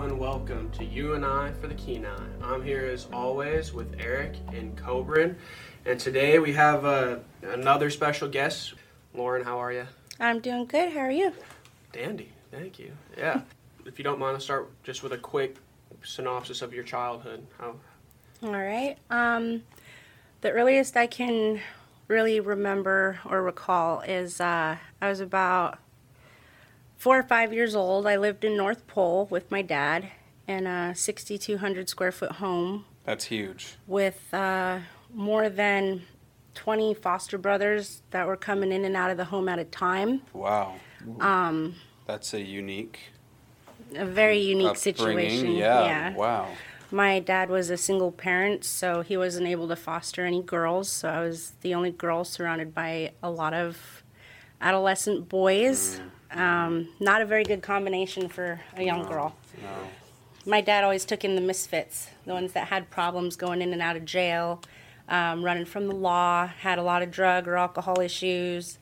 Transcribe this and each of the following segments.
Hello and welcome to You and I for the Kenai. I'm here as always with Eric and Coburn, and today we have another special guest. Lauren, how are you? I'm doing good. How are you? Dandy. Thank you. Yeah. If you don't mind, I'll start just with a quick synopsis of your childhood. All right. The earliest I can really remember or recall is I was about 4 or 5 years old. I lived in North Pole with my dad in a 6,200 square foot home. That's huge. With more than 20 foster brothers that were coming in and out of the home at a time. Wow. That's a very unique situation. Yeah. Wow. My dad was a single parent, so he wasn't able to foster any girls. So I was the only girl surrounded by a lot of adolescent boys. Mm. Not a very good combination for a young girl. No. My dad always took in the misfits, the ones that had problems going in and out of jail, running from the law, had a lot of drug or alcohol issues.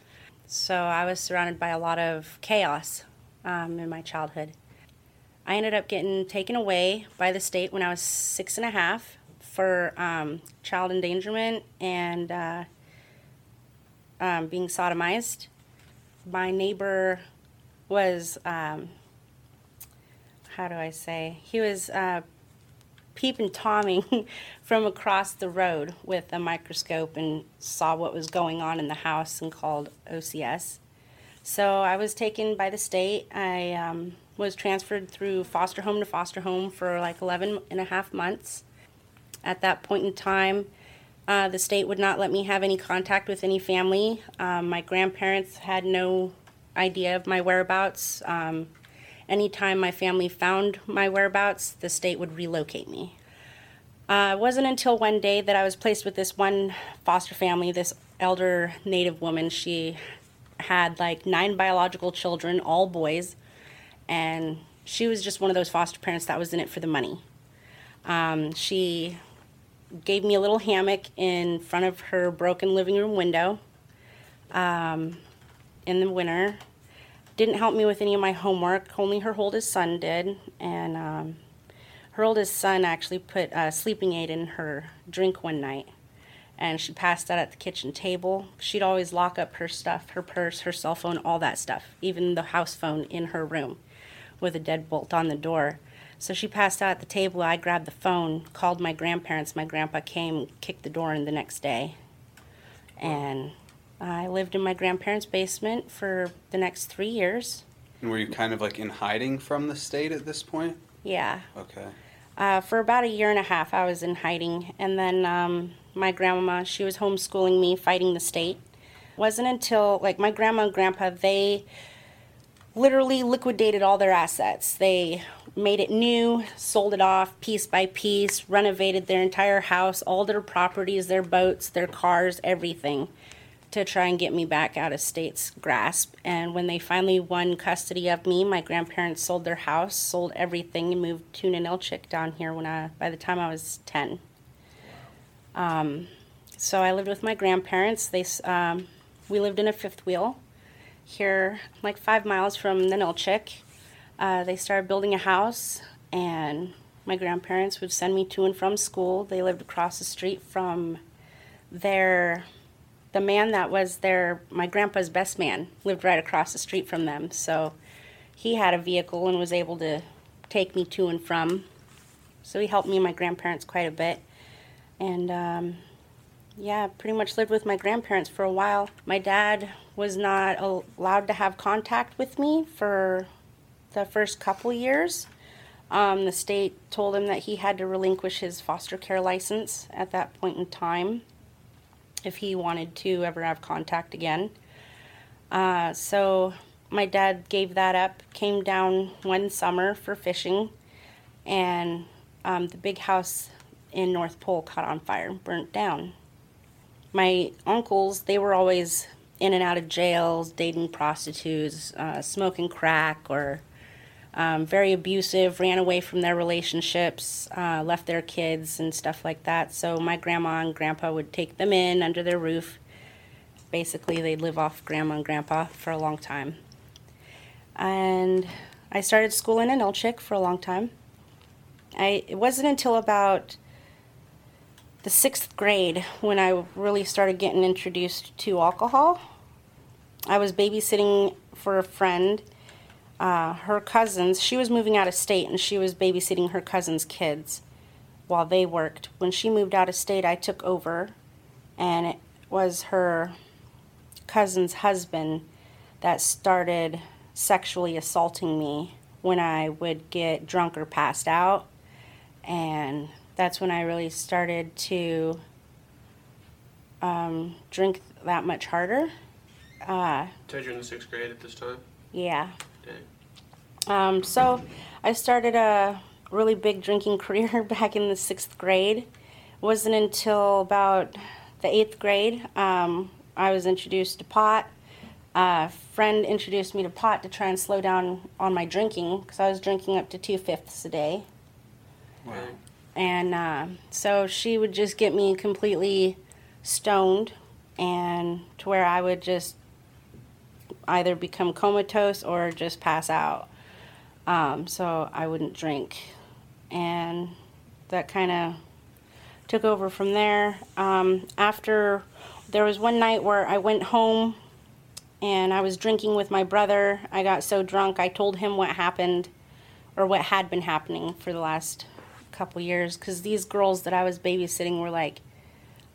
So I was surrounded by a lot of chaos in my childhood. I ended up getting taken away by the state when I was 6 and a half for child endangerment and being sodomized. My neighbor was, he was peeping Tomming from across the road with a microscope and saw what was going on in the house and called OCS. So I was taken by the state. I was transferred through foster home to foster home for like 11 and a half months. At that point in time, the state would not let me have any contact with any family. My grandparents had no idea of my whereabouts. Anytime my family found my whereabouts, the state would relocate me. It wasn't until one day that I was placed with this one foster family, this elder Native woman. She had like 9 biological children, all boys, and she was just one of those foster parents that was in it for the money. She gave me a little hammock in front of her broken living room window in the winter. Didn't help me with any of my homework, only her oldest son did. And her oldest son actually put a sleeping aid in her drink one night. And she passed out at the kitchen table. She'd always lock up her stuff, her purse, her cell phone, all that stuff, even the house phone in her room with a deadbolt on the door. So she passed out at the table. I grabbed the phone, called my grandparents. My grandpa came, kicked the door in the next day. And I lived in my grandparents' basement for the next 3 years. And were you kind of like in hiding from the state at this point? Yeah. Okay. For about 1.5 years, I was in hiding. And then my grandma, she was homeschooling me, fighting the state. It wasn't until, like, my grandma and grandpa, they literally liquidated all their assets. They made it new, sold it off piece by piece, renovated their entire house, all their properties, their boats, their cars, everything, to try and get me back out of state's grasp. And when they finally won custody of me, my grandparents sold their house, sold everything, and moved to Ninilchik down here by the time I was 10. So I lived with my grandparents. We lived in a fifth wheel here, like 5 miles from Ninilchik. They started building a house, and my grandparents would send me to and from school. They lived across the street from the man that was my grandpa's best man, lived right across the street from them. So he had a vehicle and was able to take me to and from. So he helped me and my grandparents quite a bit. And pretty much lived with my grandparents for a while. My dad was not allowed to have contact with me for the first couple years. The state told him that he had to relinquish his foster care license at that point in time if he wanted to ever have contact again. So my dad gave that up, came down one summer for fishing, and the big house in North Pole caught on fire, burnt down. My uncles, they were always in and out of jails, dating prostitutes, smoking crack, or very abusive, ran away from their relationships, left their kids and stuff like that. So my grandma and grandpa would take them in under their roof. Basically, they'd live off grandma and grandpa for a long time. And I started school in Anchorage for a long time. It wasn't until about the 6th grade when I really started getting introduced to alcohol. I was babysitting for a friend, her cousins. She was moving out of state, and she was babysitting her cousin's kids while they worked. When she moved out of state, I took over, and it was her cousin's husband that started sexually assaulting me when I would get drunk or passed out. And that's when I really started to drink that much harder. So you're in the 6th grade at this time? Yeah. Dang. So I started a really big drinking career back in the 6th grade. It wasn't until about the 8th grade I was introduced to pot. A friend introduced me to pot to try and slow down on my drinking, because I was drinking up to 2/5 a day. Wow. And so she would just get me completely stoned, and to where I would just either become comatose or just pass out. So I wouldn't drink. And that kind of took over from there. After, there was one night where I went home and I was drinking with my brother. I got so drunk, I told him what happened, or what had been happening for the last couple years, because these girls that I was babysitting were like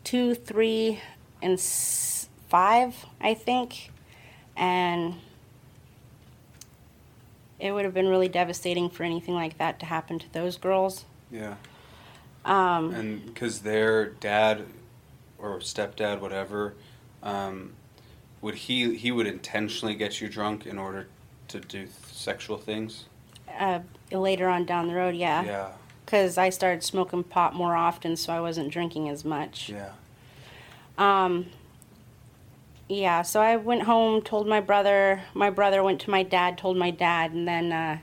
2, 3, and 5, I think. And it would have been really devastating for anything like that to happen to those girls. Yeah. And because their dad or stepdad, whatever, would he would intentionally get you drunk in order to do sexual things? Later on down the road, yeah. Yeah. Because I started smoking pot more often, so I wasn't drinking as much. Yeah. Yeah, so I went home, told my brother. My brother went to my dad, told my dad. And then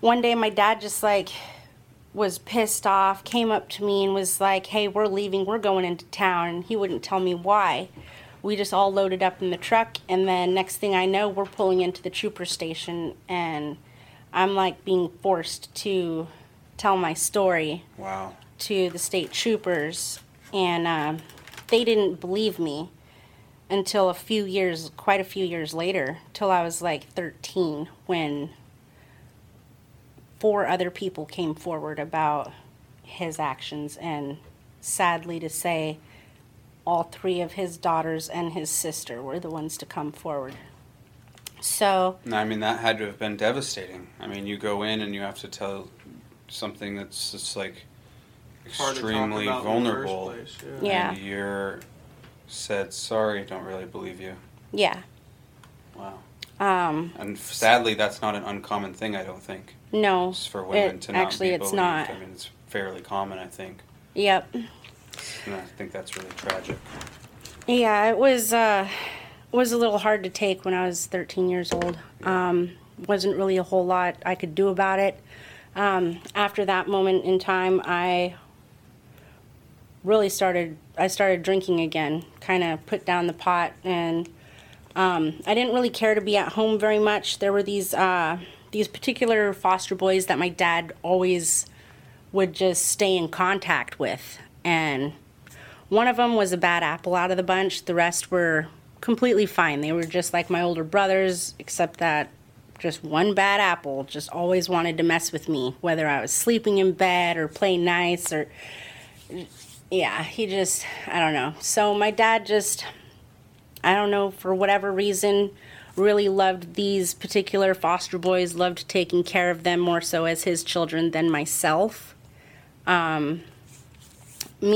one day my dad just, like, was pissed off, came up to me and was like, hey, we're leaving. We're going into town. And he wouldn't tell me why. We just all loaded up in the truck. And then next thing I know, we're pulling into the trooper station. And I'm, like, being forced to tell my story. Wow. To the state troopers. And they didn't believe me until quite a few years later, till I was like 13, when 4 other people came forward about his actions. And sadly to say, all 3 of his daughters and his sister were the ones to come forward. So, I mean, that had to have been devastating. I mean, you go in and you have to tell something that's just like extremely vulnerable. Yeah. And you're said, sorry, don't really believe you. Yeah. Wow. And sadly, that's not an uncommon thing, I don't think. No. It's for women to not be believed. It's not. I mean, it's fairly common, I think. Yep. And I think that's really tragic. Yeah, it was a little hard to take when I was 13 years old. Wasn't really a whole lot I could do about it. After that moment in time, I started drinking again, kind of put down the pot, and I didn't really care to be at home very much. There were these particular foster boys that my dad always would just stay in contact with, and one of them was a bad apple out of the bunch. The rest were completely fine. They were just like my older brothers, except that just one bad apple just always wanted to mess with me, whether I was sleeping in bed or playing nice or... Yeah, he just, I don't know. So my dad just, I don't know, for whatever reason, really loved these particular foster boys, loved taking care of them more so as his children than myself. Me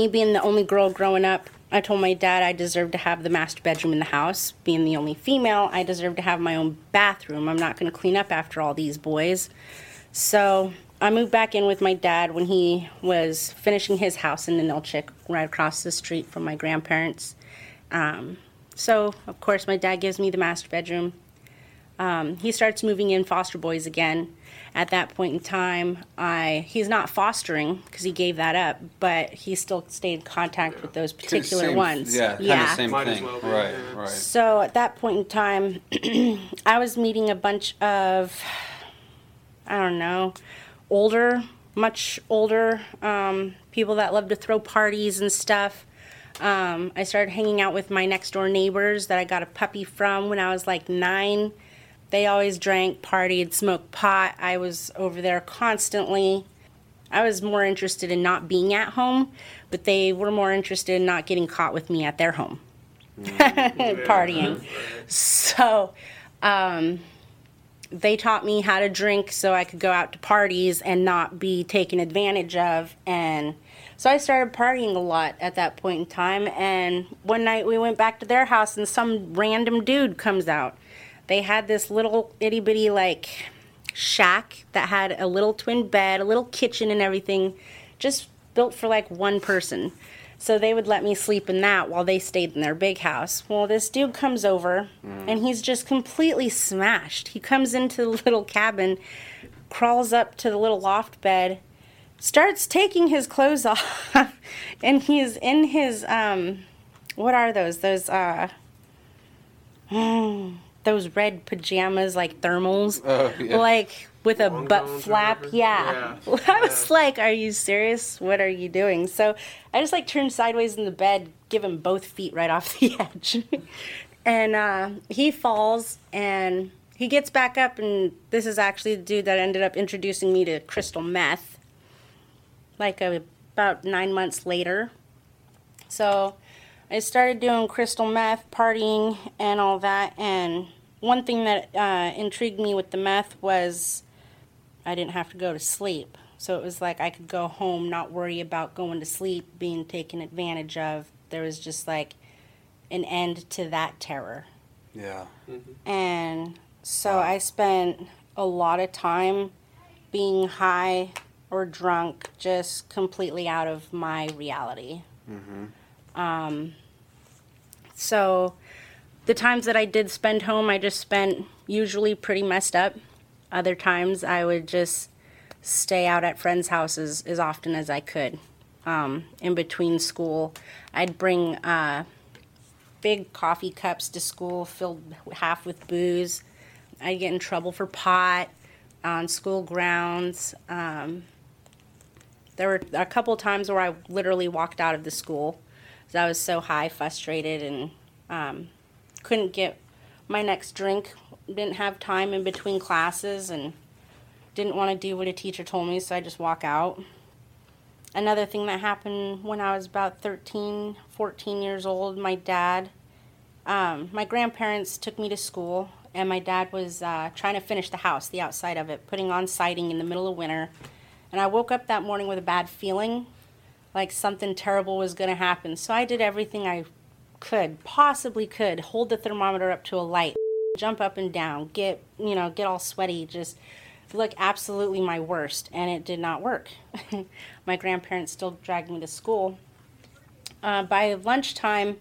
being the only girl growing up, I told my dad I deserved to have the master bedroom in the house. Being the only female, I deserved to have my own bathroom. I'm not going to clean up after all these boys. So I moved back in with my dad when he was finishing his house in Ninilchik, right across the street from my grandparents. So, of course, my dad gives me the master bedroom. He starts moving in foster boys again. At that point in time, he's not fostering because he gave that up, but he still stayed in contact with those particular ones. Yeah, kind of the same thing. Well, right, yeah. Right. So at that point in time, I was meeting a bunch of, I don't know, older much older people that love to throw parties and stuff. I started hanging out with my next door neighbors that I got a puppy from when I was like 9. They always drank, partied, smoked pot. I was over there constantly. I was more interested in not being at home, but they were more interested in not getting caught with me at their home partying. So they taught me how to drink so I could go out to parties and not be taken advantage of. And so I started partying a lot at that point in time. And one night we went back to their house and some random dude comes out. They had this little itty bitty like shack that had a little twin bed, a little kitchen and everything, just built for like one person. So they would let me sleep in that while they stayed in their big house. Well, this dude comes over and he's just completely smashed. He comes into the little cabin, crawls up to the little loft bed, starts taking his clothes off, and he's in his what are those? Those red pajamas, like thermals, like with a long butt flap. Yeah. I was like, are you serious? What are you doing? So I just like turned sideways in the bed, give him both feet right off the edge. And he falls and he gets back up. And this is actually the dude that ended up introducing me to crystal meth, like about 9 months later. So I started doing crystal meth, partying, and all that, and one thing that intrigued me with the meth was I didn't have to go to sleep. So it was like I could go home, not worry about going to sleep, being taken advantage of. There was just like an end to that terror. Yeah. Mm-hmm. And so I spent a lot of time being high or drunk, just completely out of my reality. Mm-hmm. So the times that I did spend home, I just spent usually pretty messed up. Other times I would just stay out at friends' houses as often as I could. In between school, I'd bring big coffee cups to school filled half with booze. I'd get in trouble for pot on school grounds. There were a couple times where I literally walked out of the school. I was so high, frustrated, and couldn't get my next drink. Didn't have time in between classes and didn't want to do what a teacher told me, so I just walk out. Another thing that happened when I was about 13, 14 years old, my dad, my grandparents took me to school, and my dad was trying to finish the house, the outside of it, putting on siding in the middle of winter. And I woke up that morning with a bad feeling, like something terrible was going to happen. So I did everything I could, possibly could, hold the thermometer up to a light, jump up and down, get all sweaty, just look absolutely my worst. And it did not work. My grandparents still dragged me to school. By lunchtime,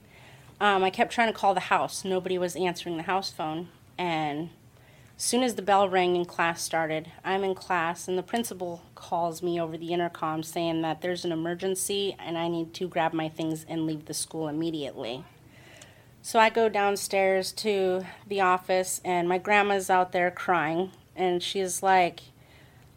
I kept trying to call the house. Nobody was answering the house phone. And as soon as the bell rang and class started, I'm in class and the principal calls me over the intercom saying that there's an emergency and I need to grab my things and leave the school immediately. So I go downstairs to the office and my grandma's out there crying and she's like,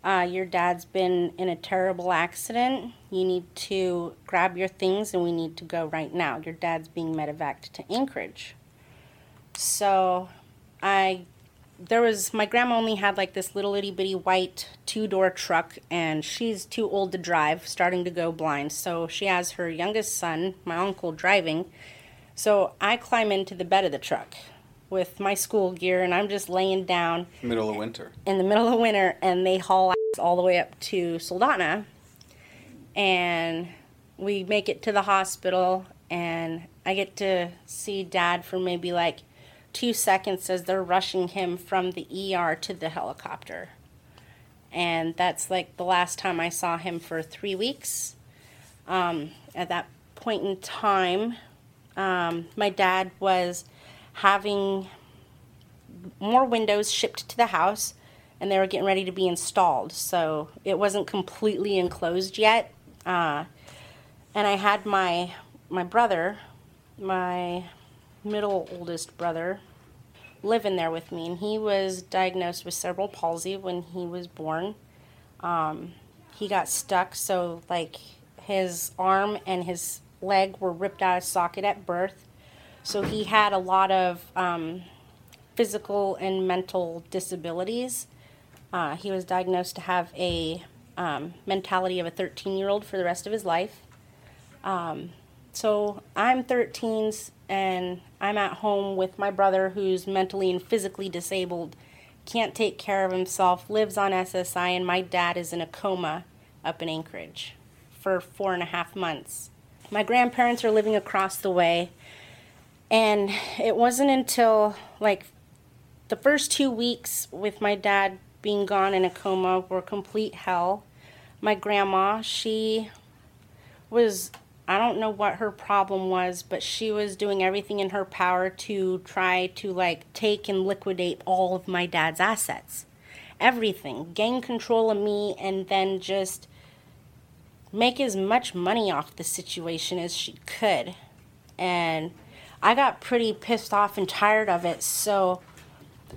your dad's been in a terrible accident. You need to grab your things and we need to go right now. Your dad's being medevaced to Anchorage. So my grandma only had like this little itty bitty white 2-door truck and she's too old to drive, starting to go blind. So she has her youngest son, my uncle, driving. So I climb into the bed of the truck with my school gear and I'm just laying down. In the middle of winter, and they haul ass all the way up to Soldotna. And we make it to the hospital and I get to see Dad for maybe like 2 seconds as they're rushing him from the ER to the helicopter. And that's like the last time I saw him for 3 weeks. At that point in time, my dad was having more windows shipped to the house and they were getting ready to be installed. So it wasn't completely enclosed yet. And I had my brother, my middle oldest brother, living there with me, and he was diagnosed with cerebral palsy when he was born. he got stuck, so like his arm and his leg were ripped out of socket at birth. So he had a lot of physical and mental disabilities. He was diagnosed to have a mentality of a 13-year-old for the rest of his life. So I'm 13 and I'm at home with my brother who's mentally and physically disabled, can't take care of himself, lives on SSI, and my dad is in a coma up in Anchorage for 4.5 months. My grandparents are living across the way, and it wasn't until like the first 2 weeks with my dad being gone in a coma were complete hell. My grandma, she was, I don't know what her problem was, but she was doing everything in her power to try to like take and liquidate all of my dad's assets. Everything. Gain control of me and then just make as much money off the situation as she could. And I got pretty pissed off and tired of it, so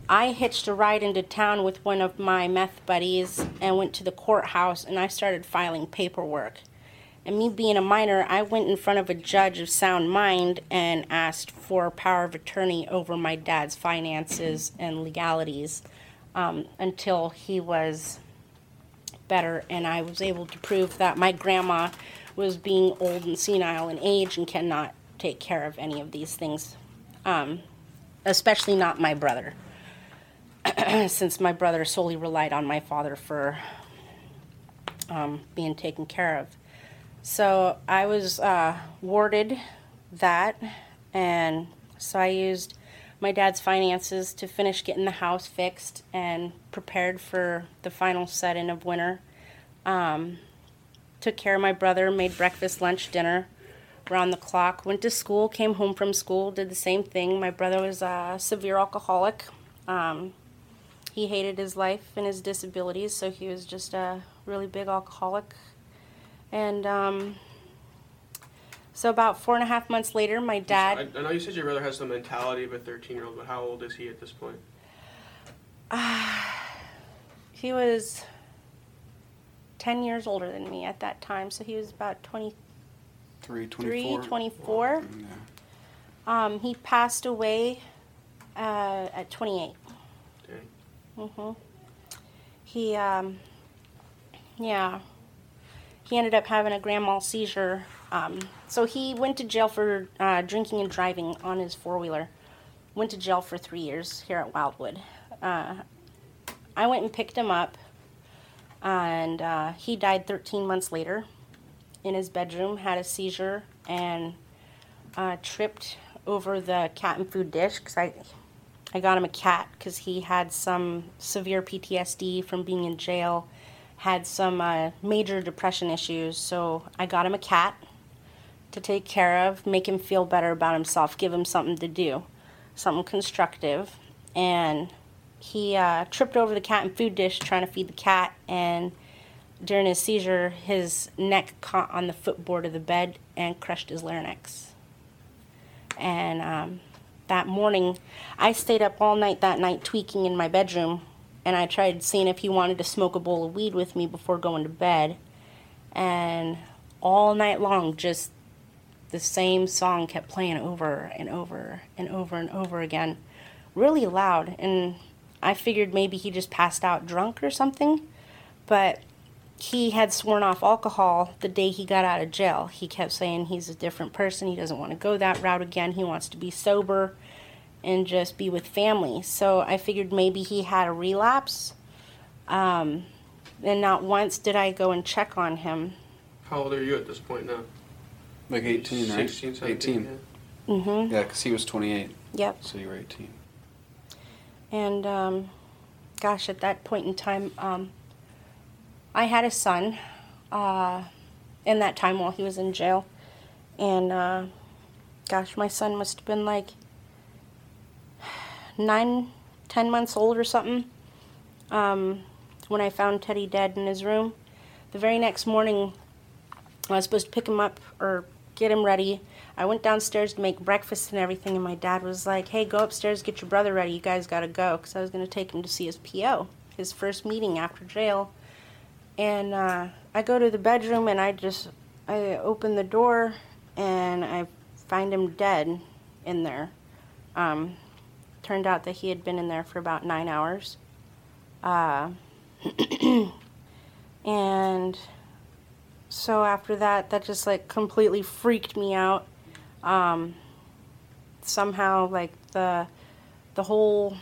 I hitched a ride into town with one of my meth buddies and went to the courthouse, and I started filing paperwork. And me being a minor, I went in front of a judge of sound mind and asked for power of attorney over my dad's finances and legalities until he was better and I was able to prove that my grandma was being old and senile in age and cannot take care of any of these things, especially not my brother. Since my brother solely relied on my father for being taken care of. So I was warded that, and so I used my dad's finances to finish getting the house fixed and prepared for the final set-in of winter. Took care of my brother, made breakfast, lunch, dinner around the clock, went to school, came home from school, did the same thing. My brother was a severe alcoholic. He hated his life and his disabilities, so he was just a really big alcoholic. And so about 4.5 months later, my dad... I know you said your brother has the mentality of a 13-year-old, but how old is he at this point? He was 10 years older than me at that time, so he was about 24. Yeah. He passed away at 28. Okay. Mm-hmm. He ended up having a grand mal seizure. So he went to jail for drinking and driving on his four-wheeler. Went to jail for 3 years here at Wildwood. I went and picked him up, and he died 13 months later in his bedroom, had a seizure, and tripped over the cat and food dish, because I got him a cat because he had some severe PTSD from being in jail, had some major depression issues. So I got him a cat to take care of, make him feel better about himself, give him something to do, something constructive. And he tripped over the cat and food dish trying to feed the cat. And during his seizure, his neck caught on the footboard of the bed and crushed his larynx. And that morning, I stayed up all night that night tweaking in my bedroom, and I tried seeing if he wanted to smoke a bowl of weed with me before going to bed. And all night long, just the same song kept playing over and over and over and over again, really loud. And I figured maybe he just passed out drunk or something, but he had sworn off alcohol the day he got out of jail. He kept saying he's a different person. He doesn't want to go that route again. He wants to be sober and just be with family. So I figured maybe he had a relapse. And not once did I go and check on him. How old are you at this point now? Like 18, right? 16, 17. 18. Yeah. Mm-hmm. Yeah, because he was 28. Yep. So you were 18. And, gosh, at that point in time... I had a son in that time while he was in jail, and gosh, my son must have been like 9, 10 months old or something when I found Teddy dead in his room. The very next morning, I was supposed to pick him up or get him ready. I went downstairs to make breakfast and everything, and my dad was like, hey, go upstairs, get your brother ready, you guys gotta go, because I was gonna take him to see his PO, his first meeting after jail. And I go to the bedroom and I open the door and I find him dead in there. Turned out that he had been in there for about 9 hours. And so after that, that just like completely freaked me out. Somehow like the whole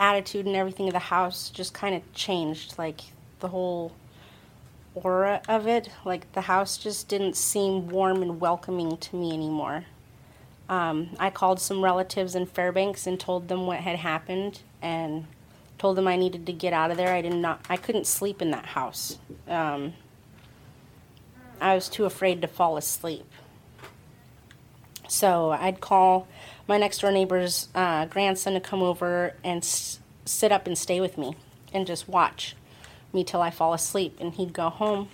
attitude and everything of the house just kind of changed, like the whole aura of it. Like the house just didn't seem warm and welcoming to me anymore. I called some relatives in Fairbanks and told them what had happened and told them I needed to get out of there. I couldn't sleep in that house. I was too afraid to fall asleep. So I'd call my next door neighbor's grandson to come over and sit up and stay with me and just watch me till I fall asleep, and he'd go home.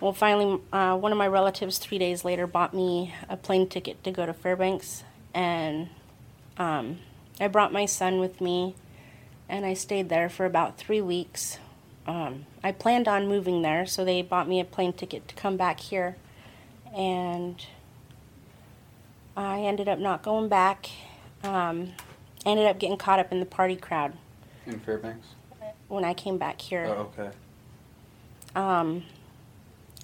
Well, finally, one of my relatives 3 days later bought me a plane ticket to go to Fairbanks, and I brought my son with me, and I stayed there for about 3 weeks. I planned on moving there, so they bought me a plane ticket to come back here, and I ended up not going back. Ended up getting caught up in the party crowd. In Fairbanks? When I came back here. Oh, okay.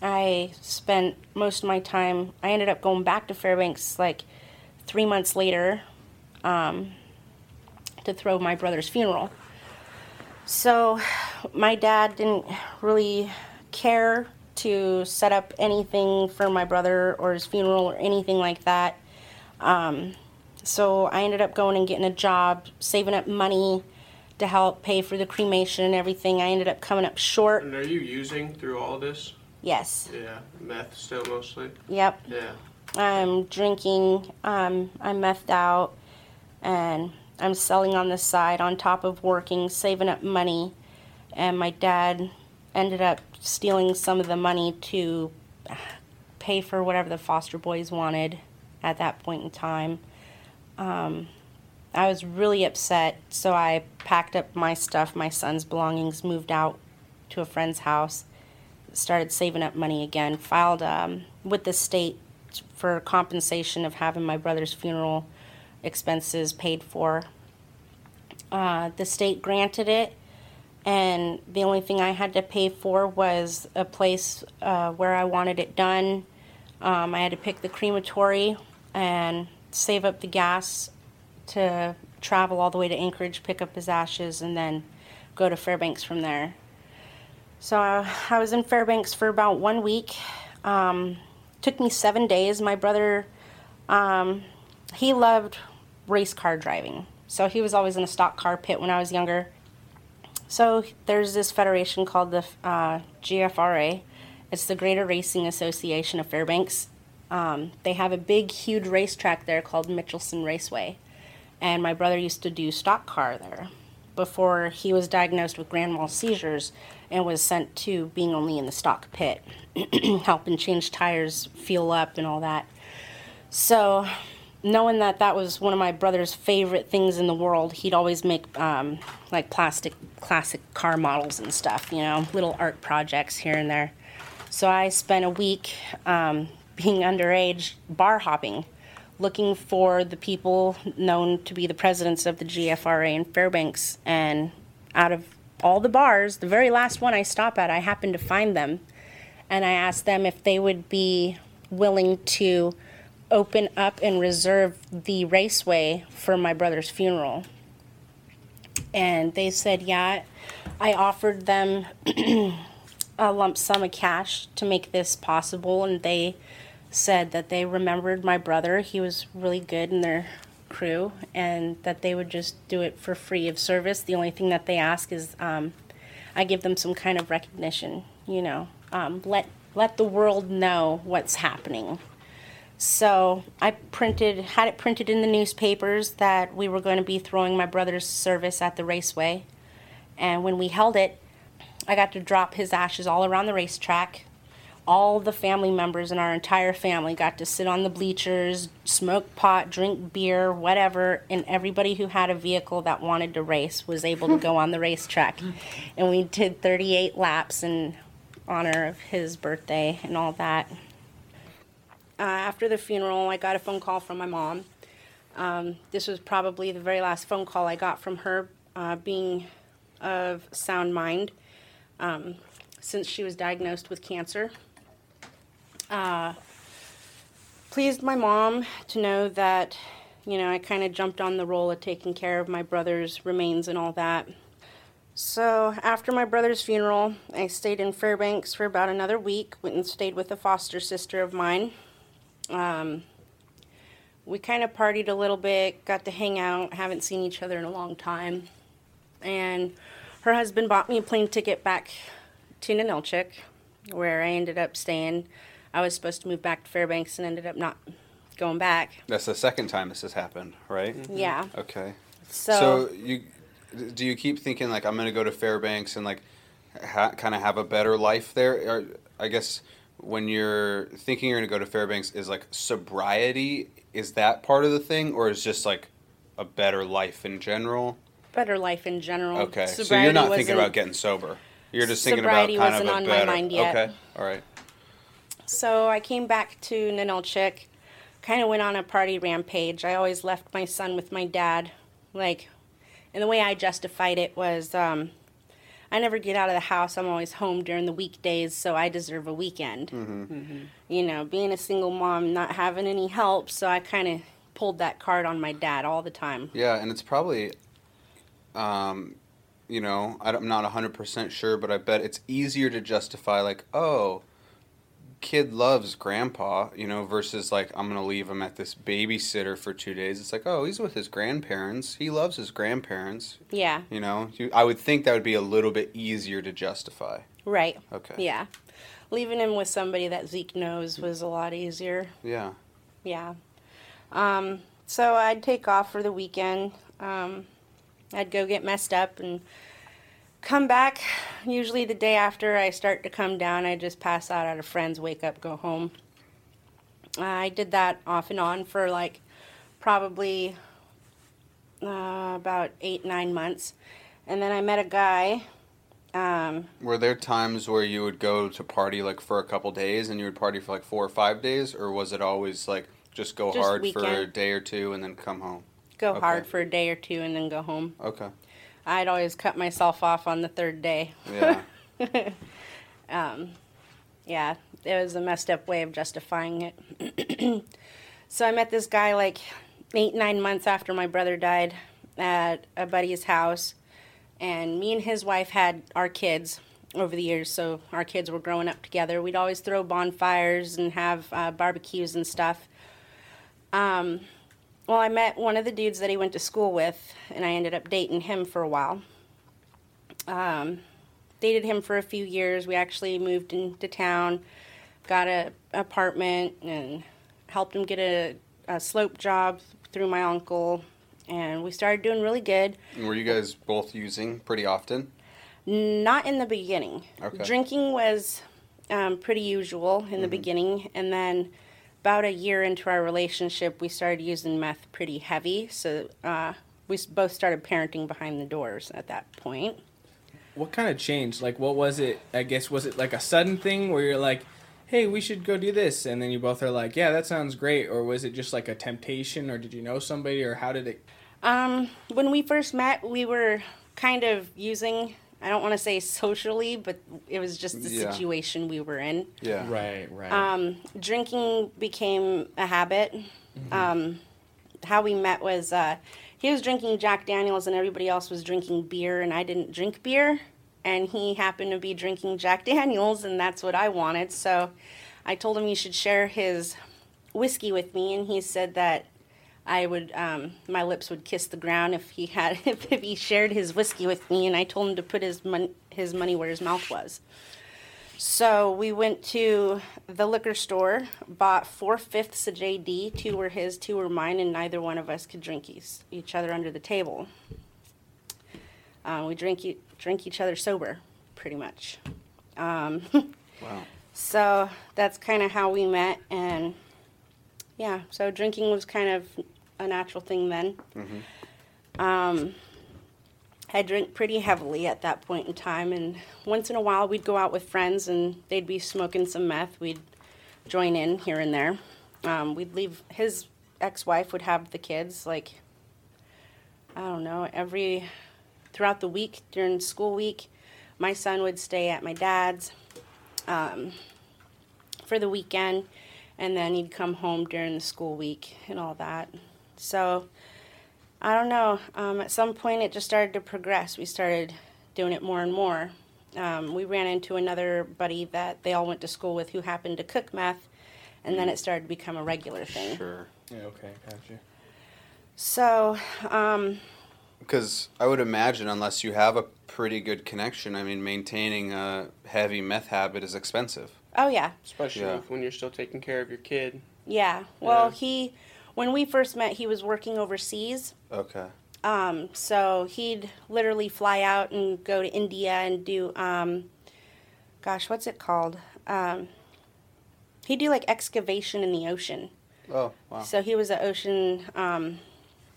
I spent most of my time, I ended up going back to Fairbanks like 3 months later to throw my brother's funeral. So my dad didn't really care to set up anything for my brother or his funeral or anything like that. So I ended up going and getting a job, saving up money to help pay for the cremation and everything. I ended up coming up short. And are you using through all this? Yes. Yeah, meth still mostly? Yep. Yeah. I'm drinking, I'm methed out, and I'm selling on the side on top of working, saving up money, and my dad ended up stealing some of the money to pay for whatever the foster boys wanted at that point in time. I was really upset, so I packed up my stuff, my son's belongings, moved out to a friend's house, started saving up money again, filed with the state for compensation of having my brother's funeral expenses paid for. The state granted it, and the only thing I had to pay for was a place where I wanted it done. I had to pick the crematory and save up the gas to travel all the way to Anchorage, pick up his ashes, and then go to Fairbanks from there. So I was in Fairbanks for about 1 week. Took me 7 days. My brother, he loved race car driving. So he was always in a stock car pit when I was younger. So there's this federation called the GFRA. It's the Greater Racing Association of Fairbanks. They have a big, huge racetrack there called Mitchelson Raceway. And my brother used to do stock car there before he was diagnosed with grand mal seizures and was sent to being only in the stock pit, helping change tires, fuel up, and all that. So knowing that that was one of my brother's favorite things in the world, he'd always make like plastic classic car models and stuff, you know, little art projects here and there. So I spent a week being underage bar hopping, looking for the people known to be the presidents of the GFRA in Fairbanks. And out of all the bars, the very last one I stop at, I happened to find them. And I asked them if they would be willing to open up and reserve the raceway for my brother's funeral. And they said, yeah. I offered them a lump sum of cash to make this possible, and they said that they remembered my brother. He was really good in their crew, and that they would just do it for free of service. The only thing that they ask is I give them some kind of recognition, you know, let the world know what's happening. So I had it printed in the newspapers that we were going to be throwing my brother's service at the raceway. And when we held it, I got to drop his ashes all around the racetrack. All the family members and our entire family got to sit on the bleachers, smoke pot, drink beer, whatever, and everybody who had a vehicle that wanted to race was able to go on the racetrack. And we did 38 laps, and honor of his birthday and all that. After the funeral, I got a phone call from my mom. This was probably the very last phone call I got from her, being of sound mind, since she was diagnosed with cancer. Pleased my mom to know that, you know, I kind of jumped on the role of taking care of my brother's remains and all that. So after my brother's funeral, I stayed in Fairbanks for about another week, went and stayed with a foster sister of mine. We kind of partied a little bit, got to hang out, haven't seen each other in a long time. And her husband bought me a plane ticket back to Ninilchik, where I ended up staying. I was supposed to move back to Fairbanks and ended up not going back. That's the second time this has happened, right? Mm-hmm. Yeah. Okay. So do you keep thinking, like, I'm going to go to Fairbanks and, like, kind of have a better life there? Or, I guess when you're thinking you're going to go to Fairbanks, is, like, sobriety, is that part of the thing, or is just, like, a better life in general? Better life in general. Okay, sobriety, so you're not thinking about getting sober. You're just thinking about kind of a better... Sobriety wasn't on my mind yet. Okay, all right. So I came back to Ninilchik, kind of went on a party rampage. I always left my son with my dad, like, and the way I justified it was, I never get out of the house. I'm always home during the weekdays, so I deserve a weekend. Mm-hmm. Mm-hmm. You know, being a single mom, not having any help, so I kind of pulled that card on my dad all the time. Yeah, and it's probably, you know, I'm not 100% sure, but I bet it's easier to justify, like, oh, kid loves grandpa, you know, versus, like, I'm going to leave him at this babysitter for 2 days. It's like, oh, he's with his grandparents. He loves his grandparents. Yeah. You know, I would think that would be a little bit easier to justify. Right. Okay. Yeah. Leaving him with somebody that Zeke knows was a lot easier. Yeah. Yeah. So I'd take off for the weekend. I'd go get messed up and come back. Usually the day after I start to come down, I just pass out at a friend's, wake up, go home. I did that off and on for, like, probably about 8-9 months. And then I met a guy. Were there times where you would go to party, like, for a couple days and you would party for, like, 4 or 5 days? Or was it always, like, just go just hard weekend. For a day or two and then come home? Go okay. hard for a day or two and then go home. Okay. I'd always cut myself off on the third day. Yeah. Yeah, it was a messed up way of justifying it. So I met this guy, like, 8-9 months after my brother died at a buddy's house. And me and his wife had our kids over the years, so our kids were growing up together. We'd always throw bonfires and have barbecues and stuff. Well, I met one of the dudes that he went to school with, and I ended up dating him for a while. Dated him for a few years. We actually moved into town, got an apartment, and helped him get a slope job through my uncle, and we started doing really good. And were you guys both using pretty often? Not in the beginning. Okay. Drinking was pretty usual in the beginning, and then... About a year into our relationship, we started using meth pretty heavy, so we both started parenting behind the doors at that point. What kind of change? Like, what was it? I guess, was it like a sudden thing where you're like, hey, we should go do this, and then you both are like, yeah, that sounds great, or was it just like a temptation, or did you know somebody, or how did it? When we first met, we were kind of using... I don't want to say socially, but it was just the situation we were in. Yeah. Right, right. Drinking became a habit. Mm-hmm. How we met was he was drinking Jack Daniels and everybody else was drinking beer, and I didn't drink beer. And he happened to be drinking Jack Daniels, and that's what I wanted. So I told him he should share his whiskey with me, and he said that I would, my lips would kiss the ground if he shared his whiskey with me, and I told him to put his money where his mouth was. So we went to the liquor store, bought 4/5 of JD, 2 were his, 2 were mine, and neither one of us could drink each other under the table. We drink each other sober, pretty much. Wow. So that's kind of how we met, and yeah, so drinking was kind of a natural thing then. Mm-hmm. I drank pretty heavily at that point in time, and once in a while we'd go out with friends and they'd be smoking some meth. We'd join in here and there. We'd leave. His ex-wife would have the kids, like, I don't know, throughout the week, during school week, my son would stay at my dad's for the weekend, and then he'd come home during the school week and all that. So, I don't know. At some point, it just started to progress. We started doing it more and more. We ran into another buddy that they all went to school with who happened to cook meth, and then it started to become a regular thing. Sure. Yeah, okay, gotcha. So, because I would imagine, unless you have a pretty good connection, I mean, maintaining a heavy meth habit is expensive. Oh, yeah. Especially when you're still taking care of your kid. Yeah. Well, when we first met, he was working overseas. Okay. So he'd literally fly out and go to India and do, what's it called? He'd do, like, excavation in the ocean. Oh, wow. So he was an ocean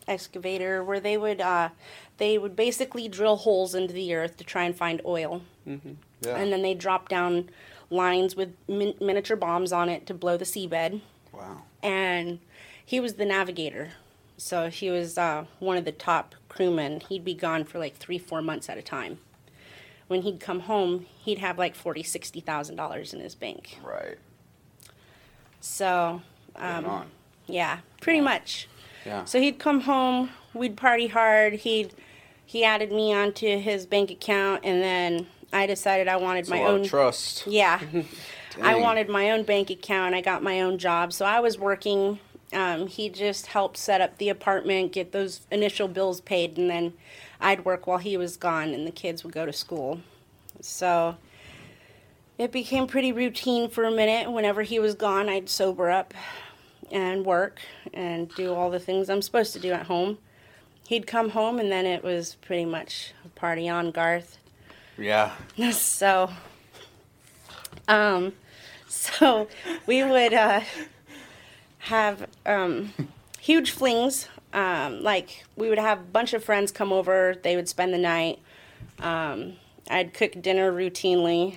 excavator, where they would basically drill holes into the earth to try and find oil. Mm-hmm. Yeah. And then they drop down lines with miniature bombs on it to blow the seabed. Wow. And he was the navigator. So he was one of the top crewmen. He'd be gone for like 3-4 months at a time. When he'd come home, he'd have like $40,000, $60,000 in his bank. Right. So, pretty much. Yeah. So he'd come home, we'd party hard, he added me onto his bank account, and then I decided I wanted my own trust. Yeah. I wanted my own bank account. I got my own job. So I was working. He just helped set up the apartment, get those initial bills paid, and then I'd work while he was gone and the kids would go to school. So it became pretty routine for a minute. Whenever he was gone, I'd sober up and work and do all the things I'm supposed to do at home. He'd come home, and then it was pretty much party on, Garth. Yeah. So, we would have huge flings. Like, we would have a bunch of friends come over. They would spend the night. I'd cook dinner routinely.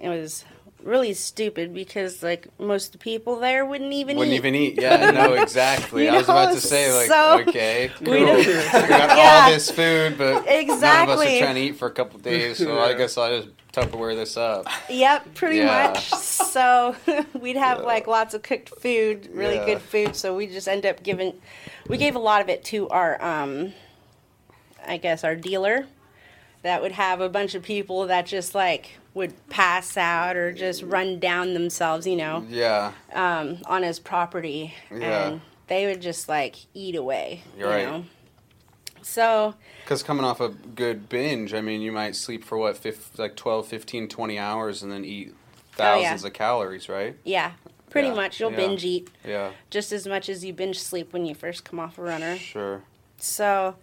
It was really stupid because, like, most of the people there wouldn't even eat. Yeah, no, exactly. I was about to say, like, so okay, cool. I got all this food, but none of us are trying to eat for a couple of days, so I guess I'll just Tupperware this up. Yep, pretty much. So we'd have, like, lots of cooked food, really good food, so we just end up we gave a lot of it to our, I guess, our dealer that would have a bunch of people that just, like, would pass out or just run down themselves, you know, on his property, and they would just, like, eat away, you know. So, because coming off a good binge, I mean, you might sleep for, 12, 15, 20 hours and then eat thousands of calories, right? Yeah, pretty much. You'll binge eat just as much as you binge sleep when you first come off a runner. Sure. So,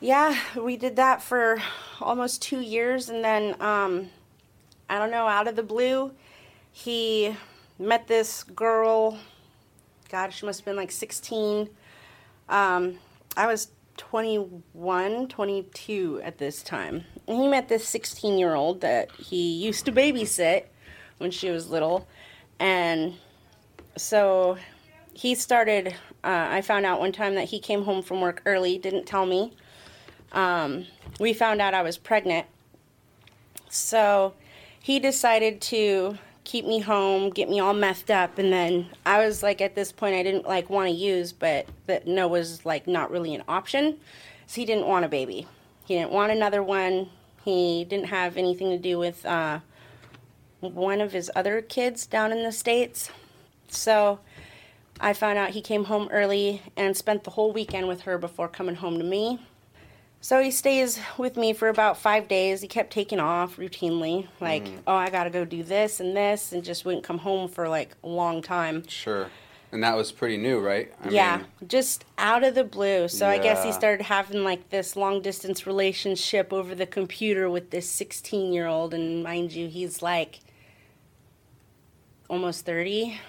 yeah, we did that for almost 2 years, and then, I don't know, out of the blue, he met this girl. God, she must have been like 16. I was 21, 22 at this time. And he met this 16-year-old that he used to babysit when she was little. And so he started, I found out one time that he came home from work early, didn't tell me. We found out I was pregnant, so he decided to keep me home, get me all messed up, and then I was, like, at this point, I didn't, like, want to use, but that no was, like, not really an option, so he didn't want a baby. He didn't want another one. He didn't have anything to do with one of his other kids down in the States, so I found out he came home early and spent the whole weekend with her before coming home to me. So he stays with me for about 5 days. He kept taking off routinely, like, I got to go do this and this, and just wouldn't come home for, like, a long time. Sure. And that was pretty new, right? I mean, just out of the blue. So I guess he started having, like, this long-distance relationship over the computer with this 16-year-old, and mind you, he's, like, almost 30.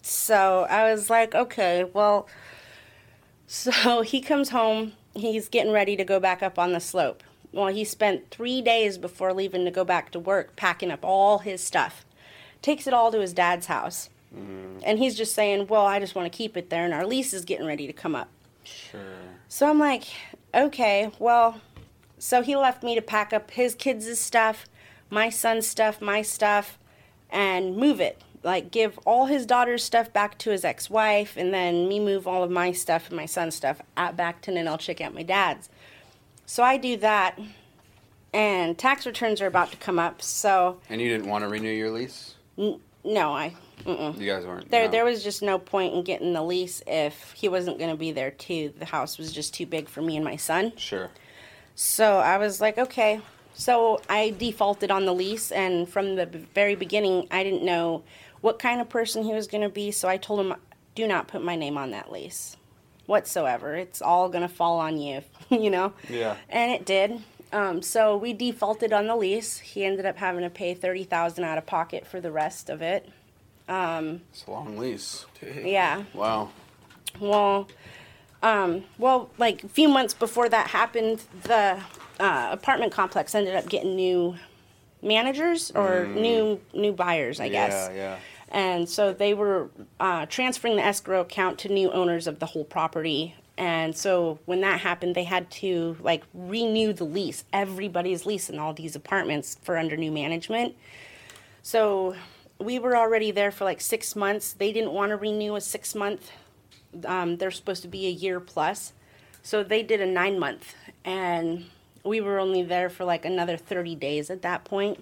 So I was like, okay, well, so he comes home. he's getting ready to go back up on the slope. Well, he spent 3 days before leaving to go back to work packing up all his stuff. Takes it all to his dad's house. Mm. And he's just saying, well, I just want to keep it there, and our lease is getting ready to come up. Sure. So I'm like, okay, well, so he left me to pack up his kids' stuff, my son's stuff, my stuff, and move it. Like, give all his daughter's stuff back to his ex-wife, and then me move all of my stuff and my son's stuff back to Ninilchik at my dad's. So I do that, and tax returns are about to come up, so... And you didn't want to renew your lease? No, I... Mm-mm. You guys weren't? There was just no point in getting the lease if he wasn't going to be there, too. The house was just too big for me and my son. Sure. So I was like, okay. So I defaulted on the lease, and from the very beginning, I didn't know what kind of person he was going to be, so I told him, do not put my name on that lease whatsoever. It's all going to fall on you, you know? Yeah. And it did. So we defaulted on the lease. He ended up having to pay $30,000 out of pocket for the rest of it. It's a long lease. Dang. Yeah. Wow. Well, like a few months before that happened, the apartment complex ended up getting new managers or new buyers, I guess. Yeah. And so they were transferring the escrow account to new owners of the whole property. And so when that happened, they had to like renew the lease, everybody's lease in all these apartments for under new management. So we were already there for like 6 months. They didn't want to renew a 6 month. They're supposed to be a year plus. So they did a 9 month, and we were only there for like another 30 days at that point.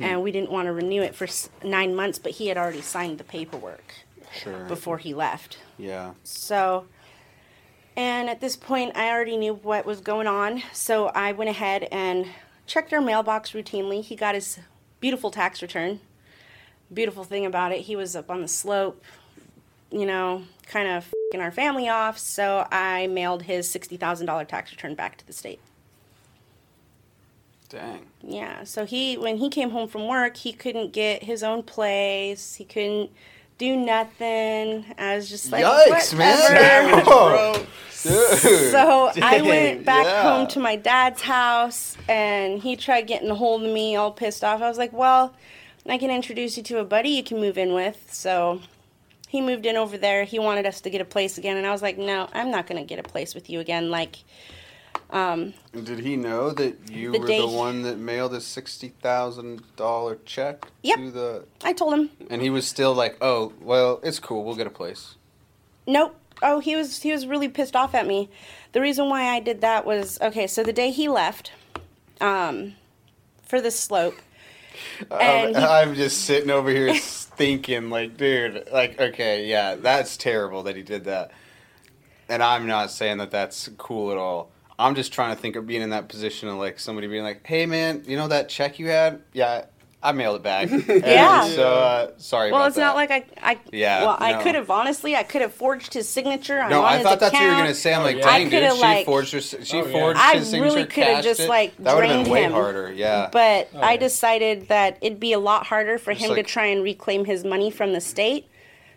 And we didn't want to renew it for 9 months, but he had already signed the paperwork before he left. Yeah. So, and at this point I already knew what was going on. So I went ahead and checked our mailbox routinely. He got his beautiful tax return. Beautiful thing about it, he was up on the slope, you know, kind of f***ing our family off, so I mailed his $60,000 tax return back to the state. Dang. Yeah, so when he came home from work, he couldn't get his own place, he couldn't do nothing. I was just like, yikes, man. Bro. So dang, I went back home to my dad's house, and he tried getting a hold of me all pissed off. I was like, well... I can introduce you to a buddy you can move in with. So he moved in over there. He wanted us to get a place again. And I was like, no, I'm not going to get a place with you again. Like, did he know that you were the one that mailed a $60,000 check to the... I told him. And he was still like, oh, well, it's cool. We'll get a place. Nope. Oh, he was really pissed off at me. The reason why I did that was, okay, so the day he left for the slope, I'm just sitting over here thinking, like, dude, like, okay, yeah, that's terrible that he did that. And I'm not saying that that's cool at all. I'm just trying to think of being in that position of, like, somebody being like, hey, man, you know that check you had? Yeah, I mailed it back. Yeah. So, sorry about that. Well, it's not like I could have, honestly, I could have forged his signature on his account. No, I thought that's what you were going to say. I'm like, dang, dude, she forged his signature, cashed it. I really could have just, like, drained him. That would have been way harder, yeah. But I decided that it'd be a lot harder for him to try and reclaim his money from the state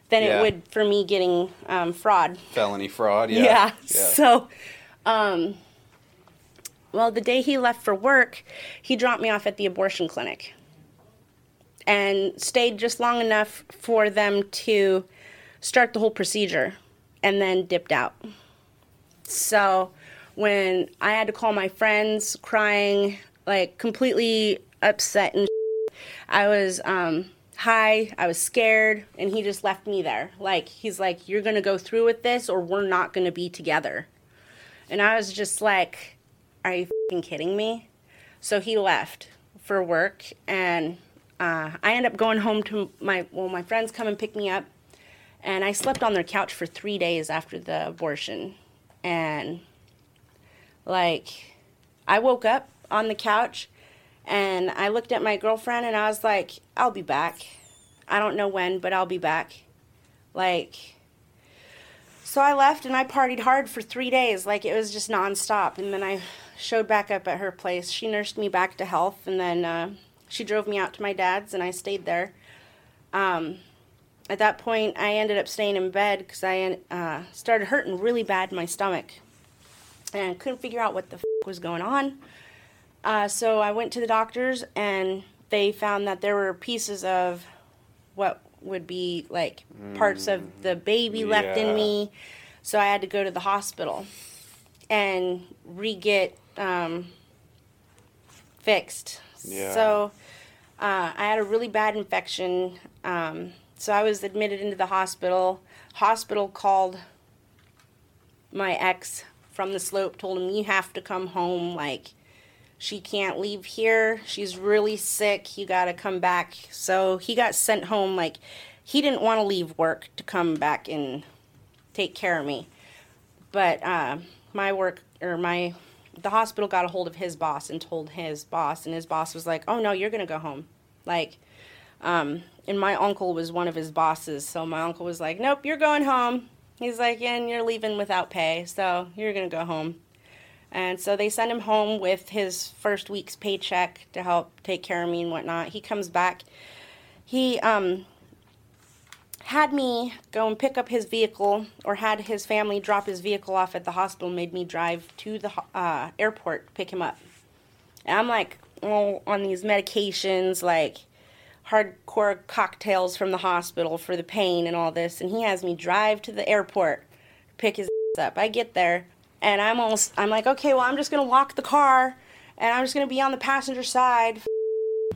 than it would for me getting fraud. Felony fraud, yeah. Yeah, so... well, the day he left for work, he dropped me off at the abortion clinic. And stayed just long enough for them to start the whole procedure, and then dipped out. So when I had to call my friends crying, like completely upset and shit, I was high, I was scared, and he just left me there. Like, he's like, you're going to go through with this or we're not going to be together. And I was just like, are you fucking kidding me? So he left for work, and... I end up going home to my friends come and pick me up, and I slept on their couch for 3 days after the abortion. And, like, I woke up on the couch, and I looked at my girlfriend, and I was like, I'll be back. I don't know when, but I'll be back. Like, so I left, and I partied hard for 3 days. Like, it was just nonstop. And then I showed back up at her place. She nursed me back to health, and then... she drove me out to my dad's, and I stayed there. At that point, I ended up staying in bed because I started hurting really bad in my stomach. and I couldn't figure out what the was going on. So I went to the doctors, and they found that there were pieces of what would be like parts of the baby left in me. So I had to go to the hospital and re-get fixed. Yeah. So I had a really bad infection. So I was admitted into the hospital. Hospital called my ex from the slope, told him, you have to come home. Like, she can't leave here. She's really sick. You got to come back. So he got sent home. Like, he didn't want to leave work to come back and take care of me. But the hospital got a hold of his boss and told his boss, and his boss was like, oh, no, you're going to go home. Like, and my uncle was one of his bosses, so my uncle was like, nope, you're going home. He's like, and you're leaving without pay, so you're going to go home. And so they sent him home with his first week's paycheck to help take care of me and whatnot. He comes back. He had me go and pick up his vehicle, or had his family drop his vehicle off at the hospital, made me drive to the airport to pick him up. And I'm like, oh, on these medications, like hardcore cocktails from the hospital for the pain and all this, and he has me drive to the airport, pick his up. I get there, and I'm like, okay, well, I'm just going to walk the car, and I'm just going to be on the passenger side.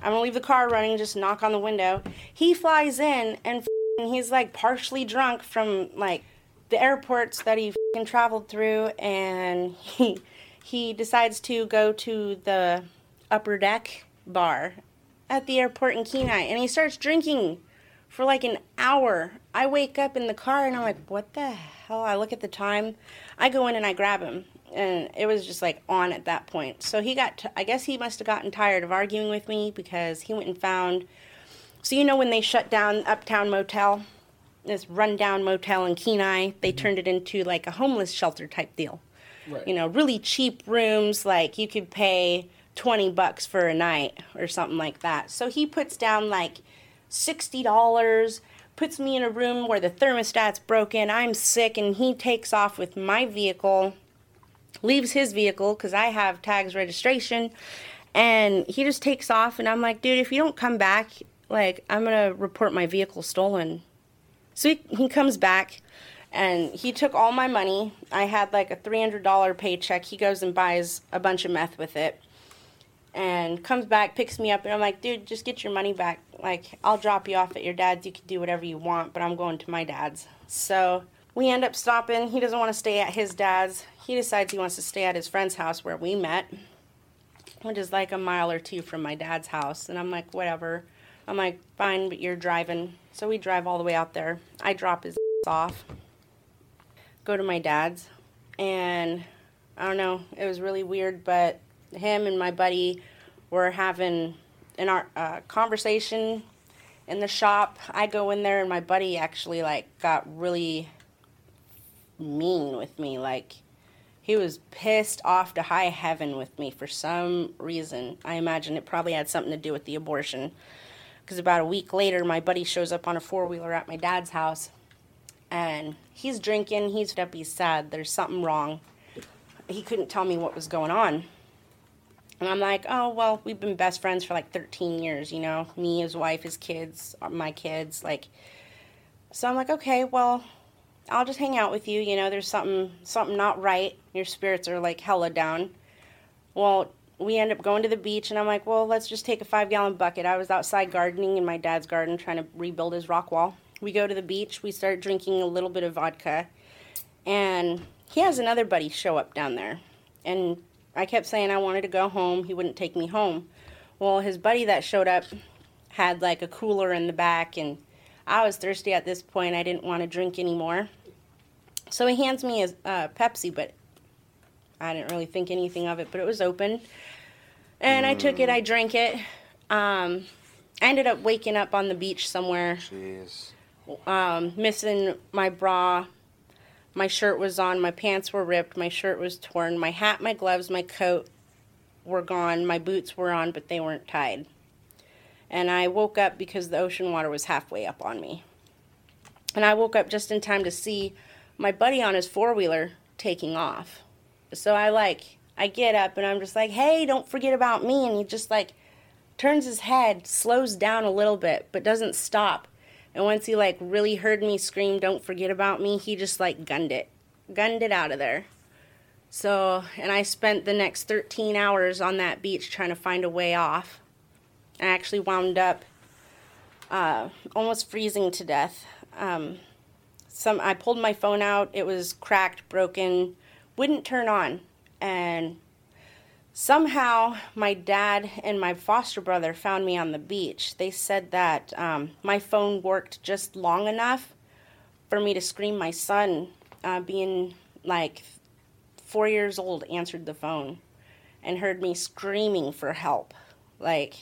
I'm going to leave the car running, just knock on the window. He flies in, and he's like partially drunk from like the airports that he traveled through, and he decides to go to the Upper Deck bar at the airport in Kenai, and he starts drinking for like an hour. I wake up in the car, and I'm like, what the hell? I look at the time. I go in and I grab him, and it was just like on at that point. So he got I guess he must have gotten tired of arguing with me, because he went and found. So you know when they shut down Uptown Motel, this rundown motel in Kenai, they turned it into like a homeless shelter type deal. Right. You know, really cheap rooms, like you could pay $20 for a night or something like that. So he puts down like $60, puts me in a room where the thermostat's broken, I'm sick, and he takes off with my vehicle, leaves his vehicle because I have TAG's registration, and he just takes off, and I'm like, dude, if you don't come back, like, I'm going to report my vehicle stolen. So he comes back, and he took all my money. I had, like, a $300 paycheck. He goes and buys a bunch of meth with it and comes back, picks me up, and I'm like, dude, just get your money back. Like, I'll drop you off at your dad's. You can do whatever you want, but I'm going to my dad's. So we end up stopping. He doesn't want to stay at his dad's. He decides he wants to stay at his friend's house where we met, which is, like, a mile or two from my dad's house. And I'm like, whatever. I'm like, fine, but you're driving. So we drive all the way out there. I drop his off, go to my dad's, and I don't know, it was really weird, but him and my buddy were having an conversation in the shop. I go in there, and my buddy actually, like, got really mean with me. Like, he was pissed off to high heaven with me for some reason. I imagine it probably had something to do with the abortion. Because about a week later, my buddy shows up on a four-wheeler at my dad's house, and he's drinking, he's up, he's sad, there's something wrong. He couldn't tell me what was going on. And I'm like, oh, well, we've been best friends for like 13 years, you know, me, his wife, his kids, my kids, like. So I'm like, okay, well, I'll just hang out with you, you know, there's something not right, your spirits are like hella down. Well, we end up going to the beach, and I'm like, well, let's just take a 5-gallon bucket. I was outside gardening in my dad's garden trying to rebuild his rock wall. We go to the beach. We start drinking a little bit of vodka, and he has another buddy show up down there, and I kept saying I wanted to go home. He wouldn't take me home. Well, his buddy that showed up had, like, a cooler in the back, and I was thirsty at this point. I didn't want to drink anymore. So he hands me a Pepsi, but I didn't really think anything of it, but it was open, and I took it, I drank it. I ended up waking up on the beach somewhere. Jeez. Missing my bra, my shirt was on, my pants were ripped, my shirt was torn, my hat, my gloves, my coat were gone, my boots were on, but they weren't tied. And I woke up because the ocean water was halfway up on me. And I woke up just in time to see my buddy on his four-wheeler taking off. So I get up and I'm just like, hey, don't forget about me. And he just like turns his head, slows down a little bit, but doesn't stop. And once he like really heard me scream, don't forget about me, he just like gunned it out of there. So, and I spent the next 13 hours on that beach trying to find a way off. I actually wound up almost freezing to death. I pulled my phone out. It was cracked, broken, wouldn't turn on. And somehow my dad and my foster brother found me on the beach. They said that my phone worked just long enough for me to scream. My son, being like 4 years old, answered the phone and heard me screaming for help. Like,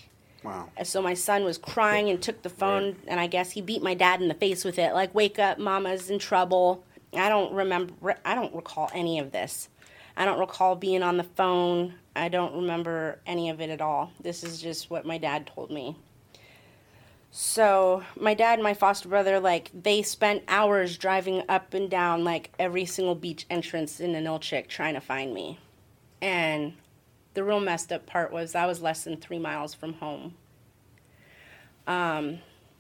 wow. So my son was crying and took the phone, right. And I guess he beat my dad in the face with it. Like, wake up, Mama's in trouble. I don't recall any of this. I don't recall being on the phone. I don't remember any of it at all. This is just what my dad told me. So my dad and my foster brother, like, they spent hours driving up and down, like, every single beach entrance in Ninilchik trying to find me. And the real messed up part was I was less than 3 miles from home.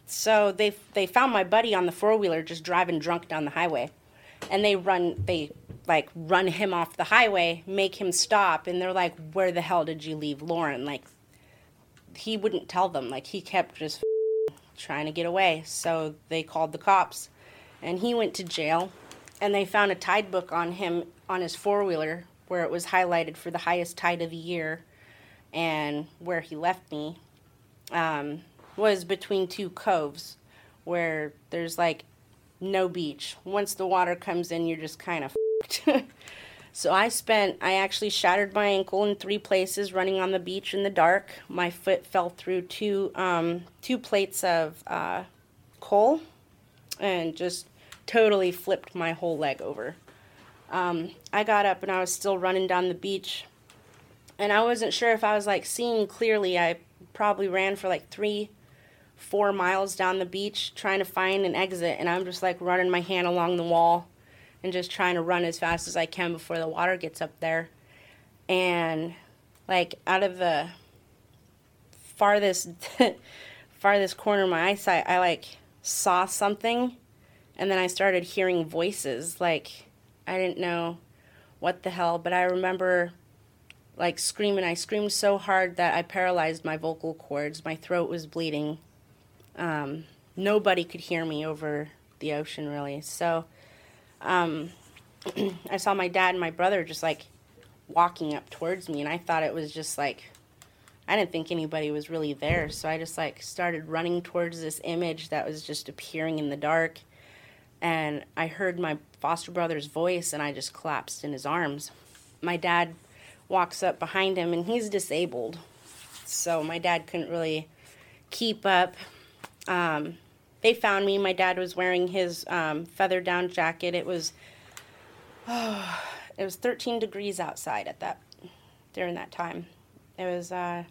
So they found my buddy on the four-wheeler just driving drunk down the highway. And they run him off the highway, make him stop, and they're like, where the hell did you leave Lauren? Like, he wouldn't tell them. Like, he kept just trying to get away. So they called the cops, and he went to jail, and they found a tide book on him on his four-wheeler where it was highlighted for the highest tide of the year, and where he left me was between two coves where there's, like, no beach. Once the water comes in, you're just kind of So I actually shattered my ankle in three places running on the beach in the dark. My foot fell through two plates of coal and just totally flipped my whole leg over. I got up and I was still running down the beach, and I wasn't sure if I was like seeing clearly. I probably ran for like 3-4 miles down the beach trying to find an exit, and I'm just like running my hand along the wall and just trying to run as fast as I can before the water gets up there. And like out of the farthest corner of my eyesight, I like saw something, and then I started hearing voices. Like, I didn't know what the hell, but I remember like screaming. I screamed so hard that I paralyzed my vocal cords. My throat was bleeding. Nobody could hear me over the ocean, really. So I saw my dad and my brother just like walking up towards me, and I thought it was just like, I didn't think anybody was really there. So I just like started running towards this image that was just appearing in the dark. And I heard my foster brother's voice, and I just collapsed in his arms. My dad walks up behind him, and he's disabled. So my dad couldn't really keep up. They found me. My dad was wearing his feather down jacket. It was 13 degrees outside during that time. It was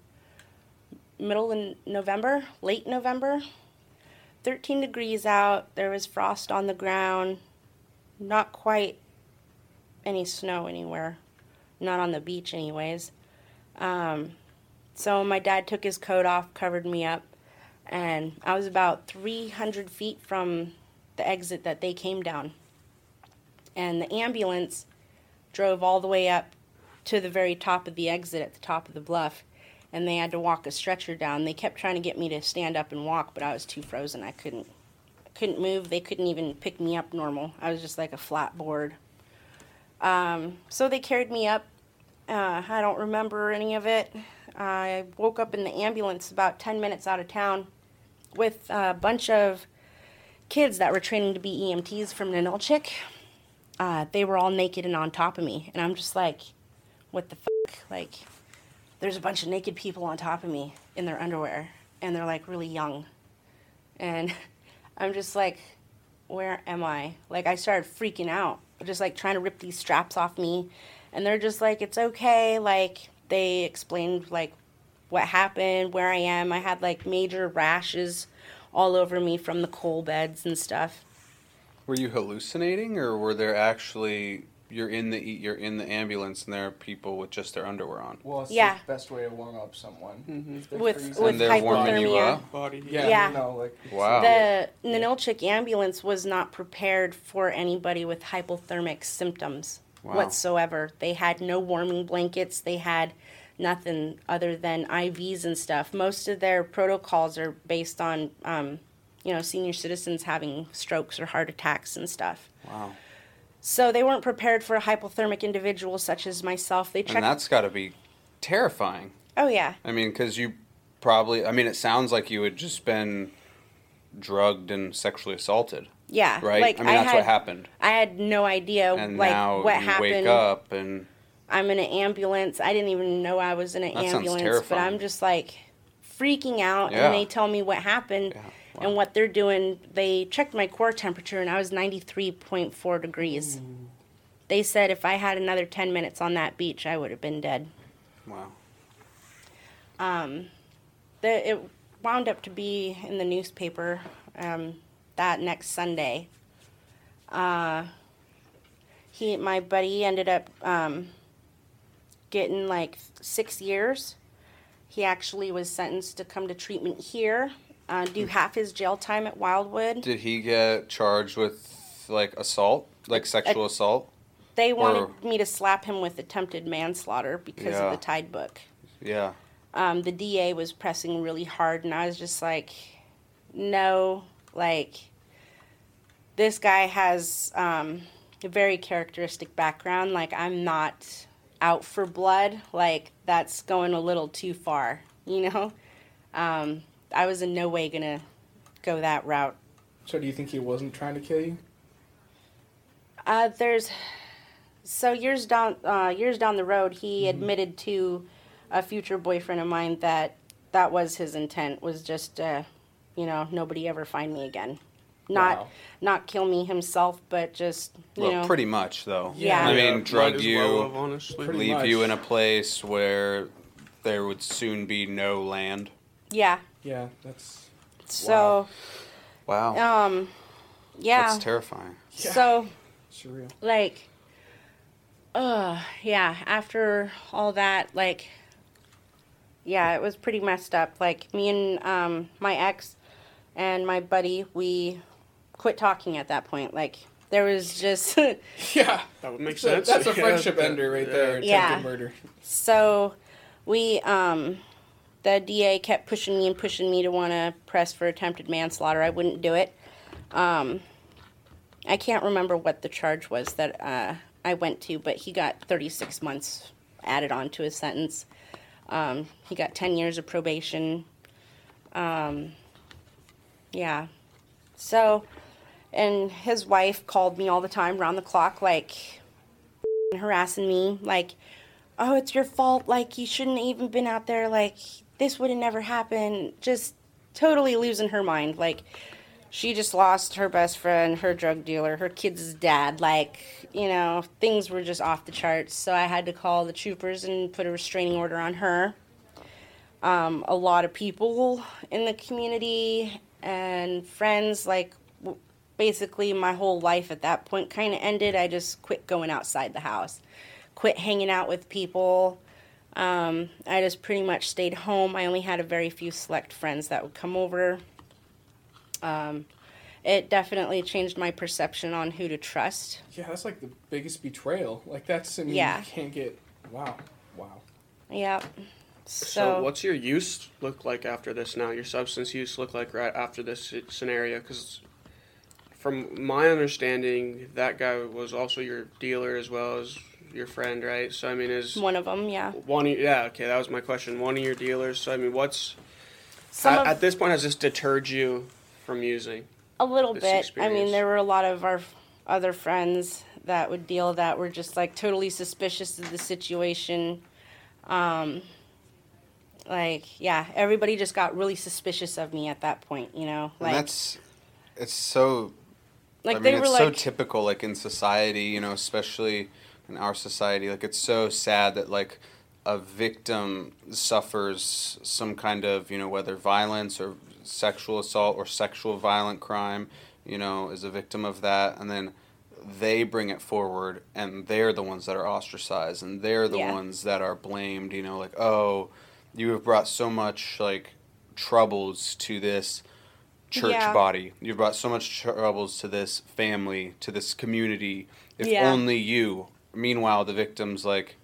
middle of November, late November. 13 degrees out. There was frost on the ground. Not quite any snow anywhere. Not on the beach anyways. So my dad took his coat off, covered me up. And I was about 300 feet from the exit that they came down. And the ambulance drove all the way up to the very top of the exit at the top of the bluff. And they had to walk a stretcher down. They kept trying to get me to stand up and walk, but I was too frozen. I couldn't move. They couldn't even pick me up normal. I was just like a flat board. So they carried me up. I don't remember any of it. I woke up in the ambulance about 10 minutes out of town with a bunch of kids that were training to be EMTs from Ninilchik. They were all naked and on top of me. And I'm just like, what the fuck? Like, there's a bunch of naked people on top of me in their underwear. And they're like really young. And I'm just like, where am I? Like, I started freaking out, just like trying to rip these straps off me. And they're just like, it's okay. Like, they explained like what happened, where I am. I had like major rashes all over me from the coal beds and stuff. Were you hallucinating, or were there actually you're in the ambulance, and there are people with just their underwear on. Well, it's the best way to warm up someone. Mm-hmm. With hypothermia. Warming you up? Body You know, like, wow. The Ninilchik ambulance was not prepared for anybody with hypothermic symptoms whatsoever. They had no warming blankets. They had nothing other than IVs and stuff. Most of their protocols are based on, senior citizens having strokes or heart attacks and stuff. Wow. So they weren't prepared for a hypothermic individual such as myself. They checked. And that's got to be terrifying. Oh, yeah. I mean, because you probably, it sounds like you had just been drugged and sexually assaulted. Yeah. Right? Like, that's what happened. I had no idea, and now what happened. And you wake up and... I'm in an ambulance. I didn't even know I was in an ambulance, but I'm just like freaking out. Yeah. And they tell me what happened and what they're doing. They checked my core temperature and I was 93.4 degrees. Mm. They said if I had another 10 minutes on that beach, I would have been dead. Wow. It wound up to be in the newspaper that next Sunday. My buddy ended up... getting like 6 years. He actually was sentenced to come to treatment here, do half his jail time at Wildwood. Did he get charged with like assault, like sexual assault? They wanted me to slap him with attempted manslaughter because of the tide book. Yeah. The DA was pressing really hard, and I was just like, no, like this guy has a very characteristic background. Like I'm not out for blood, like that's going a little too far, you know? I was in no way gonna go that route. So do you think he wasn't trying to kill you? Years down the road, he admitted to a future boyfriend of mine that was his intent, was just, nobody ever find me again. Not kill me himself, but just, pretty much, though. Yeah. Drug you, leave you in a place where there would soon be no land. Yeah. Yeah, that's... So... Wow. Yeah. That's terrifying. Yeah. So... Surreal. Like... yeah, after all that, like... Yeah, it was pretty messed up. Like, me and my ex and my buddy, we... quit talking at that point. Like there was just that would make sense. That's a friendship ender right there. Attempted murder. So we the DA kept pushing me to want to press for attempted manslaughter. I wouldn't do it. I can't remember what the charge was that I went to, but he got 36 months added on to his sentence. He got 10 years of probation. So and his wife called me all the time, round the clock, like, harassing me, like, oh, it's your fault, like, you shouldn't have even been out there, like, this would have never happened, just totally losing her mind, like, she just lost her best friend, her drug dealer, her kid's dad, like, things were just off the charts, so I had to call the troopers and put a restraining order on her. A lot of people in the community and friends, like, basically my whole life at that point kind of ended. I just quit going outside the house, quit hanging out with people. I just pretty much stayed home. I only had a very few select friends that would come over. It definitely changed my perception on who to trust. Yeah, that's like the biggest betrayal. Like, that's, you can't get, wow. Yeah. So what's your use look like after this now? Your substance use look like right after this scenario? Because from my understanding, that guy was also your dealer as well as your friend, right? So, is... One of them, yeah. Okay, that was my question. One of your dealers. So, what's... at this point, has this deterred you from using? A little bit. Experience? There were a lot of our other friends that would deal that were just, like, totally suspicious of the situation. Everybody just got really suspicious of me at that point, Like, and it's so, like, they were, it's like, so typical, like, in society, especially in our society. Like, it's so sad that, like, a victim suffers some kind of, whether violence or sexual assault or sexual violent crime, is a victim of that. And then they bring it forward, and they're the ones that are ostracized, and they're the ones that are blamed, you know, like, oh, you have brought so much, like, troubles to this church body. You've brought so much troubles to this family, to this community. If only you. Meanwhile, the victim's like,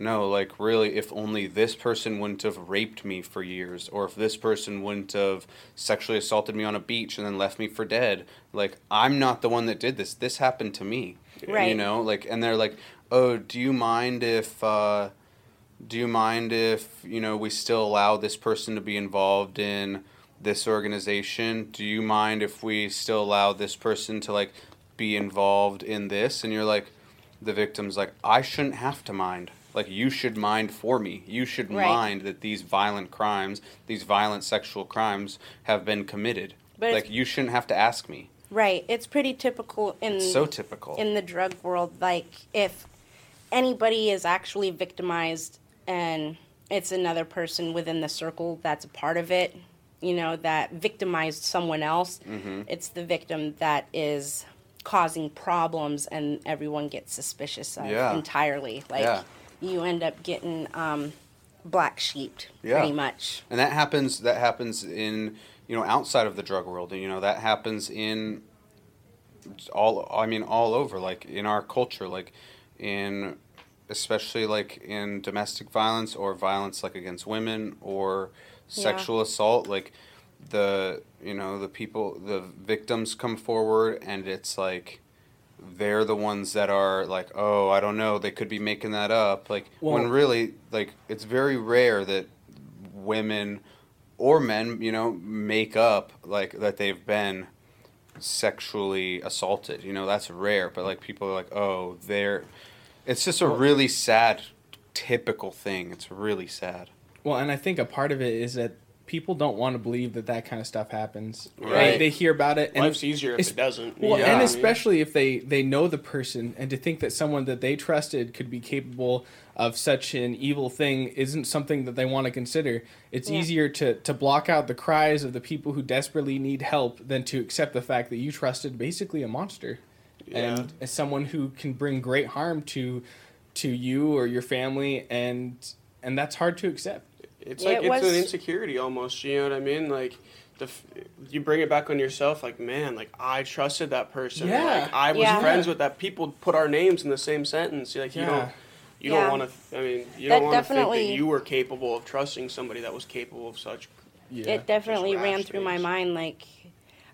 no, like, really, if only this person wouldn't have raped me for years, or if this person wouldn't have sexually assaulted me on a beach and then left me for dead, like, I'm not the one that did this. This happened to me. Right. You know, like, and they're like, oh, do you mind if, you know, we still allow this person to be involved in this organization? Do you mind if we still allow this person to, like, be involved in this? And you're like, the victim's like, I shouldn't have to mind. Like, you should mind for me. You should mind that these violent crimes, these violent sexual crimes have been committed. But like, you shouldn't have to ask me. Right. It's pretty typical in the drug world. Like, if anybody is actually victimized and it's another person within the circle that's a part of it, you know, that victimized someone else, it's the victim that is causing problems and everyone gets suspicious of entirely. Like, you end up getting black sheeped pretty much. And that happens in, you know, outside of the drug world. You know, that happens in all over, like in our culture, like in, especially like in domestic violence or violence like against women or sexual assault. Like the victims come forward and it's like, they're the ones that are like, oh, I don't know, they could be making that up. Like, well, when really, like, it's very rare that women or men, you know, make up, like, that they've been sexually assaulted. You know, that's rare. But, like, people are like, oh, they're... It's just a really sad, typical thing. It's really sad. Well, and I think a part of it is that people don't want to believe that kind of stuff happens. Right. They hear about it. And life's easier if it doesn't. Well, and especially if they know the person, and to think that someone that they trusted could be capable of such an evil thing isn't something that they want to consider. It's easier to block out the cries of the people who desperately need help than to accept the fact that you trusted basically a monster. Yeah. And as someone who can bring great harm to you or your family, and that's hard to accept. It's like it's an insecurity almost, you know what I mean? Like, you bring it back on yourself, like, man, like, I trusted that person. Yeah. Like, I was friends with that. People put our names in the same sentence. Like, you don't want to think that you were capable of trusting somebody that was capable of such. Yeah, it definitely ran through my mind. Like,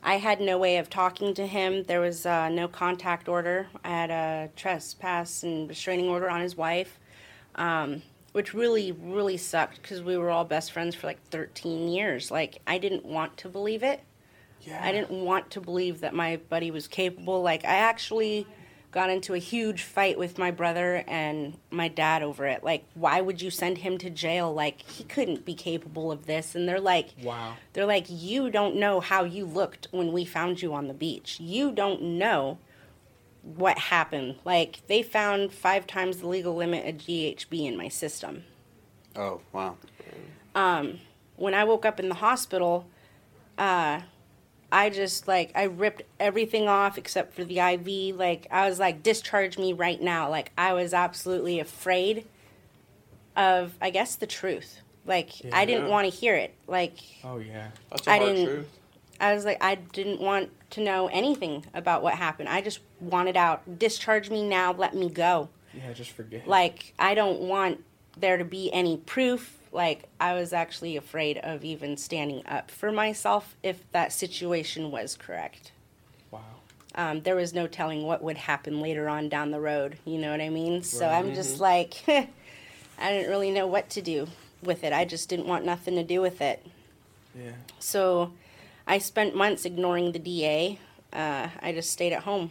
I had no way of talking to him. There was no contact order. I had a trespass and restraining order on his wife. Which really, really sucked because we were all best friends for like 13 years. Like, I didn't want to believe it. Yeah. I didn't want to believe that my buddy was capable. Like, I actually got into a huge fight with my brother and my dad over it. Like, why would you send him to jail? Like, he couldn't be capable of this. And they're like, wow. They're like, you don't know how you looked when we found you on the beach. You don't know what happened. Like, they found 5 times the legal limit of GHB in my system. Oh, wow. When I woke up in the hospital, I just, like, I ripped everything off except for the IV. Like, I was like, discharge me right now. Like, I was absolutely afraid of, I guess, the truth. Like, I didn't want to hear it. Like, oh, yeah. That's a hard truth. I was like, I didn't want to know anything about what happened. I just wanted out. Discharge me now. Let me go. Yeah, just forget. Like, I don't want there to be any proof. Like, I was actually afraid of even standing up for myself if that situation was correct. Wow. There was no telling what would happen later on down the road. You know what I mean? Right. So I'm just like, I didn't really know what to do with it. I just didn't want nothing to do with it. Yeah. So I spent months ignoring the DA. I just stayed at home,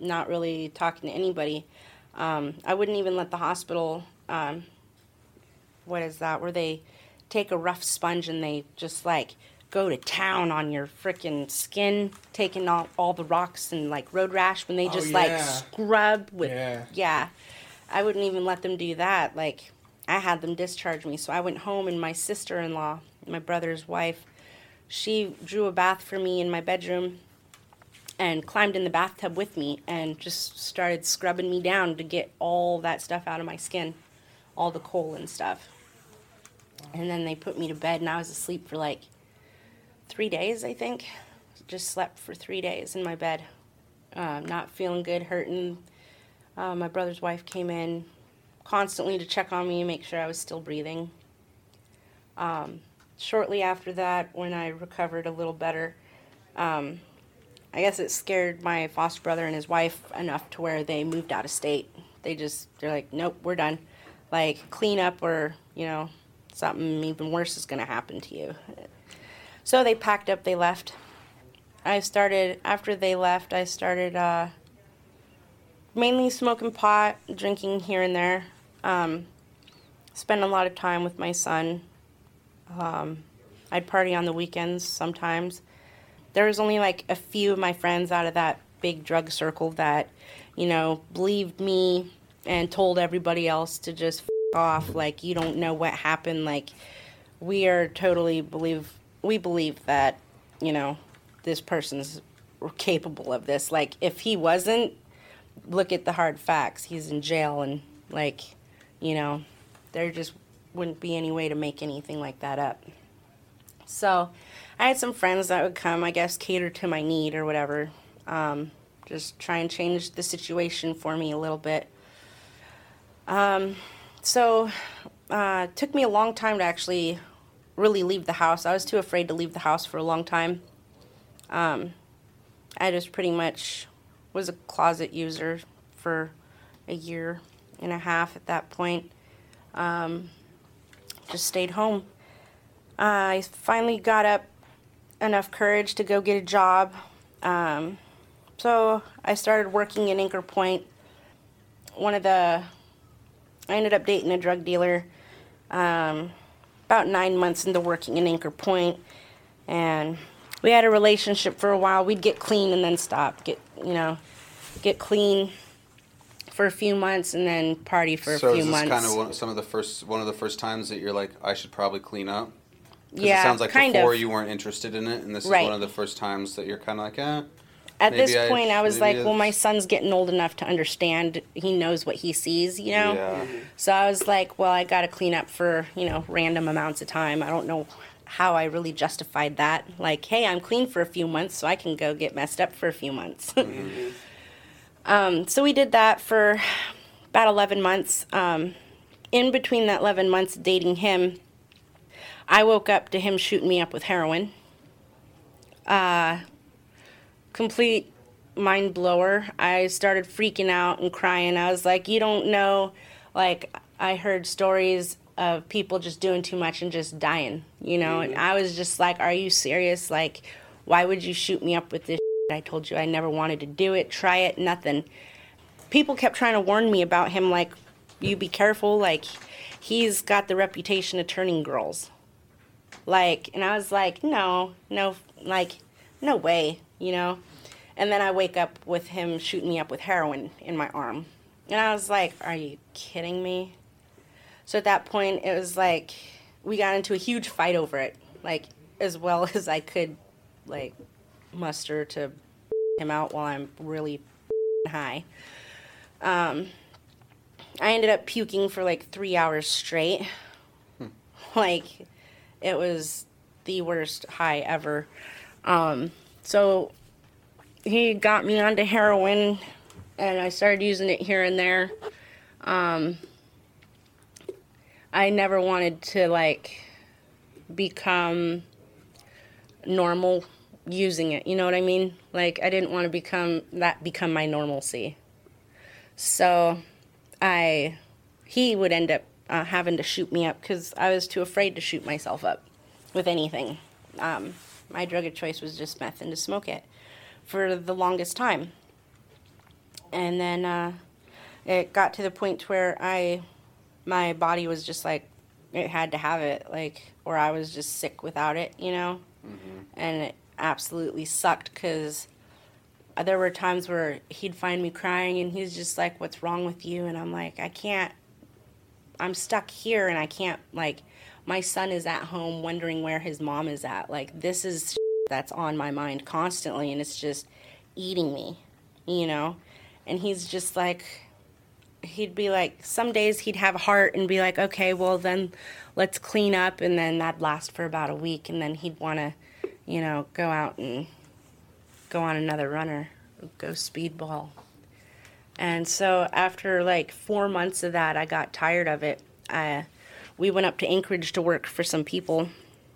not really talking to anybody. I wouldn't even let the hospital, where they take a rough sponge and they just, like, go to town on your frickin' skin, taking all the rocks and, like, road rash when they just, like, scrub with... Yeah. I wouldn't even let them do that. Like, I had them discharge me. So I went home, and my sister-in-law, my brother's wife, she drew a bath for me in my bedroom, and climbed in the bathtub with me and just started scrubbing me down to get all that stuff out of my skin, all the coal and stuff. And then they put me to bed, and I was asleep for like 3 days, I think. Just slept for 3 days in my bed, not feeling good, hurting. My brother's wife came in constantly to check on me and make sure I was still breathing. Shortly after that, when I recovered a little better, I guess it scared my foster brother and his wife enough to where they moved out of state. They're like, nope, we're done. Like, clean up or, you know, something even worse is going to happen to you. So they packed up, they left. After they left, I started mainly smoking pot, drinking here and there. Spent a lot of time with my son. I'd party on the weekends sometimes. There was only like a few of my friends out of that big drug circle that, you know, believed me and told everybody else to just off. Like, you don't know what happened. Like, we believe that, you know, this person's capable of this. Like, if he wasn't, look at the hard facts. He's in jail and, like, you know, there just wouldn't be any way to make anything like that up. So I had some friends that would come, I guess, cater to my need or whatever, just try and change the situation for me a little bit. It took me a long time to actually really leave the house. I was too afraid to leave the house for a long time. I just pretty much was a closet user for a year and a half at that point. Just stayed home. I finally got up enough courage to go get a job. So I started working in Anchor Point. I ended up dating a drug dealer about 9 months into working in Anchor Point, and we had a relationship for a while. We'd get clean and then stop, get clean for a few months and then party for a few months. So is this kind of one of the first times that you're like, I should probably clean up? Yeah, it sounds like kind before of. You weren't interested in it, and this right. is one of the first times that you're kind of like, At this point, I was like, well, my son's getting old enough to understand. He knows what he sees, you know? Yeah. So I was like, well, I got to clean up for, you know, random amounts of time. I don't know how I really justified that. Like, hey, I'm clean for a few months, so I can go get messed up for a few months. Mm-hmm. So we did that for about 11 months. In between that 11 months dating him, I woke up to him shooting me up with heroin. Complete mind blower. I started freaking out and crying. I was like, you don't know. Like, I heard stories of people just doing too much and just dying, you know? Mm-hmm. And I was just like, are you serious? Like, why would you shoot me up with this shit? I told you I never wanted to do it, try it, nothing. People kept trying to warn me about him, like, you be careful. Like, he's got the reputation of turning girls. Like, and I was like, no, like, no way. You know, and then I wake up with him shooting me up with heroin in my arm. And I was like, are you kidding me? So at that point, it was like, we got into a huge fight over it, like, as well as I could, like, muster to him out while I'm really high. I ended up puking for, like, 3 hours straight. Like, it was the worst high ever. So he got me onto heroin, and I started using it here and there. I never wanted to, like, become normal using it. You know what I mean? Like, I didn't want to become my normalcy. So he would end up having to shoot me up because I was too afraid to shoot myself up with anything. My drug of choice was just meth and to smoke it for the longest time. And then it got to the point where my body was just like, it had to have it, like, or I was just sick without it, you know? Mm-hmm. And it absolutely sucked because there were times where he'd find me crying and he's just like, what's wrong with you? And I'm like, I'm stuck here and I can't, like, my son is at home wondering where his mom is at. Like, this is that's on my mind constantly, and it's just eating me, you know? And he's just like, he'd be like, some days he'd have a heart and be like, okay, well then let's clean up. And then that'd last for about a week. And then he'd want to, you know, go out and go on another runner, go speedball. And so after like 4 months of that, I got tired of it. We went up to Anchorage to work for some people.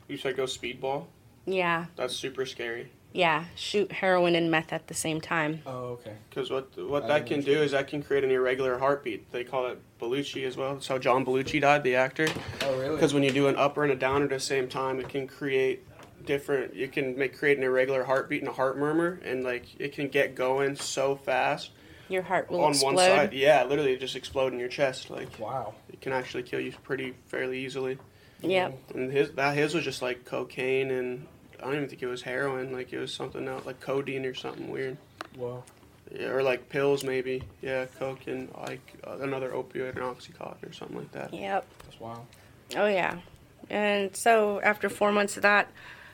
You said go speedball? Yeah. That's super scary. Yeah, shoot heroin and meth at the same time. Oh, okay. Because what that can do is that can create an irregular heartbeat. They call it Belushi as well. That's how John Belushi died, the actor. Oh, really? Because when you do an upper and a downer at the same time, it can create different... You can create an irregular heartbeat and a heart murmur, and, like, it can get going so fast. Your heart will explode? On one side, yeah, literally just explode in your chest. Like, wow. It can actually kill you fairly easily. Yeah. And his was just, like, cocaine and... I don't even think it was heroin. Like, it was something else, like codeine or something weird. Wow. Yeah, or, like, pills maybe. Yeah, coke and, like, another opioid, an Oxycontin or something like that. Yep. That's wild. Oh, yeah. And so after 4 months of that,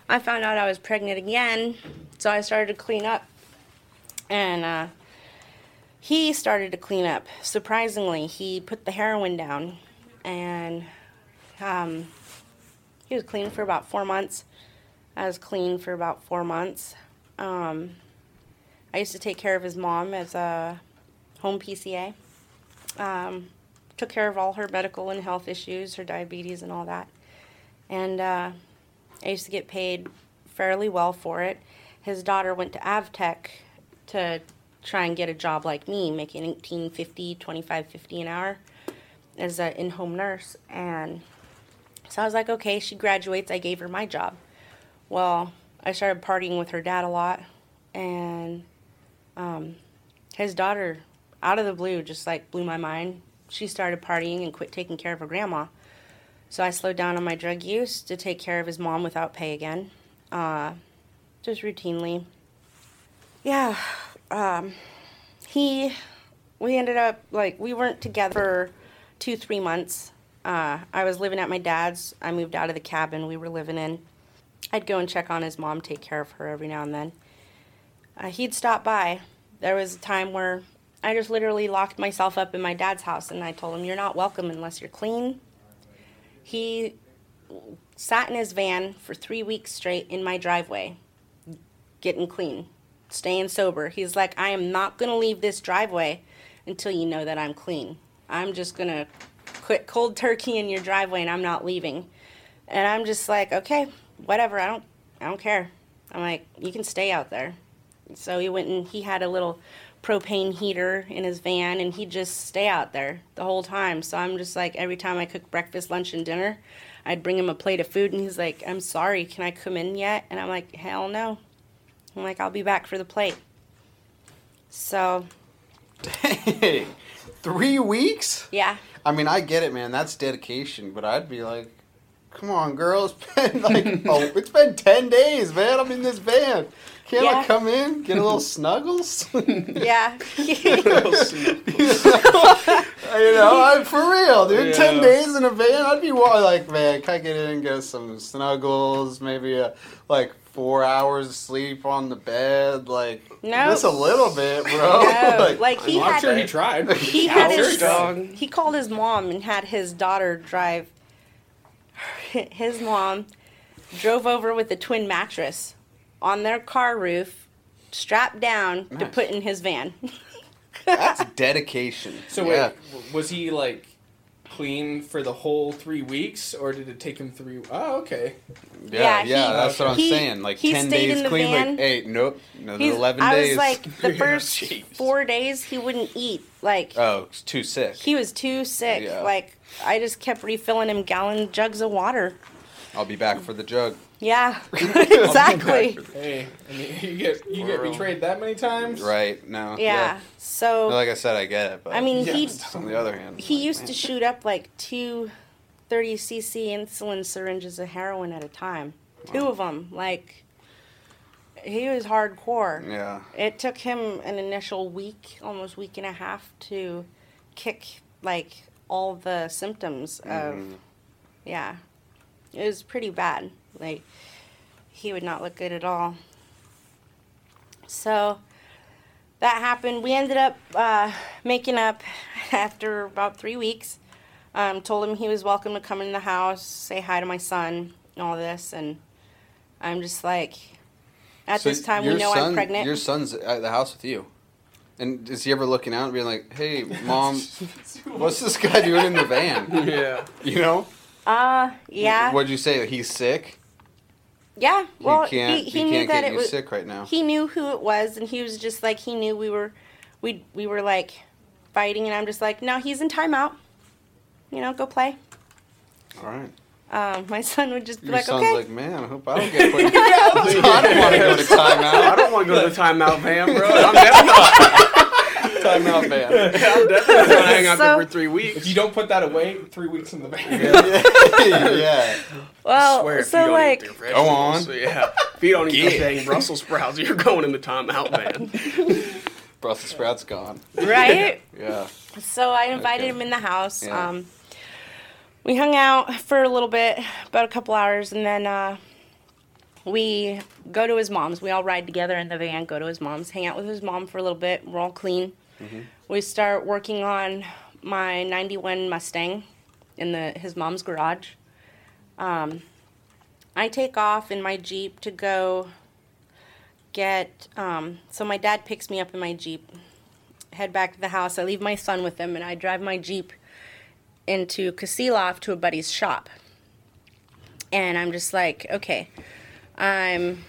I found out I was pregnant again, so I started to clean up. And he started to clean up. Surprisingly, he put the heroin down, and he was clean for about 4 months. I was clean for about 4 months. I used to take care of his mom as a home PCA. Took care of all her medical and health issues, her diabetes and all that. And I used to get paid fairly well for it. His daughter went to Avtech to try and get a job like me, making $18.50, $25.50 an hour as an in-home nurse. And so I was like, okay, she graduates. I gave her my job. Well, I started partying with her dad a lot, and his daughter, out of the blue, just, like, blew my mind. She started partying and quit taking care of her grandma. So I slowed down on my drug use to take care of his mom without pay again, just routinely. Yeah, we ended up, like, we weren't together for 2-3 months. I was living at my dad's. I moved out of the cabin we were living in. I'd go and check on his mom, take care of her every now and then. He'd stop by. There was a time where I just literally locked myself up in my dad's house, and I told him, you're not welcome unless you're clean. He sat in his van for 3 weeks straight in my driveway, getting clean, staying sober. He's like, I am not going to leave this driveway until you know that I'm clean. I'm just going to quit cold turkey in your driveway, and I'm not leaving. And I'm just like, okay, whatever, I don't care. I'm like, you can stay out there. So he went and he had a little propane heater in his van, and he'd just stay out there the whole time. So I'm just like, every time I cook breakfast, lunch, and dinner, I'd bring him a plate of food, and he's like, I'm sorry, can I come in yet? And I'm like, hell no. I'm like, I'll be back for the plate. So. Dang. 3 weeks? Yeah. I mean, I get it, man. That's dedication, but I'd be like, come on, girl. It's been 10 days, man. I'm in this van. Can't I come in? Get a little snuggles? Yeah. You know, I'm for real, dude. Yeah. 10 days in a van, I'd be like, man, can I get in and get some snuggles? Maybe, 4 hours of sleep on the bed, like, no. Just a little bit, bro. No. I'm sure he tried. He called his mom and had his daughter drive. His mom drove over with a twin mattress on their car roof, strapped down to put in his van. That's dedication. So wait, was he clean for the whole 3 weeks, or did it take him three? Oh, okay. Yeah, that's what I'm saying. Like, 10 days clean. Van. Like, hey, nope, another 11 days. I was like, the first 4 days he wouldn't eat. Like, oh, it's too sick. He was too sick. Yeah. Like, I just kept refilling him gallon jugs of water. I'll be back for the jug. Yeah, exactly. Hey, I mean, you get betrayed that many times? Right, no. Yeah. So. Like I said, I get it. But I mean, on the other hand. He used to shoot up 2 30cc insulin syringes of heroin at a time. Wow. 2 of them. Like, he was hardcore. Yeah. It took him an initial week, almost week and a half, to kick, all the symptoms of, yeah. It was pretty bad. He would not look good at all. So that happened. We ended up making up after about 3 weeks. Told him he was welcome to come in the house, say hi to my son, and all this. And I'm just like, at this time, we know I'm pregnant. Your son's at the house with you. And is he ever looking out and being like, hey, Mom, what's this guy doing in the van? Yeah. You know? Yeah. What'd you say? He's sick? Yeah. Well, he knew that it was sick right now. He knew who it was, and he was just like, he knew we were like fighting, and I'm just like, no, he's in timeout. You know, go play. All right. My son would just be like, okay. Your son's like, man, I hope I don't get put in. I don't want to go to timeout. I don't want to go to the timeout van, bro. I'm definitely not. Timeout van. Yeah, I'm definitely going to hang out there for 3 weeks. If you don't put that away, 3 weeks in the van. Yeah. Yeah. Well, I swear, so if you like, don't eat go on. So yeah. If you don't eat the Brussels sprouts, you're going in the timeout van. Brussels sprouts gone. Right? Yeah. So I invited him in the house. Yeah. We hung out for a little bit, about a couple hours, and then we go to his mom's. We all ride together in the van, go to his mom's, hang out with his mom for a little bit. We're all clean. Mm-hmm. We start working on my 91 Mustang in his mom's garage. I take off in my Jeep to go get... so my dad picks me up in my Jeep, head back to the house. I leave my son with him, and I drive my Jeep into Kasilof to a buddy's shop. And I'm just like, okay, I'm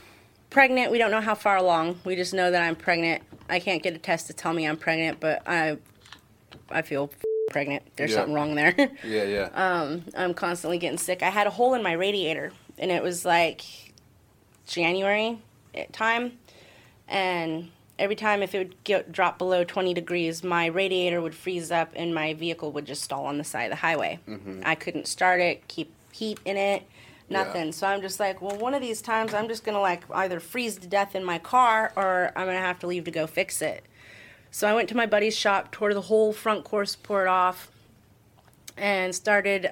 pregnant. We don't know how far along. We just know that I'm pregnant. I can't get a test to tell me I'm pregnant, but I feel pregnant. There's something wrong there. Yeah, yeah. I'm constantly getting sick. I had a hole in my radiator, and it was like January time, and every time if it would drop below 20 degrees, my radiator would freeze up and my vehicle would just stall on the side of the highway. Mm-hmm. I couldn't start it, keep heat in it, nothing. Yeah. So I'm just like, well, one of these times I'm just going to like either freeze to death in my car or I'm going to have to leave to go fix it. So I went to my buddy's shop, tore the whole front course, poured off, and started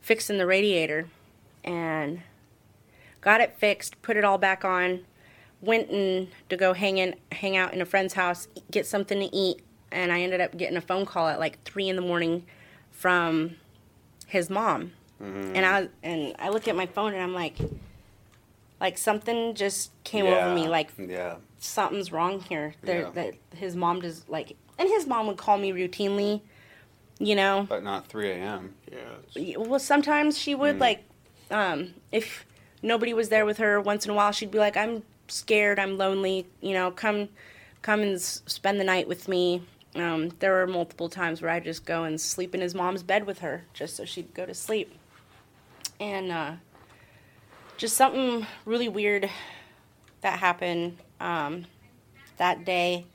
fixing the radiator. And got it fixed, put it all back on. Went in to go hang out in a friend's house, get something to eat, and I ended up getting a phone call at like 3 a.m. from his mom. Mm-hmm. And I look at my phone and I'm like something just came over me. Like something's wrong here. That his mom does like, and his mom would call me routinely, you know. But not 3 a.m. Yeah. Well, sometimes she would like, if nobody was there with her, once in a while she'd be like, I'm scared, I'm lonely, you know, come and spend the night with me. There were multiple times where I just go and sleep in his mom's bed with her just so she'd go to sleep. And just something really weird that happened that day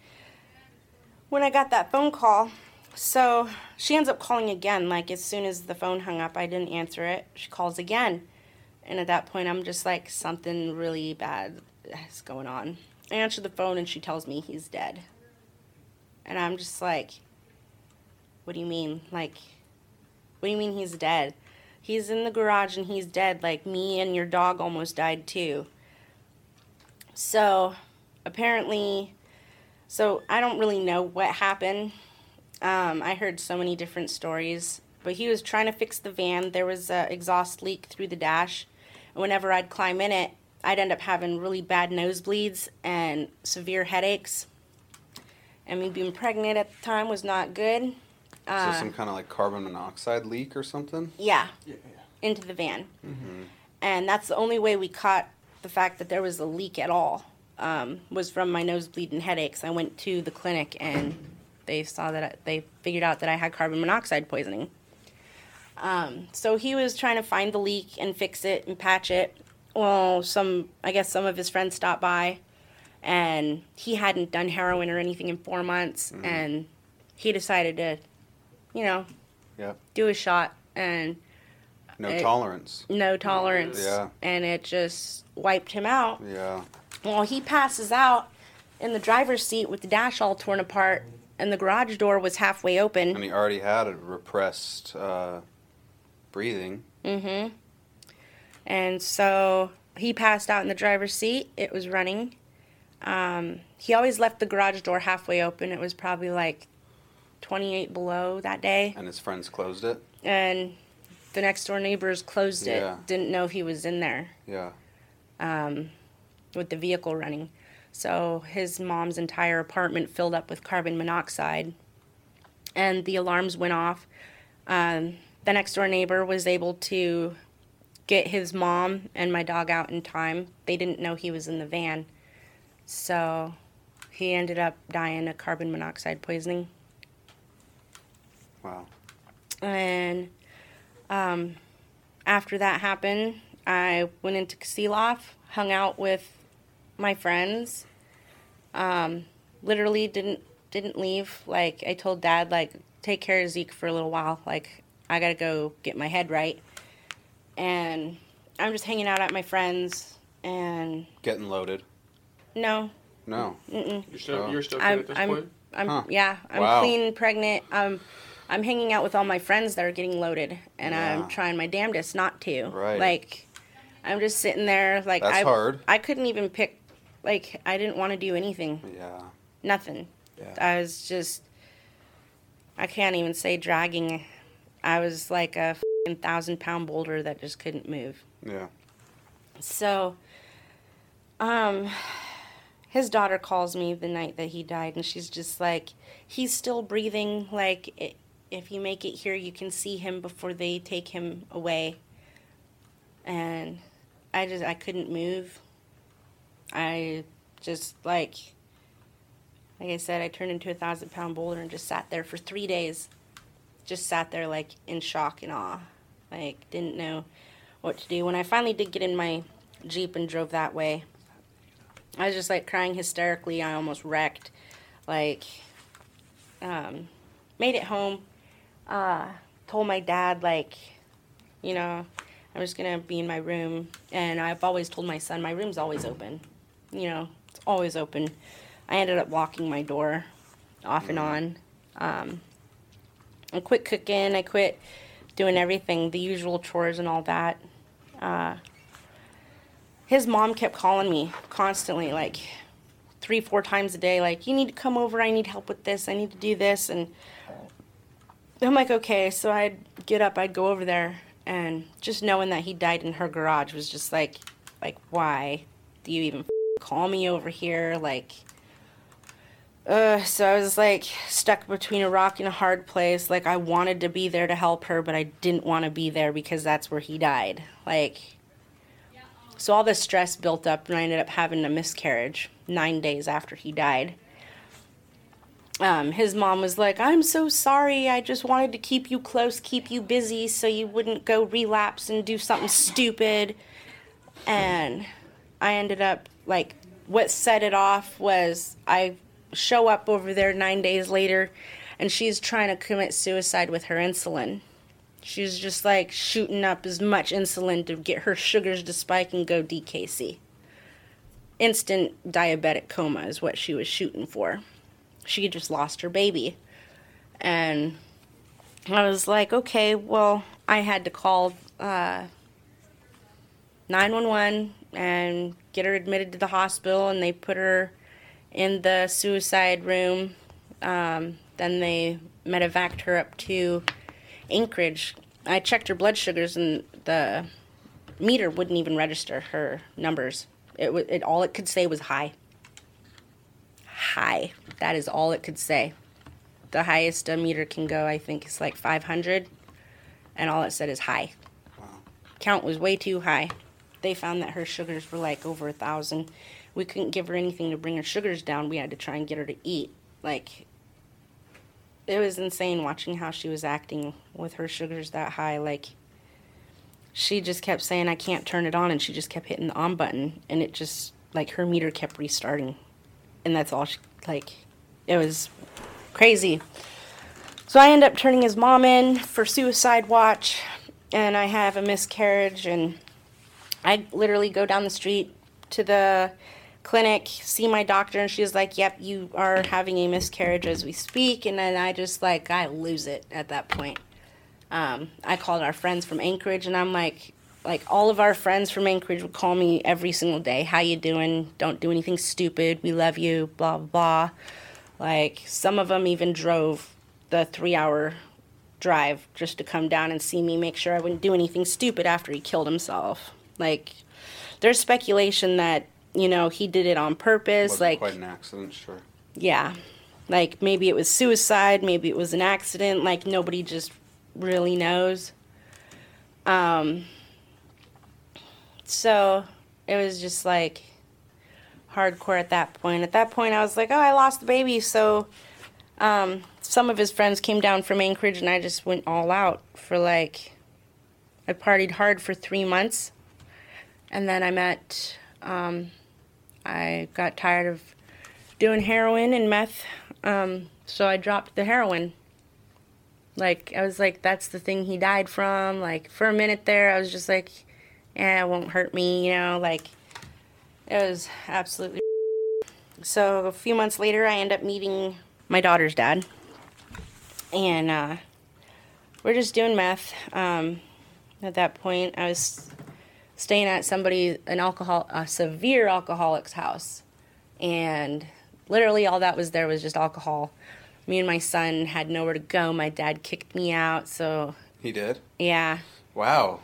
when I got that phone call. So she ends up calling again, like as soon as the phone hung up, I didn't answer it. She calls again. And at that point, I'm just like, something really bad is going on. I answer the phone, and she tells me he's dead. And I'm just like, what do you mean? Like, what do you mean he's dead? He's in the garage, and he's dead. Like, me and your dog almost died, too. So, apparently, I don't really know what happened. I heard so many different stories. But he was trying to fix the van. There was an exhaust leak through the dash. Whenever I'd climb in it, I'd end up having really bad nosebleeds and severe headaches. And me being pregnant at the time was not good. So some kind of like carbon monoxide leak or something? Yeah. Into the van. Mm-hmm. And that's the only way we caught the fact that there was a leak at all, was from my nosebleed and headaches. I went to the clinic and they saw that they figured out that I had carbon monoxide poisoning. So he was trying to find the leak and fix it and patch it. Well, I guess some of his friends stopped by, and he hadn't done heroin or anything in 4 months, and he decided to, you know, do a shot, and no tolerance, and it just wiped him out. Yeah. Well, he passes out in the driver's seat with the dash all torn apart, and the garage door was halfway open. And he already had a repressed breathing. Mm-hmm. And so he passed out in the driver's seat. It was running. He always left the garage door halfway open. It was probably like 28 below that day. And his friends closed it? And the next door neighbors closed it. Yeah. Didn't know he was in there. Yeah. With the vehicle running. So his mom's entire apartment filled up with carbon monoxide. And the alarms went off. The next door neighbor was able to get his mom and my dog out in time. They didn't know he was in the van. So he ended up dying of carbon monoxide poisoning. Wow. And after that happened, I went into Kasilof, hung out with my friends, literally didn't leave. Like, I told Dad, like, take care of Zeke for a little while. Like, I gotta go get my head right. And I'm just hanging out at my friends and... Getting loaded. No. No. Mm-mm. You're still good at this point? Yeah. I'm clean, pregnant. I'm hanging out with all my friends that are getting loaded, and I'm trying my damnedest not to. Right. Like, I'm just sitting there. Like, that's hard. I couldn't even pick. Like, I didn't want to do anything. Yeah. Nothing. Yeah. I was just... I can't even say dragging. I was like a 1,000-pound boulder that just couldn't move. Yeah. So, his daughter calls me the night that he died, and she's just like, he's still breathing. Like, if you make it here, you can see him before they take him away. And I couldn't move. I just, like I said, I turned into a 1,000-pound boulder and just sat there for 3 days. Just sat there, like, in shock and awe. Like, didn't know what to do. When I finally did get in my Jeep and drove that way, I was just, like, crying hysterically. I almost wrecked. Like, made it home. Told my dad, like, you know, I'm just going to be in my room. And I've always told my son, my room's always open. You know, it's always open. I ended up locking my door off and on. I quit cooking. I quit doing everything, the usual chores and all that. His mom kept calling me constantly, like 3-4 times a day, like, you need to come over, I need help with this, I need to do this. And I'm like, okay. So I'd get up, I'd go over there, and just knowing that he died in her garage was just like, why do you even call me over here? Like, so I was, like, stuck between a rock and a hard place. Like, I wanted to be there to help her, but I didn't want to be there because that's where he died. Like, so all this stress built up, and I ended up having a miscarriage 9 days after he died. His mom was like, I'm so sorry. I just wanted to keep you close, keep you busy so you wouldn't go relapse and do something stupid. And I ended up, like, what set it off was I... show up over there 9 days later, and she's trying to commit suicide with her insulin. She's just, like, shooting up as much insulin to get her sugars to spike and go DKC. Instant diabetic coma is what she was shooting for. She just lost her baby. And I was like, okay, well, I had to call 911 and get her admitted to the hospital, and they put her in the suicide room. Then they medevaced her up to Anchorage. I checked her blood sugars, and the meter wouldn't even register her numbers. It all it could say was high. High. That is all it could say. The highest a meter can go, I think, is like 500, and all it said is high. Wow. Count was way too high. They found that her sugars were like over 1,000. We couldn't give her anything to bring her sugars down. We had to try and get her to eat. Like, it was insane watching how she was acting with her sugars that high. Like, she just kept saying, I can't turn it on, and she just kept hitting the on button, and it just, like, her meter kept restarting. And that's all she, like, it was crazy. So I end up turning his mom in for suicide watch, and I have a miscarriage, and I literally go down the street to the clinic, see my doctor, and she's like, yep, you are having a miscarriage as we speak. And then I just, like, I lose it at that point. I called our friends from Anchorage, and I'm like, Like, all of our friends from Anchorage would call me every single day. How you doing? Don't do anything stupid. We love you, blah, blah, blah. Like, some of them even drove the 3-hour drive just to come down and see me, make sure I wouldn't do anything stupid after he killed himself. Like, there's speculation that, you know, he did it on purpose. Wasn't like, quite an accident, sure. Yeah. Like, maybe it was suicide. Maybe it was an accident. Like, nobody just really knows. So it was just like hardcore at that point. At that point, I was like, oh, I lost the baby. So some of his friends came down from Anchorage, and I just went all out for like, I partied hard for 3 months. And then I met, I got tired of doing heroin and meth. So I dropped the heroin. Like, I was like, that's the thing he died from. Like, for a minute there, I was just like, it won't hurt me, you know, like, it was absolutely. So a few months later, I end up meeting my daughter's dad, and we're just doing meth. At that point, I was staying at a severe alcoholic's house, and literally all that was there was just alcohol. Me and my son had nowhere to go. My dad kicked me out, so. He did? Yeah. Wow.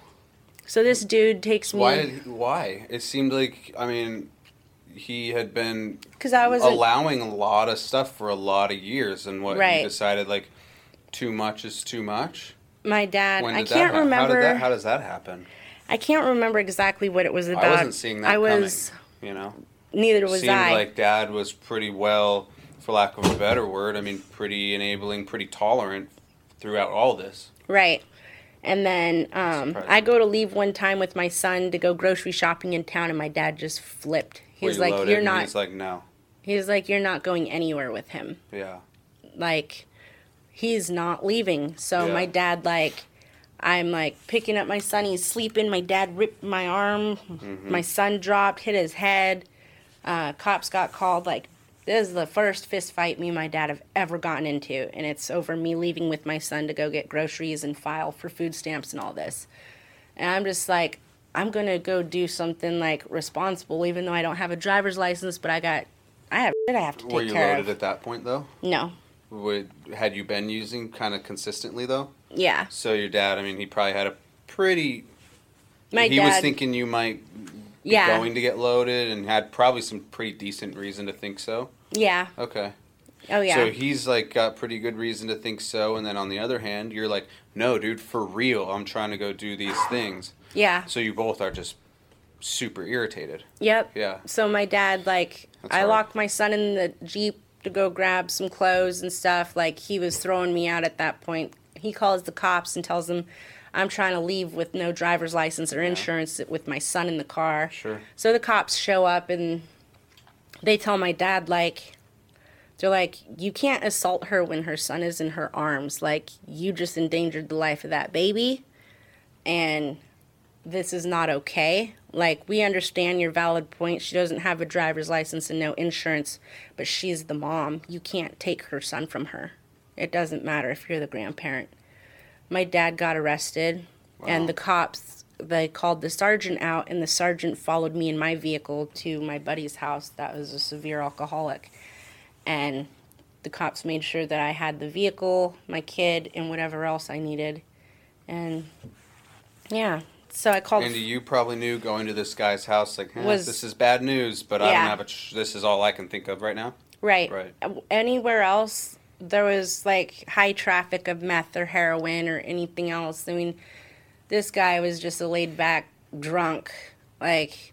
So this dude takes me... Why? It seemed like, I mean, he had been allowing a lot of stuff for a lot of years, and he decided, like, too much is too much? My dad... I can't remember... How does that happen? I can't remember exactly what it was about. I wasn't seeing that coming, you know? Neither was I. It seemed like Dad was pretty well, for lack of a better word, I mean, pretty enabling, pretty tolerant throughout all this. Right. And then I go to leave one time with my son to go grocery shopping in town, and my dad just flipped. He's like, loaded, "You're not." He's like, "No." He's like, "You're not going anywhere with him." Yeah. Like, he's not leaving. So my dad, like, I'm like picking up my son. He's sleeping. My dad ripped my arm. Mm-hmm. My son dropped, hit his head. Cops got called. Like, this is the first fist fight me and my dad have ever gotten into, and it's over me leaving with my son to go get groceries and file for food stamps and all this. And I'm just like, I'm going to go do something, like, responsible, even though I don't have a driver's license, but I have shit I have to take care of. Were you loaded at that point, though? No. Had you been using kind of consistently, though? Yeah. So your dad, I mean, he probably had a pretty... He was thinking you might... Yeah. Going to get loaded, and had probably some pretty decent reason to think so. Yeah. Okay. Oh, yeah. So he's, like, got pretty good reason to think so, and then on the other hand, you're like, no, dude, for real, I'm trying to go do these things. Yeah. So you both are just super irritated. Yep. Yeah. So my dad, like, I locked my son in the Jeep to go grab some clothes and stuff. Like, he was throwing me out at that point. He calls the cops and tells them, I'm trying to leave with no driver's license or insurance with my son in the car. Sure. So the cops show up, and they tell my dad, like, they're like, you can't assault her when her son is in her arms. Like, you just endangered the life of that baby, and this is not okay. Like, we understand your valid point. She doesn't have a driver's license and no insurance, but she's the mom. You can't take her son from her. It doesn't matter if you're the grandparent. My dad got arrested, and the cops, they called the sergeant out, and the sergeant followed me in my vehicle to my buddy's house that was a severe alcoholic. And the cops made sure that I had the vehicle, my kid, and whatever else I needed. And, yeah, so I called... And you probably knew going to this guy's house, like, this is bad news, but I don't have this is all I can think of right now? Right. Anywhere else... There was, like, high traffic of meth or heroin or anything else. I mean, this guy was just a laid-back drunk, like...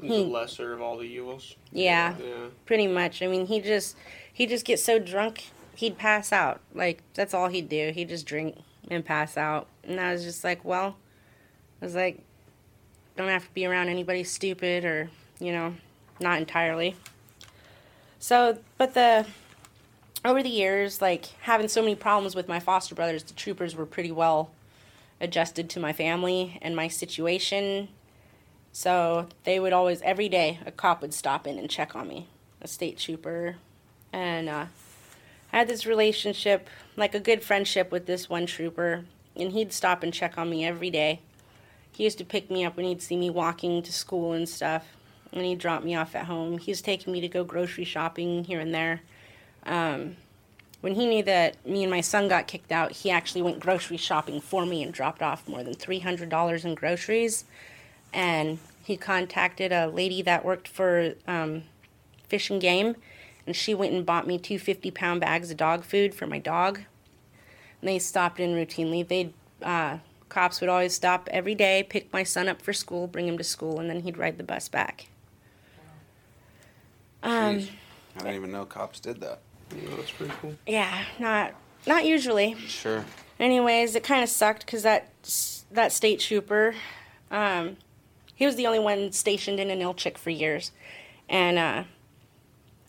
He's the lesser of all the evils. Yeah, pretty much. I mean, he just gets so drunk, he'd pass out. Like, that's all he'd do. He'd just drink and pass out. And I was just like, don't have to be around anybody stupid or, you know, not entirely. So, but over the years, like, having so many problems with my foster brothers, the troopers were pretty well adjusted to my family and my situation. So they would always, every day, a cop would stop in and check on me, a state trooper. And I had this relationship, like a good friendship with this one trooper, and he'd stop and check on me every day. He used to pick me up when he'd see me walking to school and stuff, and he'd drop me off at home. He was taking me to go grocery shopping here and there. When he knew that me and my son got kicked out, he actually went grocery shopping for me and dropped off more than $300 in groceries. And he contacted a lady that worked for Fish and Game, and she went and bought me two 50-pound bags of dog food for my dog. And they stopped in routinely. Cops would always stop every day, pick my son up for school, bring him to school, and then he'd ride the bus back. I didn't even know cops did that. You know, that's pretty cool. Yeah, not usually. Sure. Anyways, it kind of sucked because that state trooper, he was the only one stationed in Ninilchik for years, and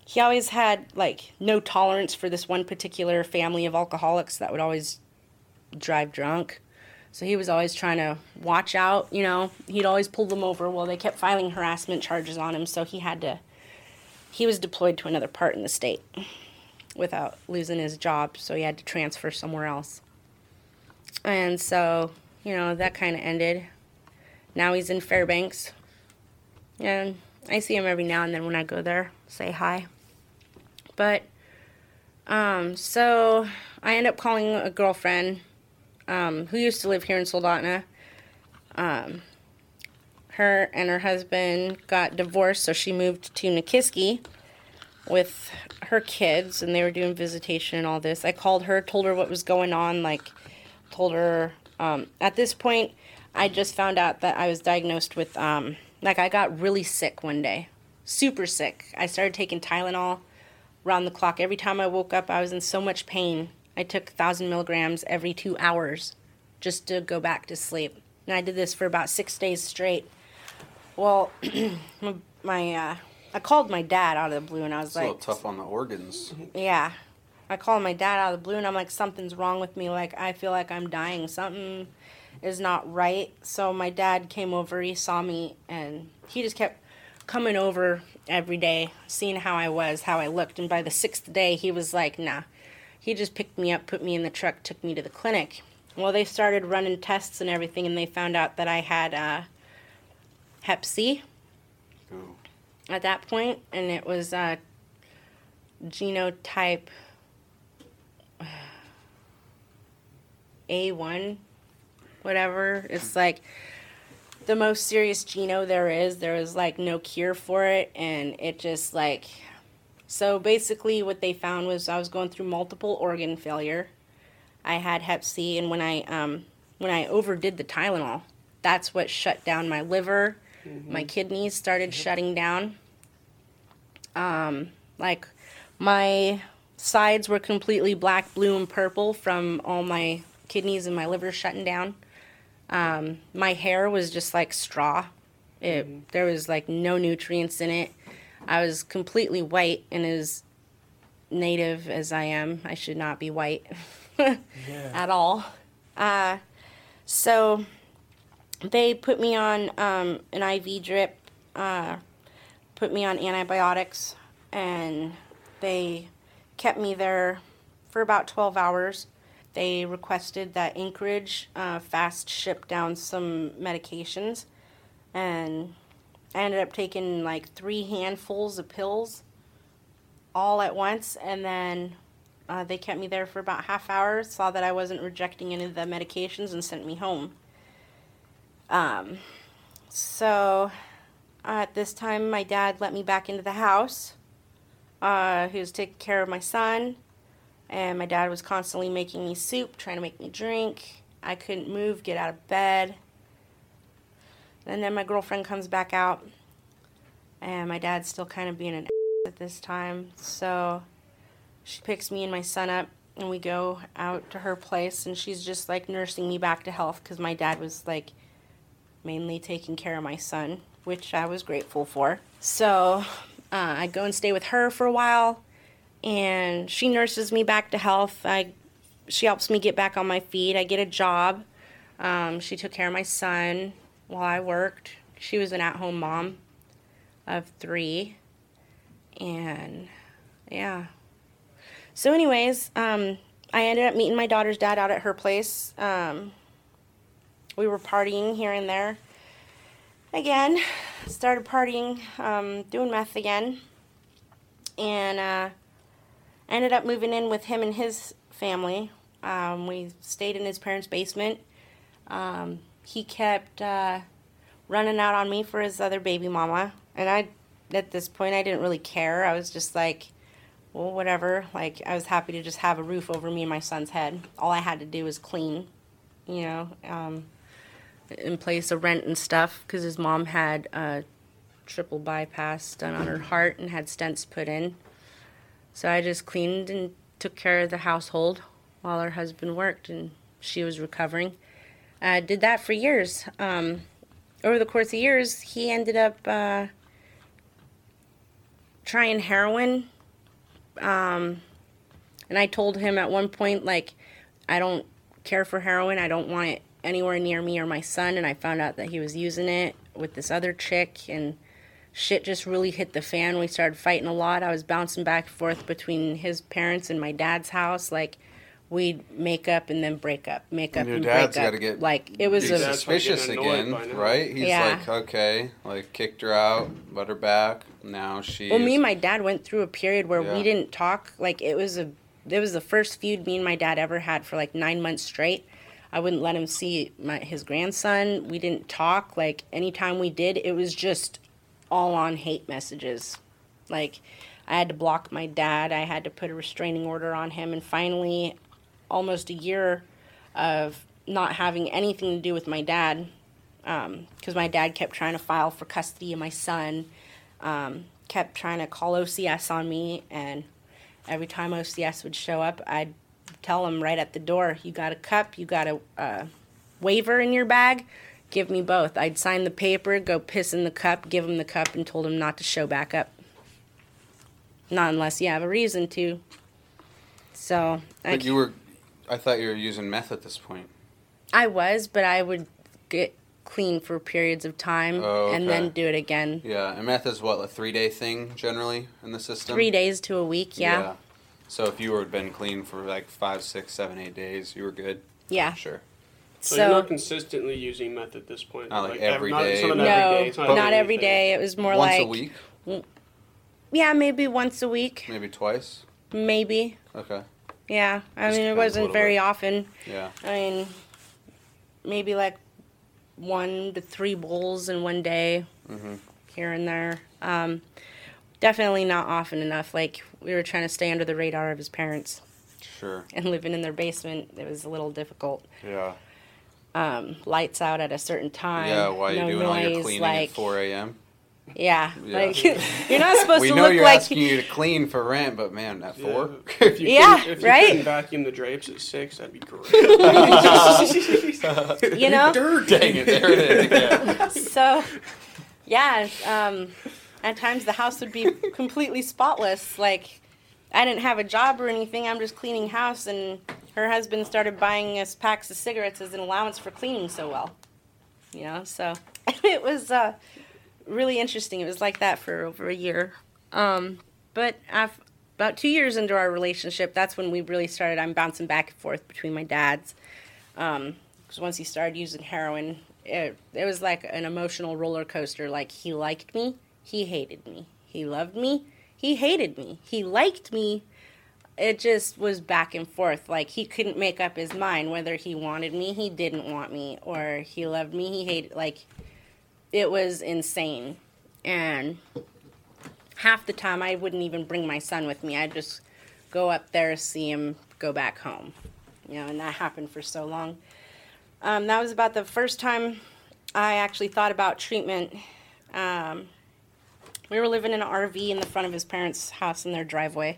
he always had like no tolerance for this one particular family of alcoholics that would always drive drunk. So he was always trying to watch out, you know. He'd always pull them over. Well, they kept filing harassment charges on him, so he was deployed to another part in the state without losing his job, so he had to transfer somewhere else. And so, you know, that kind of ended. Now he's in Fairbanks, and I see him every now and then when I go there, say hi. But, so I end up calling a girlfriend who used to live here in Soldotna. Her and her husband got divorced, so she moved to Nikiski with her kids, and they were doing visitation and all this. I called her, told her what was going on, at this point, I just found out that I was diagnosed with, I got really sick one day, super sick. I started taking Tylenol round the clock. Every time I woke up, I was in so much pain. I took 1,000 milligrams every 2 hours just to go back to sleep. And I did this for about 6 days straight. Well, I called my dad out of the blue, and I was like... It's a little tough on the organs. Yeah. I called my dad out of the blue, and I'm like, something's wrong with me. Like, I feel like I'm dying. Something is not right. So my dad came over. He saw me, and he just kept coming over every day, seeing how I was, how I looked. And by the 6th day, he was like, nah. He just picked me up, put me in the truck, took me to the clinic. Well, they started running tests and everything, and they found out that I had Hep C at that point, and it was genotype A1, whatever. It's like the most serious geno there is. There was like no cure for it, and it just like... So basically what they found was I was going through multiple organ failure. I had Hep C, and when I overdid the Tylenol, that's what shut down my liver. Mm-hmm. My kidneys started shutting down. My sides were completely black, blue, and purple from all my kidneys and my liver shutting down. My hair was just like straw. There was like no nutrients in it. I was completely white, and as native as I am, I should not be white at all. So they put me on an IV drip, put me on antibiotics, and they kept me there for about 12 hours. They requested that Anchorage fast ship down some medications, and I ended up taking like 3 handfuls of pills all at once, and then they kept me there for about half hour, saw that I wasn't rejecting any of the medications, and sent me home. At this time, my dad let me back into the house. He was taking care of my son, and my dad was constantly making me soup, trying to make me drink. I couldn't move, get out of bed. And then my girlfriend comes back out, and my dad's still kind of being an ass at this time. So she picks me and my son up, and we go out to her place, and she's just, like, nursing me back to health because my dad was, like, mainly taking care of my son, which I was grateful for. So I go and stay with her for a while, and she nurses me back to health. She helps me get back on my feet. I get a job. She took care of my son while I worked. She was an at-home mom of 3, and yeah. So anyways, I ended up meeting my daughter's dad out at her place. we were partying here and there again, started partying, doing meth again, and ended up moving in with him and his family. We stayed in his parents' basement. He kept running out on me for his other baby mama, and I, at this point, I didn't really care. I was just like, well, whatever. Like, I was happy to just have a roof over me and my son's head. All I had to do was clean, you know, and pay the rent and stuff, because his mom had a triple bypass done on her heart and had stents put in. So I just cleaned and took care of the household while her husband worked and she was recovering. I did that for years. Over the course of years, he ended up trying heroin. And I told him at one point, like, I don't care for heroin. I don't want it anywhere near me or my son. And I found out that he was using it with this other chick, and shit just really hit the fan. We started fighting a lot. I was bouncing back and forth between his parents and my dad's house. Like, we'd make up and then break up, make up and break up. Your dad's got to get, like, it was suspicious again, right? He's like, okay, like, kicked her out, let her back. Now she. Well, me and my dad went through a period where we didn't talk. Like, it was the first feud me and my dad ever had for like 9 months straight. I wouldn't let him see his grandson. We didn't talk. Like, anytime we did, it was just all on hate messages. Like, I had to block my dad. I had to put a restraining order on him. And finally, almost a year of not having anything to do with my dad, because my dad kept trying to file for custody of my son, kept trying to call OCS on me. And every time OCS would show up, I'd tell him right at the door, you got a cup, you got a waiver in your bag, give me both. I'd sign the paper, go piss in the cup, give him the cup, and told him not to show back up. Not unless you have a reason to. So. I thought you were using meth at this point. I was, but I would get clean for periods of time and then do it again. Yeah, and meth is what, a 3-day thing generally in the system? 3 days to a week, yeah. So if you had been clean for like 5, 6, 7, 8 days, you were good? Yeah. Sure. So you're not consistently using meth at this point? Not like every day? No, not every day. It was more like... Once a week? Yeah, maybe once a week. Maybe twice? Maybe. Okay. Yeah. I mean, it wasn't very often. Yeah. I mean, maybe like 1 to 3 bowls in one day, here and there. Definitely not often enough. Like, we were trying to stay under the radar of his parents. Sure. And living in their basement, it was a little difficult. Yeah. Lights out at a certain time. Yeah, while you're doing all your cleaning at 4 a.m.? Yeah. Like, you're not supposed to look like... We know you're asking you to clean for rent, but man, at 4? If you couldn't vacuum the drapes at 6, that'd be great. You know? Dang it, there it is again. So, yeah, at times the house would be completely spotless. Like, I didn't have a job or anything, I'm just cleaning house, and her husband started buying us packs of cigarettes as an allowance for cleaning so well. You know, so it was... really interesting. It was like that for over a year. But about 2 years into our relationship, that's when we really started. I'm bouncing back and forth between my dads. Because once he started using heroin, it was like an emotional roller coaster. Like, he liked me. He hated me. He loved me. He hated me. He liked me. It just was back and forth. Like, he couldn't make up his mind whether he wanted me, he didn't want me, or he loved me, he hated, like... It was insane, and half the time I wouldn't even bring my son with me. I'd just go up there, see him, go back home, you know, and that happened for so long. That was about the first time I actually thought about treatment. We were living in an RV in the front of his parents' house in their driveway,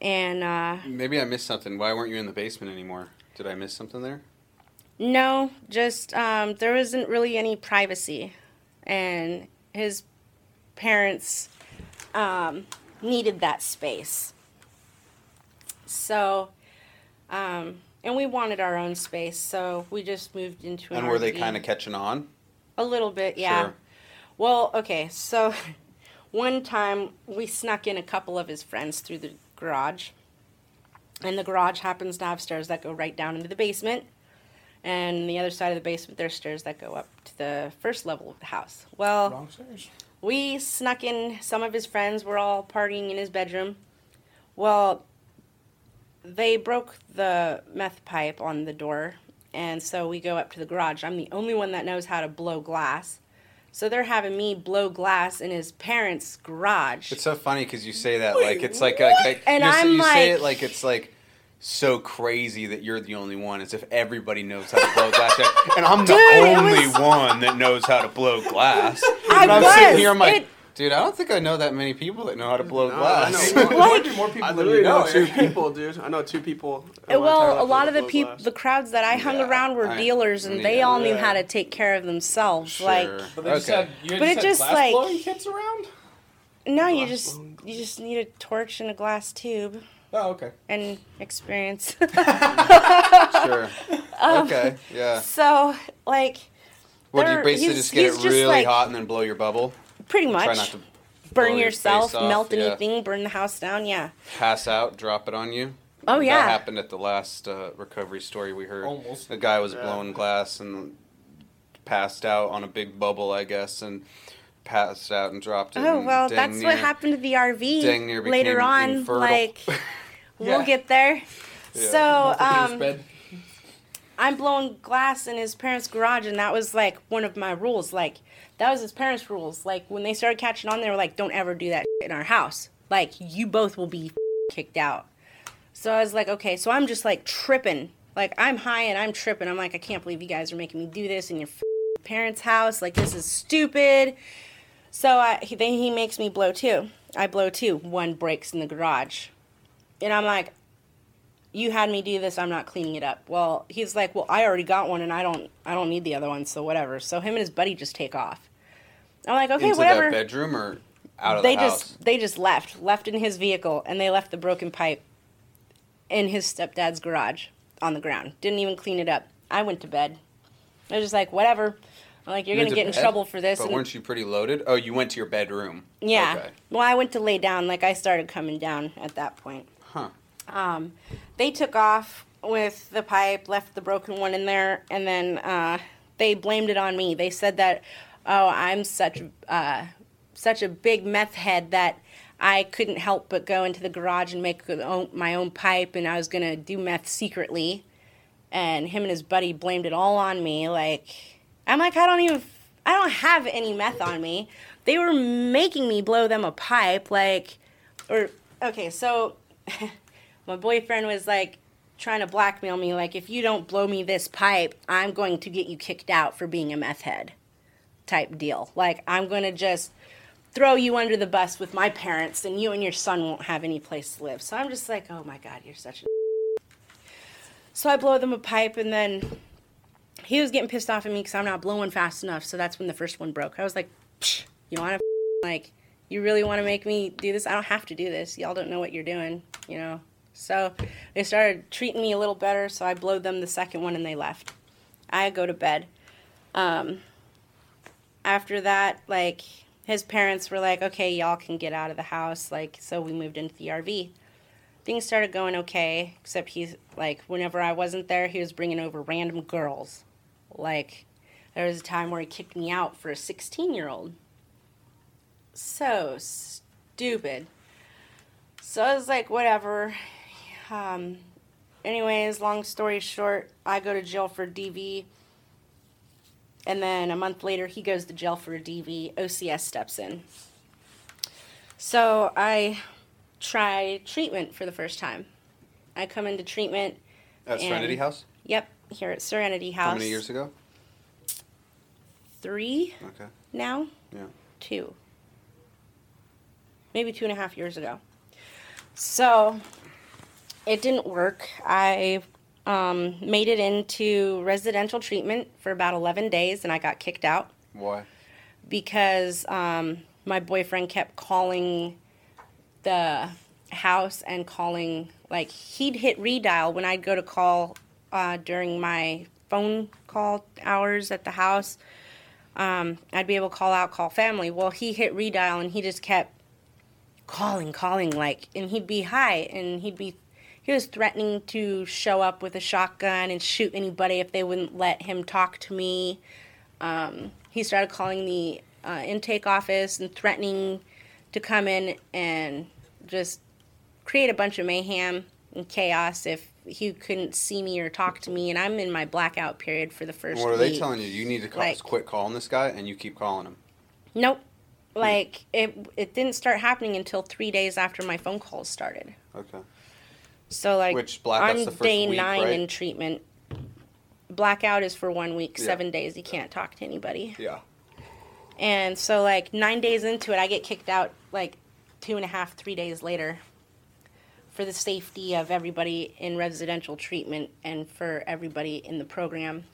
and... Maybe I missed something. Why weren't you in the basement anymore? Did I miss something there? No, just there wasn't really any privacy, and his parents needed that space. So, and we wanted our own space, so we just moved into an RV. And were they kind of catching on? A little bit, yeah. Sure. Well, okay, so one time we snuck in a couple of his friends through the garage, and the garage happens to have stairs that go right down into the basement. And on the other side of the basement, there's stairs that go up to the first level of the house. Well, wrong stairs. We snuck in. Some of his friends were all partying in his bedroom. Well, they broke the meth pipe on the door, and so we go up to the garage. I'm the only one that knows how to blow glass. So they're having me blow glass in his parents' garage. It's so funny because you say that like it's like and I'm like, you say it like it's like so crazy that you're the only one. As if everybody knows how to blow glass, and I'm the only one that knows how to blow glass. I'm sitting here, I'm like, dude, I don't think I know that many people that know how to blow glass. I know more people than you know. Two people, dude. I know two people. Well, a lot of the crowds that I hung around were dealers, and they all knew how to take care of themselves. Sure. Like, but it just like blowing kits around. No, you just need a torch and a glass tube. Oh, okay. And experience. Sure. Okay. Yeah. So, like, what do you basically just get it really hot and then blow your bubble? Pretty much. Try not to burn yourself, melt anything, burn the house down, Pass out, drop it on you. Oh, yeah. That happened at the last recovery story we heard. Almost. The guy was blowing glass and passed out on a big bubble, I guess, and passed out and dropped it. Oh, well, that's what happened to the RV later on. Infertile. Like, we'll get there. Yeah. So, I'm blowing glass in his parents' garage, and that was, like, one of my rules, like, that was his parents' rules. Like, when they started catching on, they were like, don't ever do that in our house. Like, you both will be kicked out. So I was like, okay. So I'm just, like, tripping. Like, I'm high and I'm tripping. I'm like, I can't believe you guys are making me do this in your parents' house. Like, this is stupid. So then he makes me blow two. I blow two. One breaks in the garage. And I'm like, you had me do this. I'm not cleaning it up. Well, he's like, well, I already got one, and I don't need the other one, so whatever. So him and his buddy just take off. I'm like, okay, whatever. Into that bedroom or out of the house? They just left in his vehicle, and they left the broken pipe in his stepdad's garage on the ground. Didn't even clean it up. I went to bed. I was just like, whatever. I'm like, you're going to get in trouble for this. But weren't you pretty loaded? Oh, you went to your bedroom. Yeah. Okay. Well, I went to lay down. Like, I started coming down at that point. Huh. They took off with the pipe, left the broken one in there, and then they blamed it on me. They said that... Oh, I'm such a big meth head that I couldn't help but go into the garage and make my own pipe, and I was going to do meth secretly. And him and his buddy blamed it all on me. Like, I'm like, I don't have any meth on me. They were making me blow them a pipe, like, so my boyfriend was, like, trying to blackmail me, like, if you don't blow me this pipe, I'm going to get you kicked out for being a meth head. Type deal. Like, I'm going to just throw you under the bus with my parents, and you and your son won't have any place to live. So I'm just like, oh my God, you're such a... So I blow them a pipe, and then he was getting pissed off at me because I'm not blowing fast enough. So that's when the first one broke. I was like, you want to like, you really want to make me do this? I don't have to do this. Y'all don't know what you're doing, you know? So they started treating me a little better. So I blowed them the second one, and they left. I go to bed. After that, like, his parents were like, okay, y'all can get out of the house. Like, so we moved into the RV. Things started going okay, except he's, like, whenever I wasn't there, he was bringing over random girls. Like, there was a time where he kicked me out for a 16-year-old. So stupid. So I was like, whatever. Anyways, long story short, I go to jail for DV. And then a month later, he goes to jail for a DV. OCS steps in. So I try treatment for the first time. I come into treatment. At Serenity House? Yep, here at Serenity House. How many years ago? 3 Okay. Now? Yeah. 2 Maybe 2.5 years ago. So it didn't work. I... made it into residential treatment for about 11 days, and I got kicked out. Why? Because my boyfriend kept calling the house and calling, like, he'd hit redial when I'd go to call during my phone call hours at the house. I'd be able to call out, call family. Well, he hit redial, and he just kept calling, like, and he'd be high, and he'd be he was threatening to show up with a shotgun and shoot anybody if they wouldn't let him talk to me. He started calling the intake office and threatening to come in and just create a bunch of mayhem and chaos if he couldn't see me or talk to me, and I'm in my blackout period for the first week. What are they telling you? You need to quit calling this guy, and you keep calling him? Nope. It didn't start happening until 3 days after my phone calls started. Okay. So, on day 9 in treatment, blackout is for 1 week, 7 days. You can't talk to anybody. Yeah. And so, 9 days into it, I get kicked out, 2.5, 3 days later for the safety of everybody in residential treatment and for everybody in the program.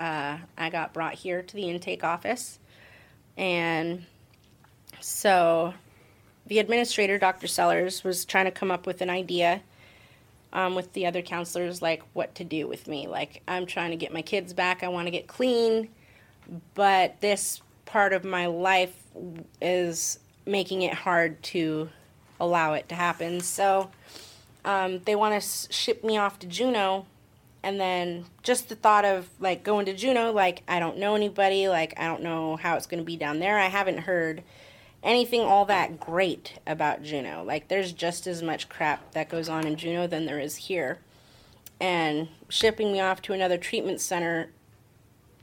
I got brought here to the intake office. And so the administrator, Dr. Sellers, was trying to come up with an idea with the other counselors, what to do with me. I'm trying to get my kids back. I want to get clean. But this part of my life is making it hard to allow it to happen. So they want to ship me off to Juneau. And then just the thought of, going to Juneau, I don't know anybody, I don't know how it's going to be down there. I haven't heard anything all that great about Juneau. There's just as much crap that goes on in Juneau than there is here. And shipping me off to another treatment center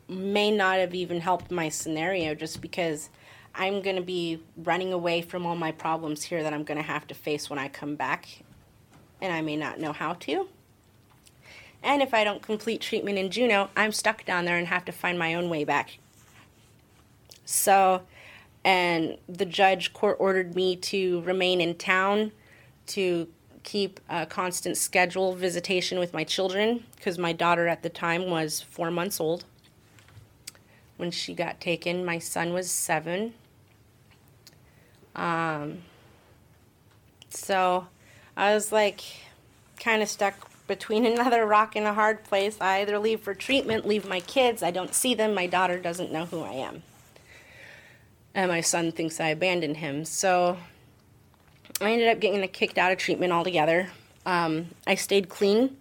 may not have even helped my scenario, just because I'm going to be running away from all my problems here that I'm going to have to face when I come back, and I may not know how to. And if I don't complete treatment in Juneau, I'm stuck down there and have to find my own way back. So, and the judge court ordered me to remain in town to keep a constant schedule visitation with my children, because my daughter at the time was 4 months old when she got taken. My son was 7. So I was kind of stuck between another rock and a hard place. I either leave for treatment, leave my kids, I don't see them, my daughter doesn't know who I am. And my son thinks I abandoned him. So I ended up getting kicked out of treatment altogether. I stayed clean.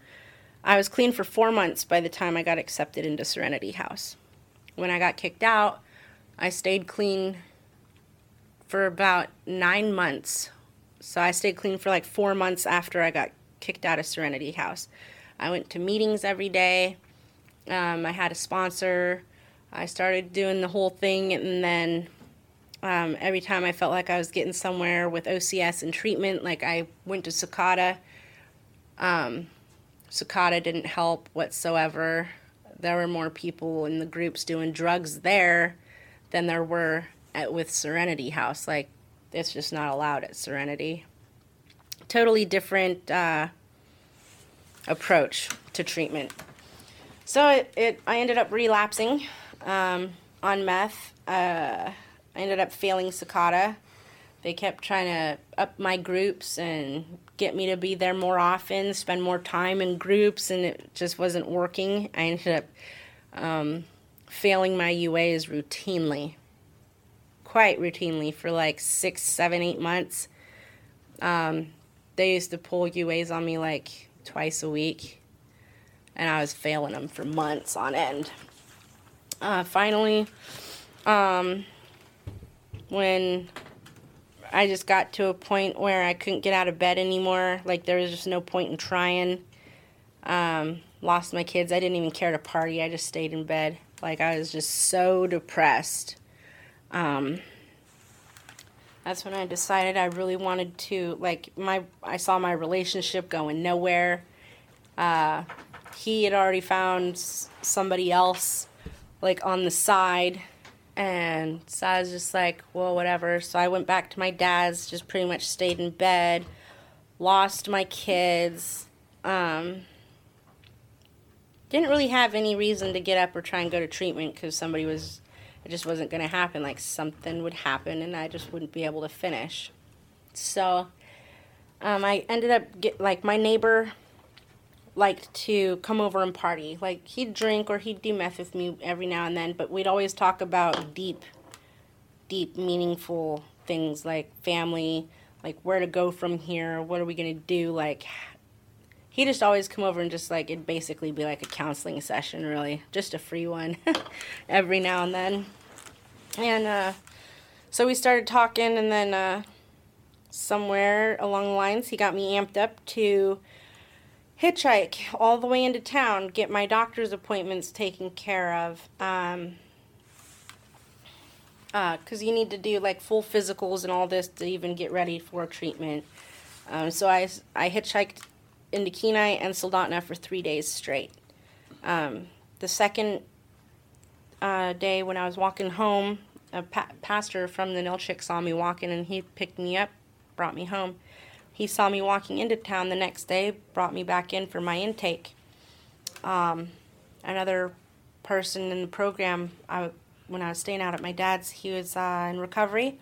I was clean for 4 months by the time I got accepted into Serenity House. When I got kicked out, I stayed clean for about 9 months. So I stayed clean for 4 months after I got kicked out of Serenity House. I went to meetings every day. I had a sponsor. I started doing the whole thing, and then every time I felt like I was getting somewhere with OCS and treatment, I went to Sockatah. Sockatah didn't help whatsoever. There were more people in the groups doing drugs there than there were with Serenity House. It's just not allowed at Serenity. Totally different approach to treatment. So I ended up relapsing on meth. I ended up failing Sockatah. They kept trying to up my groups and get me to be there more often, spend more time in groups, and it just wasn't working. I ended up failing my UAs quite routinely for 6, 7, 8 months. They used to pull UAs on me twice a week, and I was failing them for months on end. Finally, when I just got to a point where I couldn't get out of bed anymore, there was just no point in trying. Lost my kids. I didn't even care to party. I just stayed in bed. I was just so depressed. That's when I decided I really wanted to, I saw my relationship going nowhere. He had already found somebody else, on the side, and so I was just well, whatever. So I went back to my dad's, just pretty much stayed in bed, lost my kids, didn't really have any reason to get up or try and go to treatment, because it just wasn't going to happen. Something would happen, and I just wouldn't be able to finish. So I ended up my neighbor liked to come over and party. He'd drink or he'd demeth with me every now and then, but we'd always talk about deep, deep, meaningful things, family, where to go from here, what are we going to do, he just always come over and just like, it'd basically be like a counseling session, really, just a free one every now and then. And so we started talking, and then somewhere along the lines, he got me amped up to hitchhike all the way into town, get my doctor's appointments taken care of, because you need to do like full physicals and all this to even get ready for treatment. So I hitchhiked into Kenai and Soldotna for 3 days straight. The second day when I was walking home, a pastor from the Ninilchik saw me walking, and he picked me up, brought me home. He saw me walking into town the next day, brought me back in for my intake. Another person in the program, when I was staying out at my dad's, he was in recovery,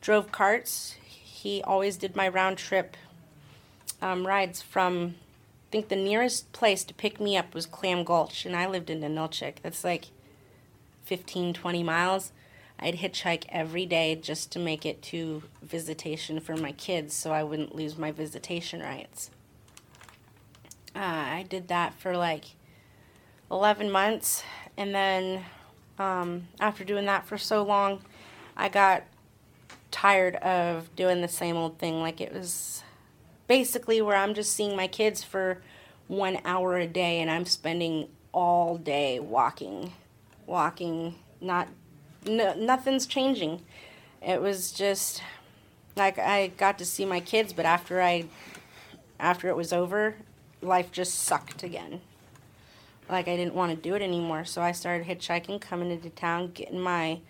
drove carts. He always did my round trip rides from, I think the nearest place to pick me up was Clam Gulch, and I lived in Ninilchik. That's like 15, 20 miles. I'd hitchhike every day just to make it to visitation for my kids so I wouldn't lose my visitation rights. I did that for like 11 months, and then after doing that for so long, I got tired of doing the same old thing. Like, it was basically where I'm just seeing my kids for 1 hour a day, and I'm spending all day walking, nothing's changing. It was just like I got to see my kids, but after it was over, life just sucked again. Like, I didn't want to do it anymore, so I started hitchhiking, coming into town, getting my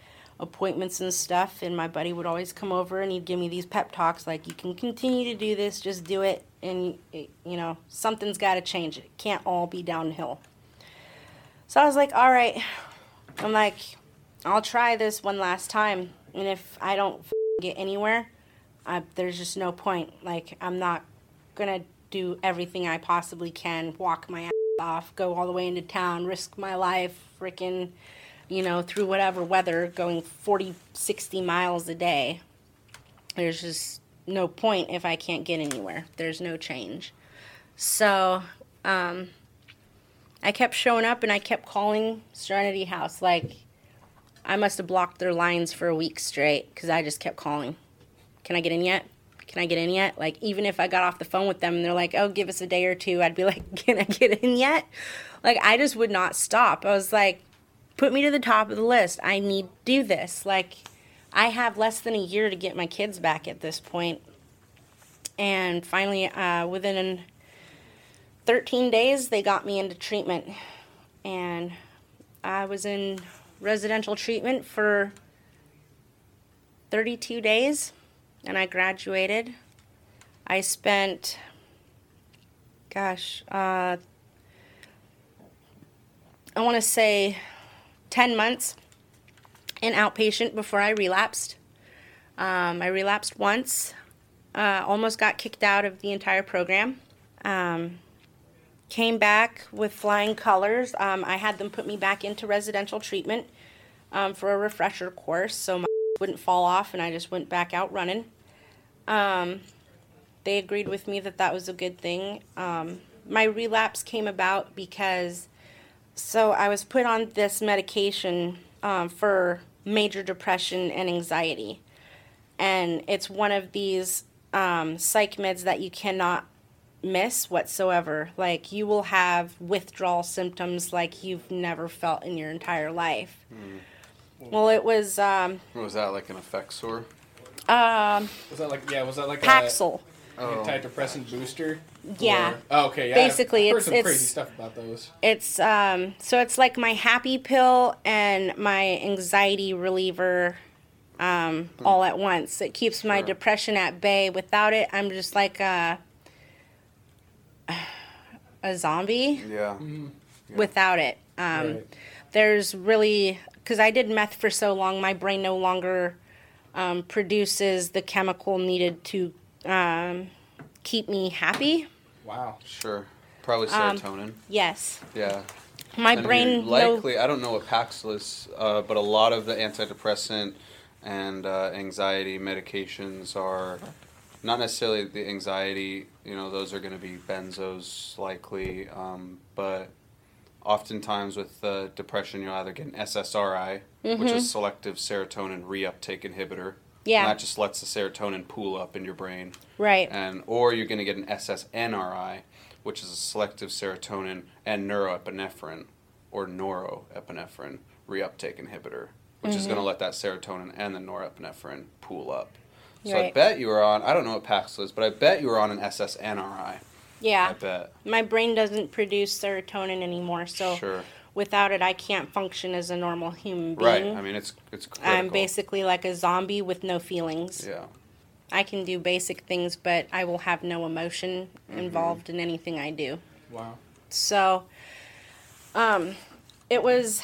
appointments and stuff, and my buddy would always come over, and he'd give me these pep talks, like, you can continue to do this, just do it, and, you know, something's got to change. It can't all be downhill. So I was like, all right, I'm like, I'll try this one last time, and if I don't get anywhere, there's just no point. Like, I'm not gonna do everything I possibly can, walk my ass off, go all the way into town, risk my life, frickin', you know, through whatever weather, going 40, 60 miles a day. There's just no point if I can't get anywhere. There's no change. So, I kept showing up, and I kept calling Serenity House. Like, I must have blocked their lines for a week straight, because I just kept calling. Can I get in yet? Can I get in yet? Like, even if I got off the phone with them and they're like, oh, give us a day or two, I'd be like, can I get in yet? Like, I just would not stop. I was like, put me to the top of the list. I need to do this. Like, I have less than a year to get my kids back at this point. And finally, within 13 days, they got me into treatment. And I was in residential treatment for 32 days, and I graduated. I spent, I want to say 10 months in outpatient before I relapsed. I relapsed once, almost got kicked out of the entire program. Came back with flying colors. I had them put me back into residential treatment for a refresher course, so my wouldn't fall off, and I just went back out running. They agreed with me that was a good thing. My relapse came about because, so I was put on this medication for major depression and anxiety, and it's one of these psych meds that you cannot miss whatsoever. Like, you will have withdrawal symptoms like you've never felt in your entire life. Well, it was was that like an Effexor? Was that like Paxil. Antidepressant booster? Yeah. Okay, yeah. Basically, I've heard some crazy stuff about those. It's so it's like my happy pill and my anxiety reliever all at once. It keeps my depression at bay. Without it, I'm just like a zombie. Yeah. Mm-hmm. Yeah. Without it. There's really, because I did meth for so long, my brain no longer produces the chemical needed to keep me happy. Wow. Sure. Probably serotonin. Yes. Yeah. My brain likely, I don't know what Paxil is, but a lot of the antidepressant and anxiety medications are Not necessarily the anxiety, you know, those are going to be benzos likely, but oftentimes with depression, you'll either get an SSRI, mm-hmm. which is selective serotonin reuptake inhibitor. Yeah. And that just lets the serotonin pool up in your brain. Right. Or you're going to get an SSNRI, which is a selective serotonin and neuroepinephrine or noroepinephrine reuptake inhibitor, which mm-hmm. is going to let that serotonin and the norepinephrine pool up. So right. I bet you were on, I don't know what Paxil is, but I bet you were on an SSNRI. Yeah. I bet. My brain doesn't produce serotonin anymore, so sure. without it I can't function as a normal human being. Right. I mean, it's critical. I'm basically like a zombie with no feelings. Yeah. I can do basic things, but I will have no emotion mm-hmm. involved in anything I do. Wow. So, it was,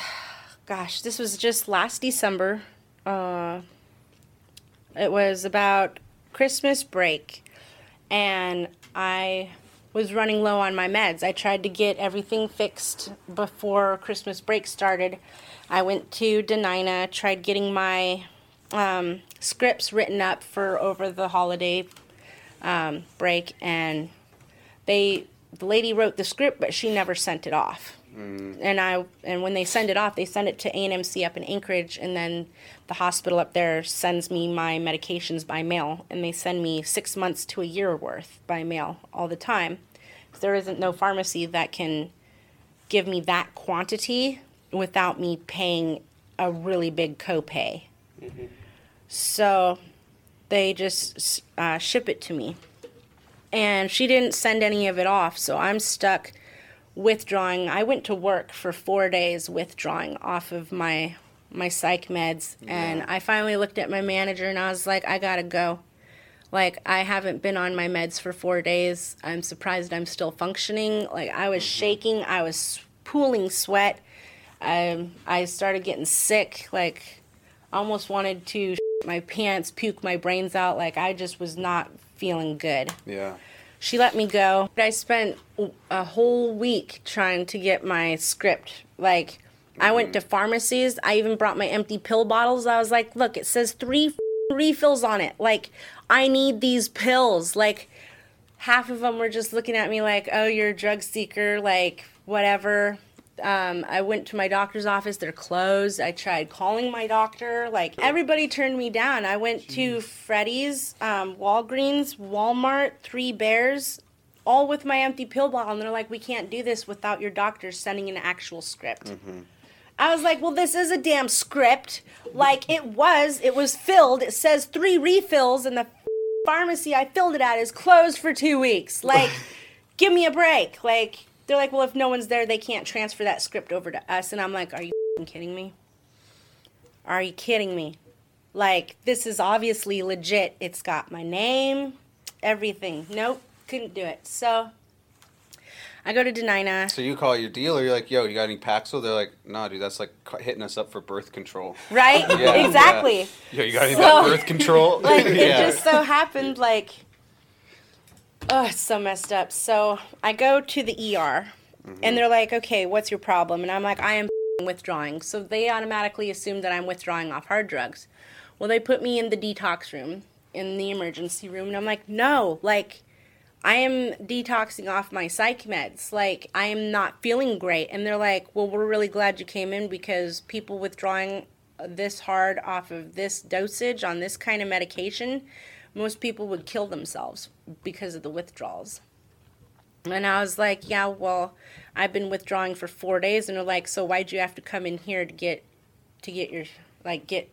gosh, this was just last December, it was about Christmas break, and I was running low on my meds. I tried to get everything fixed before Christmas break started. I went to Denina, tried getting my scripts written up for over the holiday break, and the lady wrote the script, but she never sent it off. Mm. And when they send it off, they send it to A&MC up in Anchorage, and then the hospital up there sends me my medications by mail, and they send me 6 months to a year worth by mail all the time. There isn't no pharmacy that can give me that quantity without me paying a really big copay. Mm-hmm. So they just ship it to me, and she didn't send any of it off, so I'm stuck withdrawing. I went to work for 4 days withdrawing off of my psych meds, yeah. and I finally looked at my manager and I was like, I gotta go. Like, I haven't been on my meds for 4 days. I'm surprised I'm still functioning. Like, I was shaking. I was pooling sweat. I started getting sick. Like, I almost wanted to shit my pants, puke my brains out. Like, I just was not feeling good. Yeah. She let me go. I spent a whole week trying to get my script. Like, mm-hmm. I went to pharmacies. I even brought my empty pill bottles. I was like, look, it says 3 refills on it. Like, I need these pills. Like, half of them were just looking at me like, oh, you're a drug seeker, like, whatever. I went to my doctor's office. They're closed. I tried calling my doctor. Like, everybody turned me down. I went to Freddy's, Walgreens, Walmart, Three Bears, all with my empty pill bottle. And they're like, we can't do this without your doctor sending an actual script. Mm-hmm. I was like, well, this is a damn script. Like, it was filled. It says 3 refills, and the pharmacy I filled it at is closed for 2 weeks. Like, give me a break. Like... They're like, well, if no one's there, they can't transfer that script over to us. And I'm like, are you kidding me? Are you kidding me? Like, this is obviously legit. It's got my name, everything. Nope, couldn't do it. So I go to Denina. So you call your dealer. You're like, yo, you got any Paxil? They're like, nah, dude, that's like hitting us up for birth control. Right? Yeah, exactly. Yeah. Yo, you got any that birth control? Like, yeah. It just so happened, like... Oh, it's so messed up. So I go to the ER, mm-hmm. and they're like, okay, what's your problem? And I'm like, I am withdrawing. So they automatically assume that I'm withdrawing off hard drugs. Well, they put me in the detox room, in the emergency room, and I'm like, no, like, I am detoxing off my psych meds. Like, I am not feeling great. And they're like, well, we're really glad you came in because people withdrawing this hard off of this dosage on this kind of medication, most people would kill themselves because of the withdrawals. And I was like, yeah, well, I've been withdrawing for 4 days. And they're like, so why'd you have to come in here to get your, like, get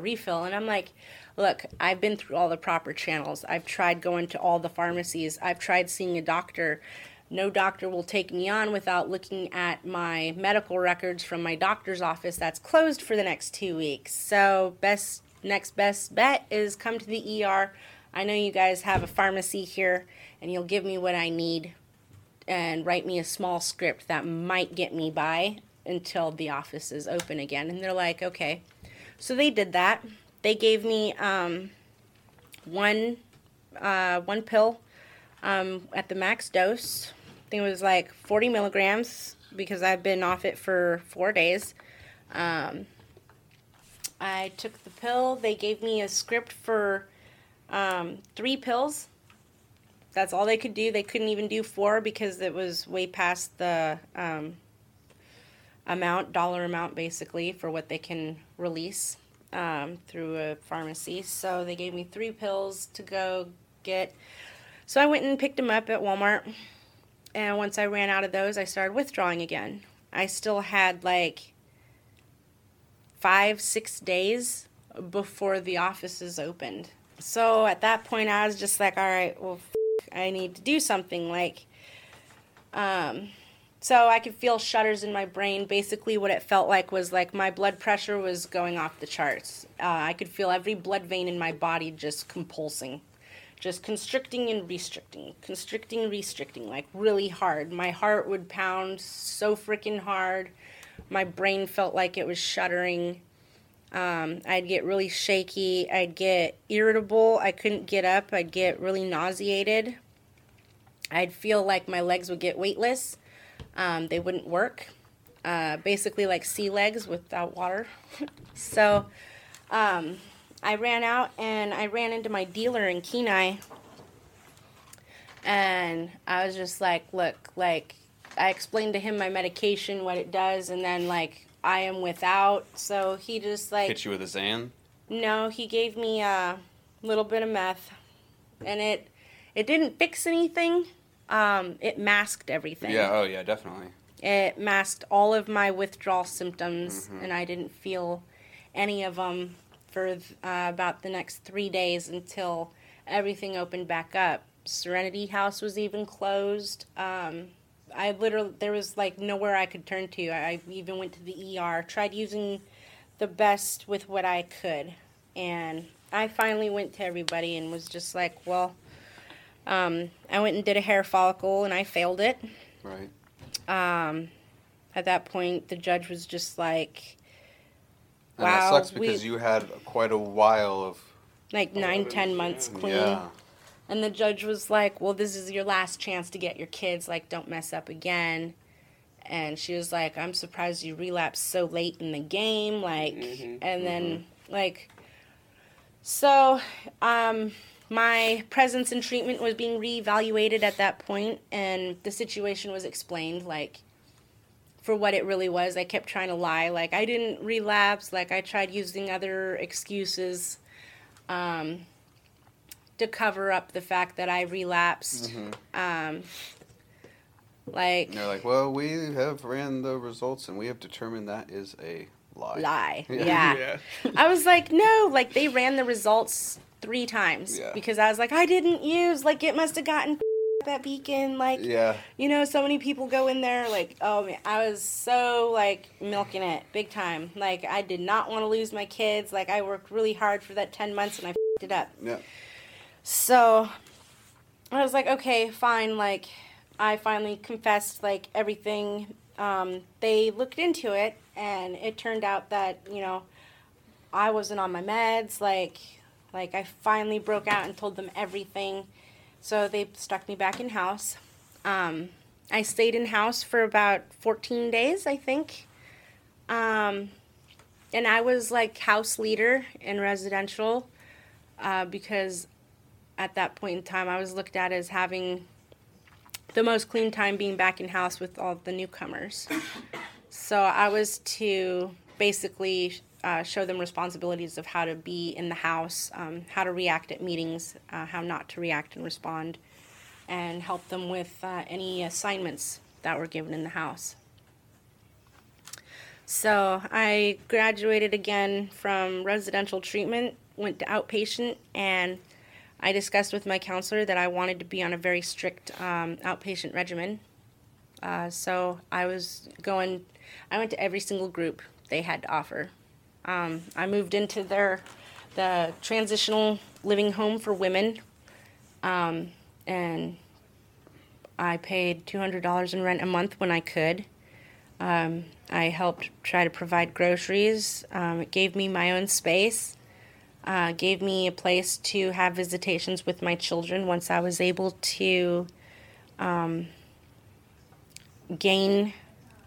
refill? And I'm like, look, I've been through all the proper channels. I've tried going to all the pharmacies. I've tried seeing a doctor. No doctor will take me on without looking at my medical records from my doctor's office that's closed for the next 2 weeks. So next best bet is come to the ER. I know you guys have a pharmacy here, and you'll give me what I need and write me a small script that might get me by until the office is open again. And they're like, okay. So they did that. They gave me one pill at the max dose. I think it was like 40 milligrams because I've been off it for 4 days. I took the pill. They gave me a script for Three pills. That's all they could do. They couldn't even do four because it was way past the dollar amount, basically, for what they can release through a pharmacy. So they gave me three pills to go get. So I went and picked them up at Walmart. And once I ran out of those, I started withdrawing again. I still had like 5-6 days before the offices opened. So at that point, I was just like, all right, well, I need to do something. Like, so I could feel shudders in my brain. Basically, what it felt like was like my blood pressure was going off the charts. I could feel every blood vein in my body just compulsing, just constricting and restricting, constricting, restricting, like really hard. My heart would pound so freaking hard. My brain felt like it was shuddering. I'd get really shaky. I'd get irritable. I couldn't get up. I'd get really nauseated. I'd feel like my legs would get weightless. They wouldn't work. Basically like sea legs without water. So I ran out and I ran into my dealer in Kenai. And I was just like, look, like I explained to him my medication, what it does, and then like I am without, so he just, like... Hit you with a Xan? No, he gave me a little bit of meth, and it didn't fix anything. It masked everything. Yeah, oh yeah, definitely. It masked all of my withdrawal symptoms, and I didn't feel any of them for about the next 3 days until everything opened back up. Serenity House was even closed. I literally, there was like nowhere I could turn to. I even went to the ER, tried using the best with what I could. And I finally went to everybody and was just like, well, I went and did a hair follicle and I failed it. Right. At that point, the judge was just like, wow. And that sucks because you had quite a while of... Like 9-10 months clean. Yeah. And the judge was like, well, this is your last chance to get your kids. Like, don't mess up again. And she was like, I'm surprised you relapsed so late in the game. Like, and then, like, so my presence in treatment was being reevaluated at that point, and the situation was explained, like, for what it really was. I kept trying to lie. Like, I didn't relapse. Like, I tried using other excuses. To cover up the fact that I relapsed. Like... And they're like, well, we have ran the results, and we have determined that is a lie. Yeah. I was like, no, like, they ran the results 3 times. Yeah. Because I was like, I didn't use, like, it must have gotten at Beacon, like, you know, so many people go in there, like, oh, man, I was so, like, milking it big time. Like, I did not want to lose my kids. Like, I worked really hard for that 10 months, and I f***ed it up. Yeah. So I was like, okay, fine. Like, I finally confessed, like, everything. They looked into it, and it turned out that, you know, I wasn't on my meds. Like I finally broke out and told them everything. So they stuck me back in house. I stayed in house for about 14 days, I think. And I was, like, house leader in residential because... At that point in time, I was looked at as having the most clean time being back in house with all the newcomers. So I was to basically show them responsibilities of how to be in the house, how to react at meetings, how not to react and respond, and help them with any assignments that were given in the house. So I graduated again from residential treatment, went to outpatient, and I discussed with my counselor that I wanted to be on a very strict outpatient regimen. So I went to every single group they had to offer. I moved into the transitional living home for women, and I paid $200 in rent a month when I could. I helped try to provide groceries. It gave me my own space. Gave me a place to have visitations with my children once I was able to gain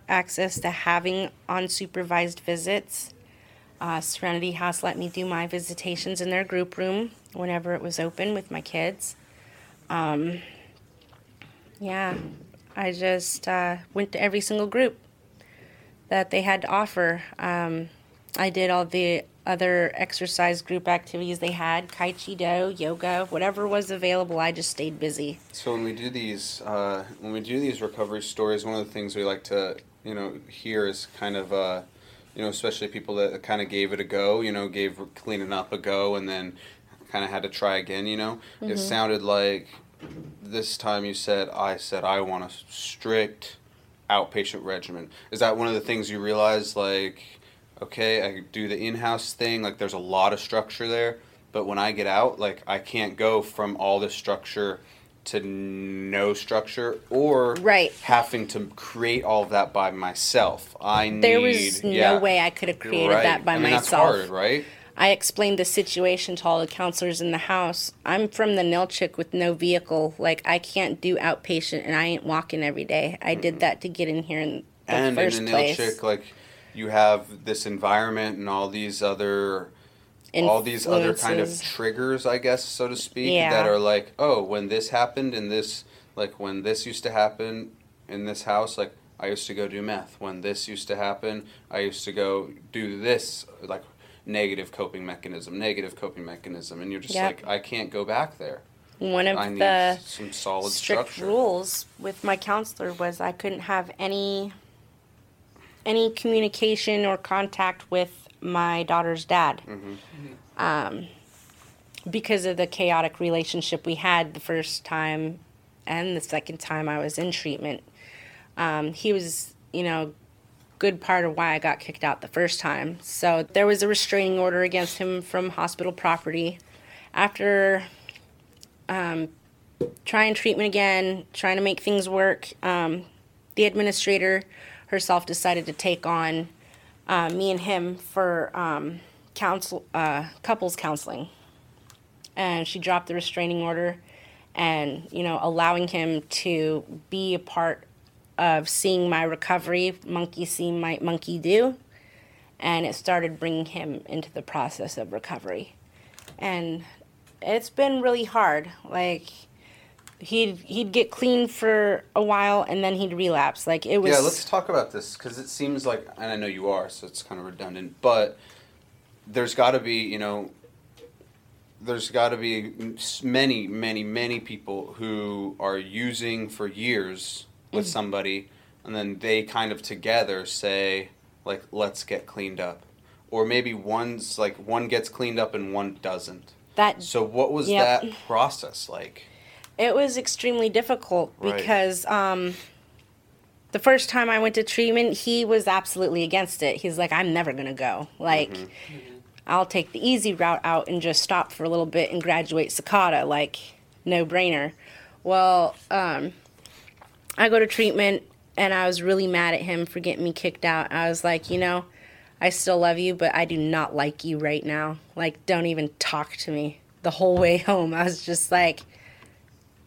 access to having unsupervised visits. Serenity House let me do my visitations in their group room whenever it was open with my kids. I just went to every single group that they had to offer. I did all the other exercise group activities they had, Tai Chi Do, yoga, whatever was available. I just stayed busy. So when we do these recovery stories, one of the things we like to hear is kind of especially people that kind of gave it a go, gave cleaning up a go and then kind of had to try again, Mm-hmm. It sounded like this time you said, I want a strict outpatient regimen. Is that one of the things you realized, like, okay, I do the in-house thing, like there's a lot of structure there, but when I get out, like I can't go from all this structure to no structure or having to create all of that by myself. There was no way I could have created that by myself. That's hard, right? I explained the situation to all the counselors in the house. I'm from the Ninilchik with no vehicle. Like, I can't do outpatient, and I ain't walking every day. I did that to get in here in the first place. And in Ninilchik, like, you have this environment and all these other... all these other kind of triggers, I guess, so to speak, that are like, oh, when this happened and this, like when this used to happen in this house, like I used to go do meth. When this used to happen, I used to go do this, like negative coping mechanism. And you're just like, I can't go back there. One of the some solid strict structure. Rules with my counselor was I couldn't have any communication or contact with my daughter's dad, mm-hmm. Because of the chaotic relationship we had the first time and the second time I was in treatment. He was, good part of why I got kicked out the first time. So there was a restraining order against him from hospital property. After trying treatment again, trying to make things work, the administrator herself decided to take on me and him for couples counseling. And she dropped the restraining order and, allowing him to be a part of seeing my recovery, monkey see, might monkey do. And it started bringing him into the process of recovery. And it's been really hard. Like, he'd get clean for a while and then he'd relapse. Like, it was... Yeah, let's talk about this, because it seems like, and I know you are, so it's kind of redundant, but there's got to be, many, many, many people who are using for years with mm-hmm. somebody, and then they kind of together say, like, let's get cleaned up. Or maybe one's, like, one gets cleaned up and one doesn't. So what was that process like? It was extremely difficult because the first time I went to treatment, he was absolutely against it. He's like, I'm never going to go. Like, mm-hmm. I'll take the easy route out and just stop for a little bit and graduate Sockatah. Like, no brainer. Well, I go to treatment, and I was really mad at him for getting me kicked out. I was like, I still love you, but I do not like you right now. Like, don't even talk to me the whole way home. I was just like...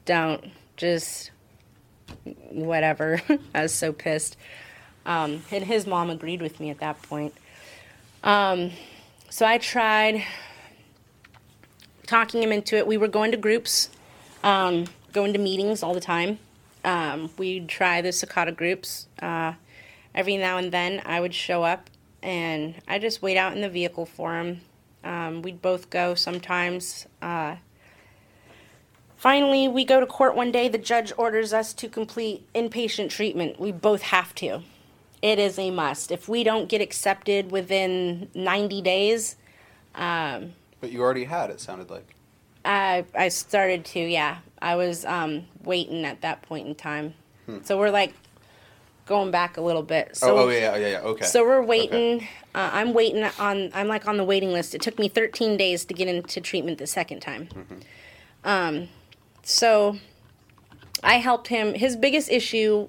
don't, just whatever. I was so pissed. And his mom agreed with me at that point. So I tried talking him into it. We were going to groups, going to meetings all the time. We'd try the Sockatah groups. Every now and then I would show up, and I just wait out in the vehicle for him. We'd both go sometimes. Finally, we go to court one day. The judge orders us to complete inpatient treatment. We both have to. It is a must. If we don't get accepted within 90 days... but you already had, it sounded like. I started to, yeah. I was waiting at that point in time. So we're, like, going back a little bit. Okay. So we're waiting. Okay. I'm waiting on... I'm, like, on the waiting list. It took me 13 days to get into treatment the second time. Mm-hmm. So I helped him. His biggest issue,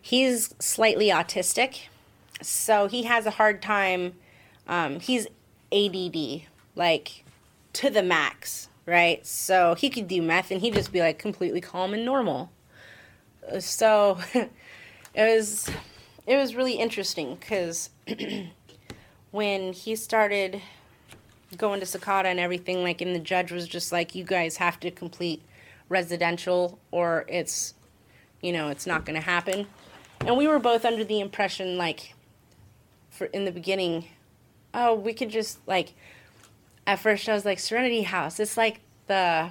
he's slightly autistic, so he has a hard time. He's ADD, like, to the max, right? So he could do meth, and he'd just be, like, completely calm and normal. So it was really interesting, because when he started going to Sockatah and everything, like, and the judge was just like, you guys have to complete residential or it's, you know, it's not going to happen. And we were both under the impression, like, for in the beginning, oh, we could just, like, at first I was like, Serenity House, it's like the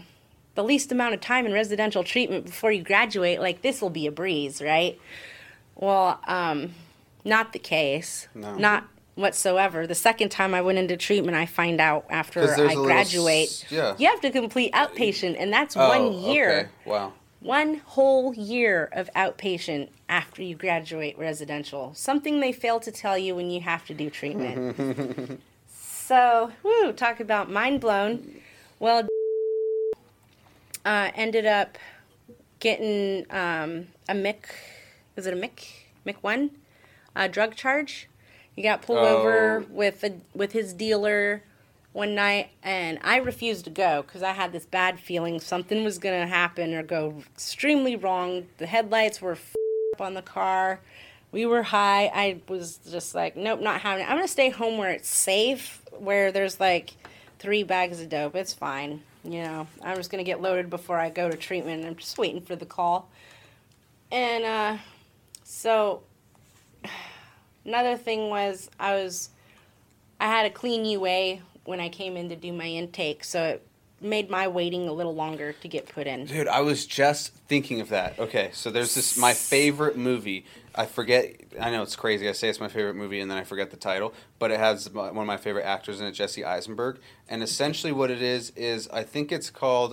least amount of time in residential treatment before you graduate, like, this will be a breeze, right? Well, not the case. No. Not whatsoever. The second time I went into treatment, I find out after I graduate, you have to complete outpatient, and that's 1 year. Okay. Wow. One whole year of outpatient after you graduate residential. Something they fail to tell you when you have to do treatment. So, talk about mind blown. Well, ended up getting a MIC. Is it a MIC? MIC 1? A drug charge. He got pulled over with his dealer one night, and I refused to go because I had this bad feeling something was going to happen or go extremely wrong. The headlights were up on the car. We were high. I was just like, nope, not having it. I'm going to stay home where it's safe, where there's like 3 bags of dope. It's fine. You know, I'm just going to get loaded before I go to treatment. I'm just waiting for the call. And so another thing was I had a clean UA when I came in to do my intake, so it made my waiting a little longer to get put in. Dude, I was just thinking of that. Okay, so there's this, my favorite movie. I forget, I know it's crazy. I say it's my favorite movie and then I forget the title, but it has one of my favorite actors in it, Jesse Eisenberg. And essentially what it is I think it's called,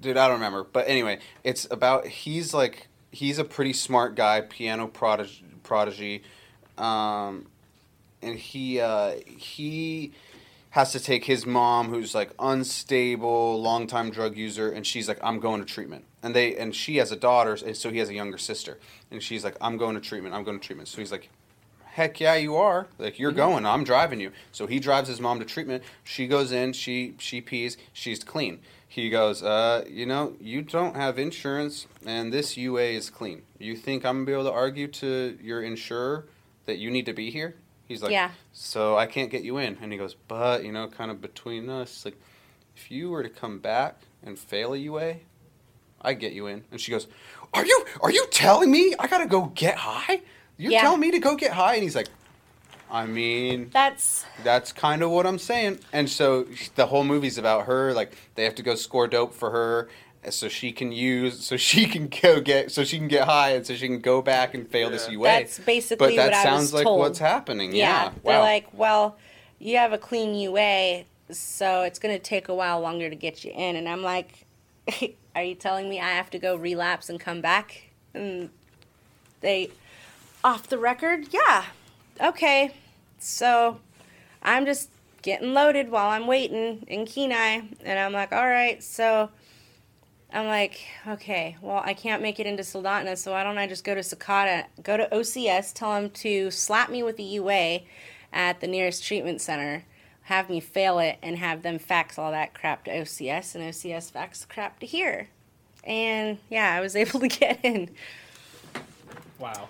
dude, I don't remember. But anyway, it's about, he's a pretty smart guy, piano prodigy, and he has to take his mom, who's like unstable, longtime drug user, and she's like, I'm going to treatment. And she has a daughter, and so he has a younger sister, and she's like, I'm going to treatment. So he's like, heck yeah, you are. Like, you're going. I'm driving you. So he drives his mom to treatment. She goes in. She pees. She's clean. He goes, you don't have insurance, and this UA is clean. You think I'm going to be able to argue to your insurer that you need to be here? He's like, yeah. So I can't get you in. And he goes, but, kind of between us, like, if you were to come back and fail a UA, I'd get you in. And she goes, are you telling me I got to go get high? You're telling me to go get high? And he's like, I mean, that's kind of what I'm saying. And so the whole movie's about her. Like, they have to go score dope for her so she can get high and so she can go back and fail this UA. That's basically what I was told. But that sounds like what's happening. Yeah. They're like, well, you have a clean UA, so it's going to take a while longer to get you in. And I'm like, are you telling me I have to go relapse and come back? And they, off the record, yeah. Okay. So I'm just getting loaded while I'm waiting in Kenai, and I'm like, all right, so I'm like, okay, well, I can't make it into Soldotna, so why don't I just go to Sockatah, go to OCS, tell them to slap me with a UA at the nearest treatment center, have me fail it, and have them fax all that crap to OCS, and OCS fax crap to here. And, I was able to get in. Wow.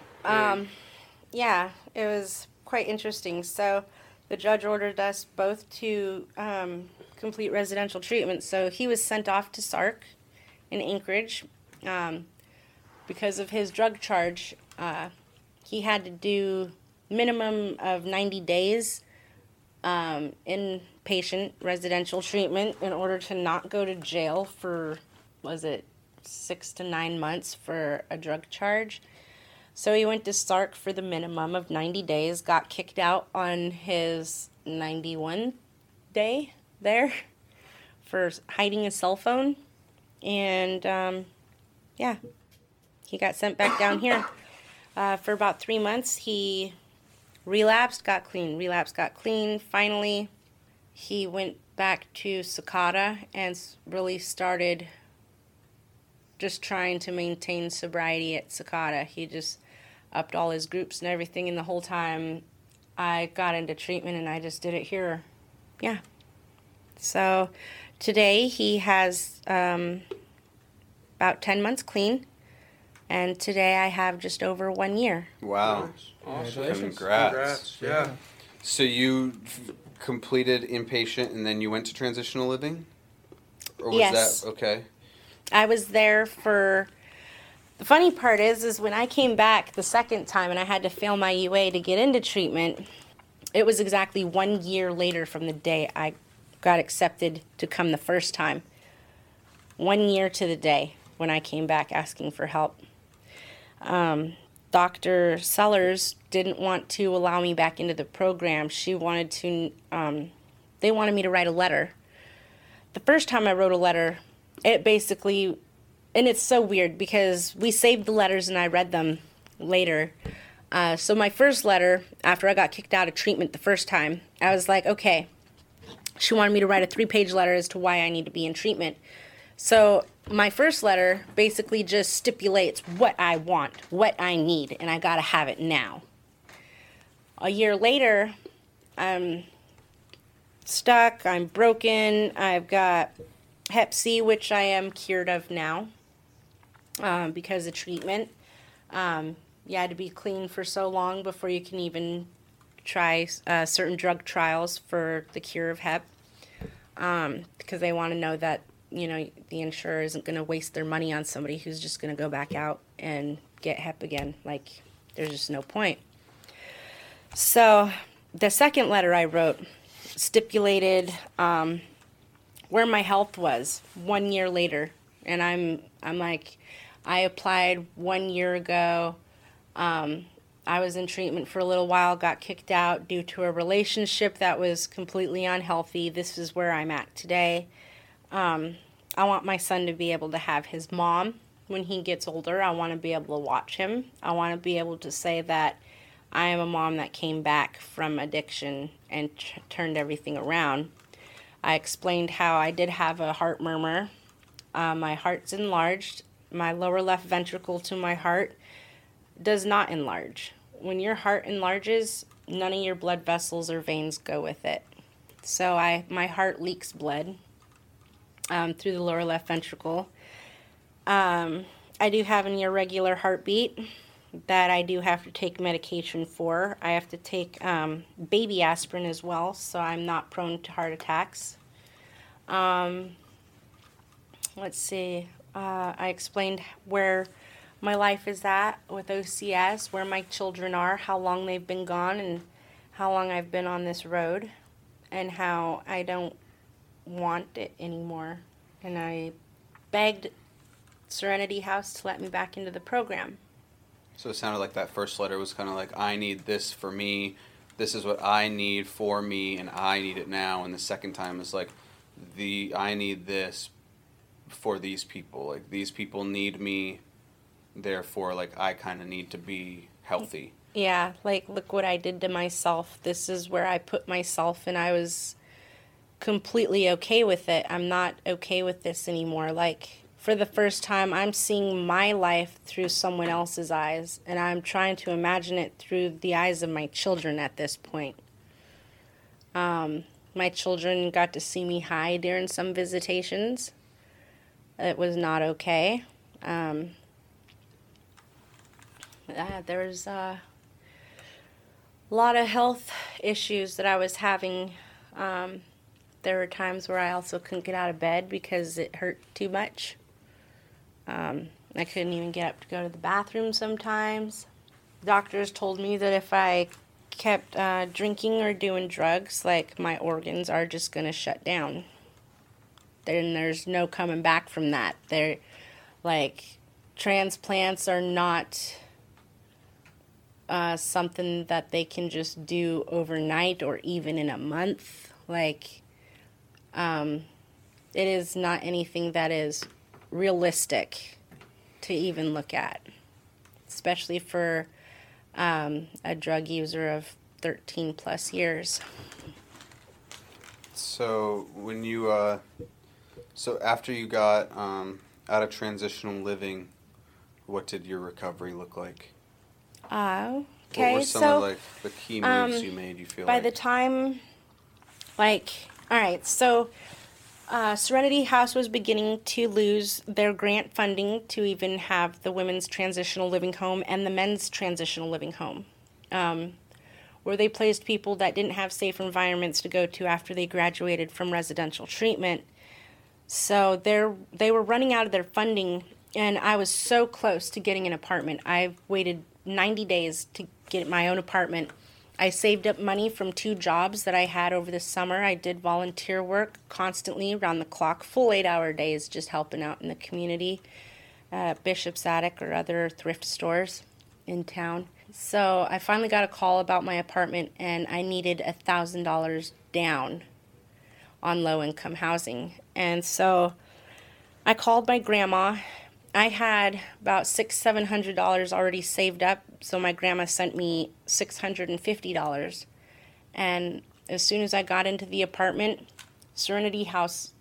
Yeah, it was quite interesting. So the judge ordered us both to complete residential treatment. So he was sent off to SARC in Anchorage because of his drug charge. He had to do minimum of 90 days inpatient residential treatment in order to not go to jail for, 6 to 9 months for a drug charge. So he went to SARC for the minimum of 90 days, got kicked out on his 91 day there for hiding his cell phone. And, he got sent back down here. For about 3 months, he relapsed, got clean. Finally, he went back to Sockatah and really started just trying to maintain sobriety at Sockatah. He just upped all his groups and everything, and the whole time I got into treatment and I just did it here. Yeah. So today he has about 10 months clean and today I have just over 1 year. Wow. Awesome. Congrats. Yeah. So you completed inpatient and then you went to transitional living? Or was that okay? I was there for... The funny part is when I came back the second time and I had to fail my UA to get into treatment, it was exactly 1 year later from the day I got accepted to come the first time. 1 year to the day when I came back asking for help. Dr. Sellers didn't want to allow me back into the program. She wanted to, they wanted me to write a letter. The first time I wrote a letter, it basically... And it's so weird because we saved the letters and I read them later. So my first letter, after I got kicked out of treatment the first time, I was like, okay, she wanted me to write a 3-page letter as to why I need to be in treatment. So my first letter basically just stipulates what I want, what I need, and I gotta have it now. A year later, I'm stuck, I'm broken, I've got Hep C, which I am cured of now. Because of treatment. You had to be clean for so long before you can even try certain drug trials for the cure of hep, because they want to know that, you know, the insurer isn't going to waste their money on somebody who's just going to go back out and get hep again. Like, there's just no point. So the second letter I wrote stipulated where my health was 1 year later. And I'm like, I applied 1 year ago. I was in treatment for a little while, got kicked out due to a relationship that was completely unhealthy. This is where I'm at today. I want my son to be able to have his mom when he gets older. I want to be able to watch him. I want to be able to say that I am a mom that came back from addiction and turned everything around. I explained how I did have a heart murmur. My heart's enlarged. My lower left ventricle to my heart does not enlarge. When your heart enlarges, none of your blood vessels or veins go with it. So my heart leaks blood through the lower left ventricle. I do have an irregular heartbeat that I do have to take medication for. I have to take baby aspirin as well, so I'm not prone to heart attacks. Let's see. I explained where my life is at with OCS, where my children are, how long they've been gone, and how long I've been on this road, and how I don't want it anymore. And I begged Serenity House to let me back into the program. So it sounded like that first letter was kind of like, I need this for me, this is what I need for me, and I need it now. And the second time was like, I need this for these people. Like, these people need me. Therefore, like, I kind of need to be healthy. Yeah, like, look what I did to myself. This is where I put myself, and I was completely okay with it. I'm not okay with this anymore. Like, for the first time, I'm seeing my life through someone else's eyes, and I'm trying to imagine it through the eyes of my children at this point. My children got to see me high during some visitations. It was not okay. There was a lot of health issues that I was having. There were times where I also couldn't get out of bed because it hurt too much. I couldn't even get up to go to the bathroom sometimes. Doctors told me that if I kept drinking or doing drugs, like, my organs are just going to shut down. Then there's no coming back from that. They're like, transplants are not... something that they can just do overnight or even in a month. Like, it is not anything that is realistic to even look at, especially for a drug user of 13 plus years. So when you, so after you got out of transitional living, what did your recovery look like? Okay. What were some of, like, the key moves you made, you feel like? By the time, like, all right, so Serenity House was beginning to lose their grant funding to even have the women's transitional living home and the men's transitional living home, where they placed people that didn't have safe environments to go to after they graduated from residential treatment. So they were running out of their funding, and I was so close to getting an apartment. I've waited 90 days to get my own apartment. I saved up money from 2 jobs that I had over the summer. I did volunteer work constantly around the clock, full 8-hour days, just helping out in the community, Bishop's Attic or other thrift stores in town. So I finally got a call about my apartment, and I needed $1,000 down on low-income housing. And so I called my grandma. I had about $600-$700 already saved up, so my grandma sent me $650. And as soon as I got into the apartment, Serenity House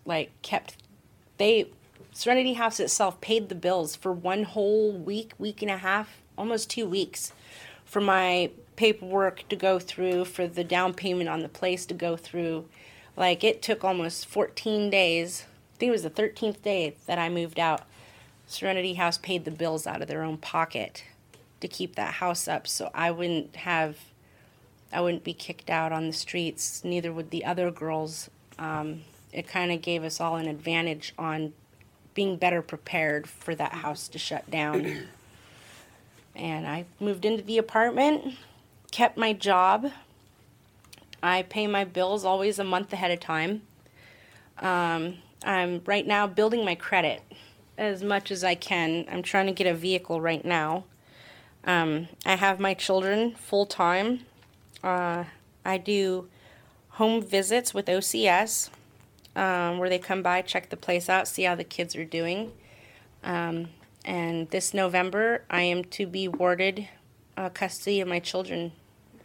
Serenity House itself paid the bills for one whole week, week and a half, almost 2 weeks, for my paperwork to go through, for the down payment on the place to go through. It took almost 14 days. I think it was the 13th day that I moved out. Serenity House paid the bills out of their own pocket to keep that house up, so I wouldn't be kicked out on the streets, neither would the other girls. It kind of gave us all an advantage on being better prepared for that house to shut down. And I moved into the apartment, kept my job. I pay my bills always a month ahead of time. I'm right now building my credit as much as I can. I'm trying to get a vehicle right now. I have my children full-time. I do home visits with OCS, where they come by, check the place out, see how the kids are doing. And this November, I am to be awarded custody of my children.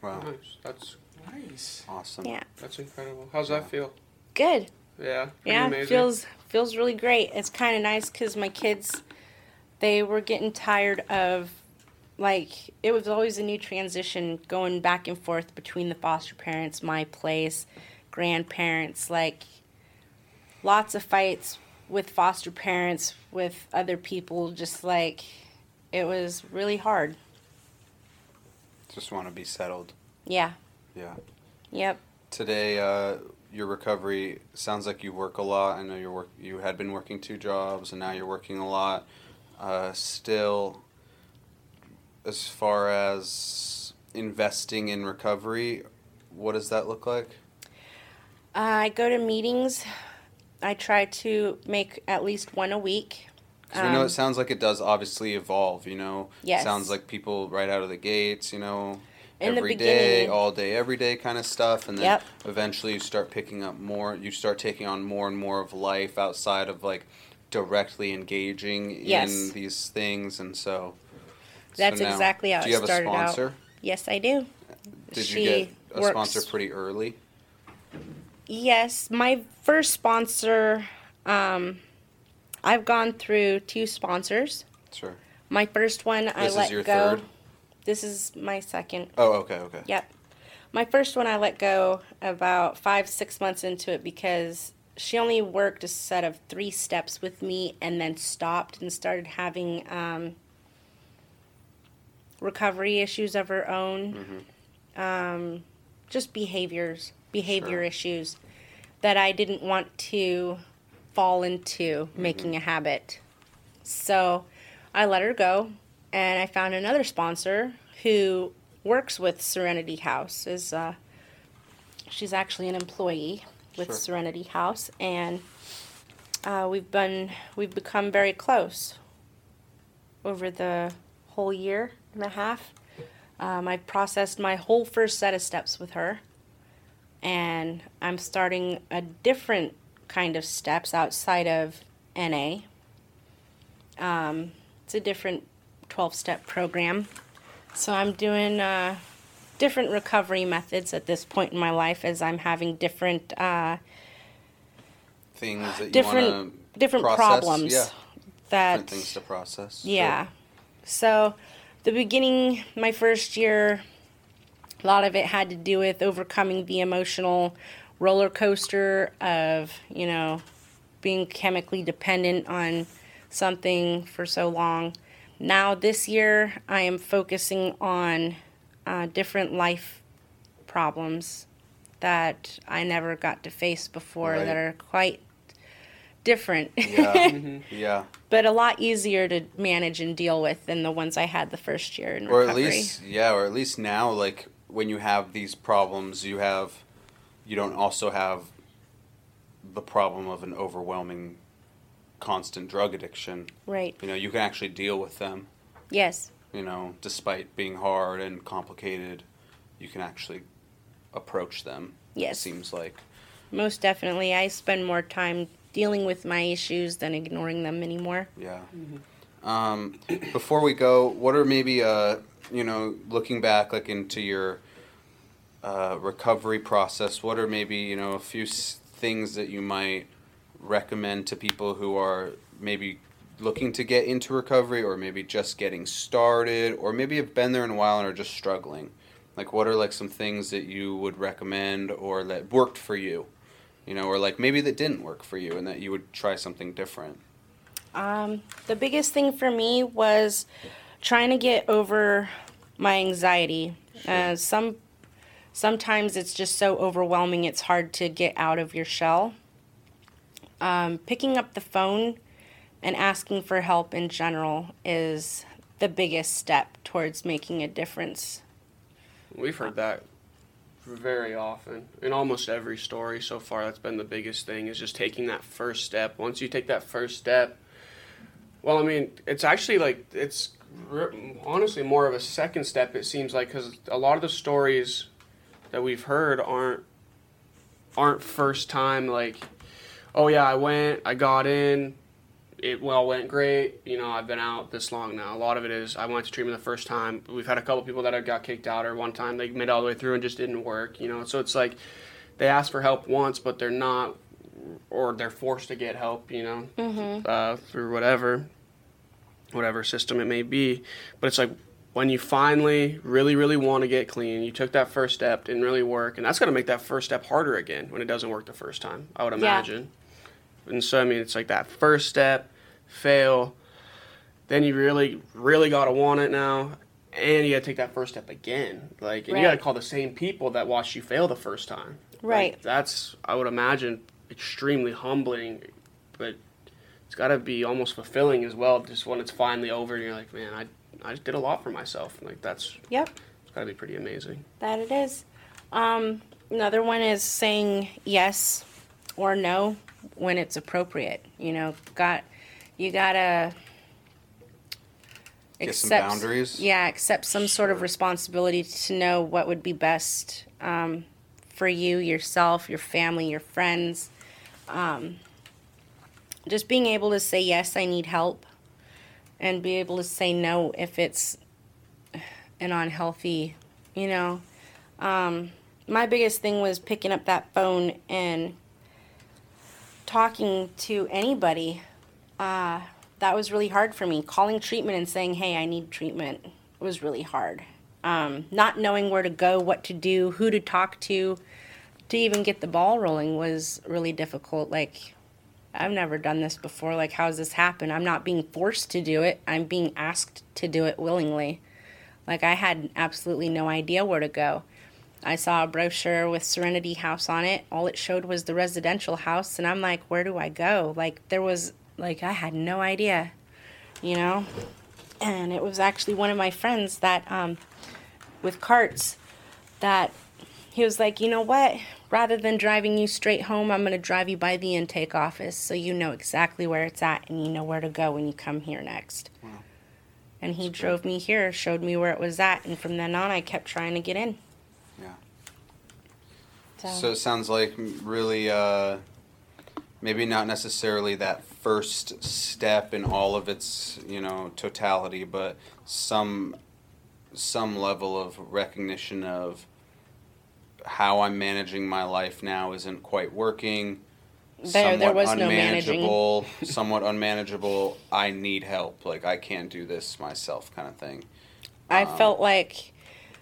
Wow. Nice. That's nice. Awesome. Yeah. That's incredible. How's that feel? Good. Yeah, amazing. It feels really great. It's kind of nice because my kids, they were getting tired of, it was always a new transition going back and forth between the foster parents, my place, grandparents, lots of fights with foster parents, with other people, it was really hard. Just want to be settled. Yeah. Yeah. Yep. Today, your recovery sounds like you work a lot. I know you had been working 2 jobs, and now you're working a lot. Still, as far as investing in recovery, what does that look like? I go to meetings. I try to make at least one a week. Because we know it sounds like it does obviously evolve, Yes. It sounds like people right out of the gates, every day, all day, every day kind of stuff. And then eventually you start picking up more. You start taking on more and more of life outside of directly engaging in these things. And so that's exactly how it started out. Do you have a sponsor? Yes, I do. Did you get a sponsor pretty early? Yes. My first sponsor, I've gone through 2 sponsors. Sure. My first one, I let go. This is your third? This is my second. Oh, okay. Yep. My first one I let go about 5-6 months into it because she only worked a set of 3 steps with me and then stopped and started having recovery issues of her own, just behavior sure. issues that I didn't want to fall into making a habit. So I let her go. And I found another sponsor who works with Serenity House. She's actually an employee with Serenity House, and we've become very close over the whole year and a half. I processed my whole first set of steps with her, and I'm starting a different kind of steps outside of NA. It's a different 12-step program. So I'm doing different recovery methods at this point in my life as I'm having different things that you want to different process. Problems. Yeah. Different things to process. Yeah. Sure. So the beginning, my first year, a lot of it had to do with overcoming the emotional roller coaster of, being chemically dependent on something for so long. Now this year I am focusing on different life problems that I never got to face before, right, that are quite different. Yeah. Mm-hmm. Yeah. But a lot easier to manage and deal with than the ones I had the first year in recovery. Or at least now, like, when you have these problems, you don't also have the problem of an overwhelming constant drug addiction. Right. You know, you can actually deal with them. Yes. You know, despite being hard and complicated, you can actually approach them. Yes. It seems like. Most definitely. I spend more time dealing with my issues than ignoring them anymore. Yeah. Mm-hmm. Before we go, what are maybe, looking back, like, into your recovery process, what are maybe, a few things that you might recommend to people who are maybe looking to get into recovery, or maybe just getting started, or maybe have been there in a while and are just struggling? Like, what are, like, some things that you would recommend, or that worked for you, or like maybe that didn't work for you and that you would try something different? The biggest thing for me was trying to get over my anxiety. Sure. Sometimes it's just so overwhelming, it's hard to get out of your shell. Picking up the phone and asking for help in general is the biggest step towards making a difference. We've heard that very often in almost every story so far. That's been the biggest thing, is just taking that first step. Once you take that first step, well, I mean, it's actually like, it's honestly more of a second step, it seems like, because a lot of the stories that we've heard aren't first time, like, oh yeah, I got in, it well went great, I've been out this long now. A lot of it is, I went to treatment the first time. We've had a couple people that got kicked out, or one time they made it all the way through and just didn't work, So it's like they ask for help once, but they're not, or they're forced to get help, mm-hmm. Through whatever system it may be. But it's like, when you finally really, really want to get clean, you took that first step, didn't really work, and that's going to make that first step harder again when it doesn't work the first time, I would imagine. Yeah. And so, I mean, it's like that first step, fail, then you really, really got to want it now, and you got to take that first step again. Like, and right. You got to call the same people that watched you fail the first time. Right. Like, that's, I would imagine, extremely humbling, but it's got to be almost fulfilling as well, just when it's finally over and you're like, man, I just did a lot for myself. And like, that's, yep, it's got to be pretty amazing. That it is. Another one is saying yes or no when it's appropriate. You gotta get accept some boundaries. Yeah, accept some sort of responsibility to know what would be best for you, yourself, your family, your friends. Just being able to say yes, I need help, and be able to say no if it's an unhealthy. My biggest thing was picking up that phone and talking to anybody. That was really hard for me. Calling treatment and saying, hey, I need treatment, was really hard. Not knowing where to go, what to do, who to talk to even get the ball rolling was really difficult. Like, I've never done this before. Like, how does this happen? I'm not being forced to do it. I'm being asked to do it willingly. Like, I had absolutely no idea where to go. I saw a brochure with Serenity House on it. All it showed was the residential house, and I'm like, where do I go? Like, there was, like, I had no idea, And it was actually one of my friends that, with carts, that he was like, you know what? Rather than driving you straight home, I'm going to drive you by the intake office so you know exactly where it's at and you know where to go when you come here next. Wow. And he drove me here, showed me where it was at, and from then on I kept trying to get in. Yeah. So it sounds like really maybe not necessarily that first step in all of its, totality, but some level of recognition of how I'm managing my life now isn't quite working. There was no managing. Somewhat unmanageable. I need help. Like, I can't do this myself kind of thing. I felt like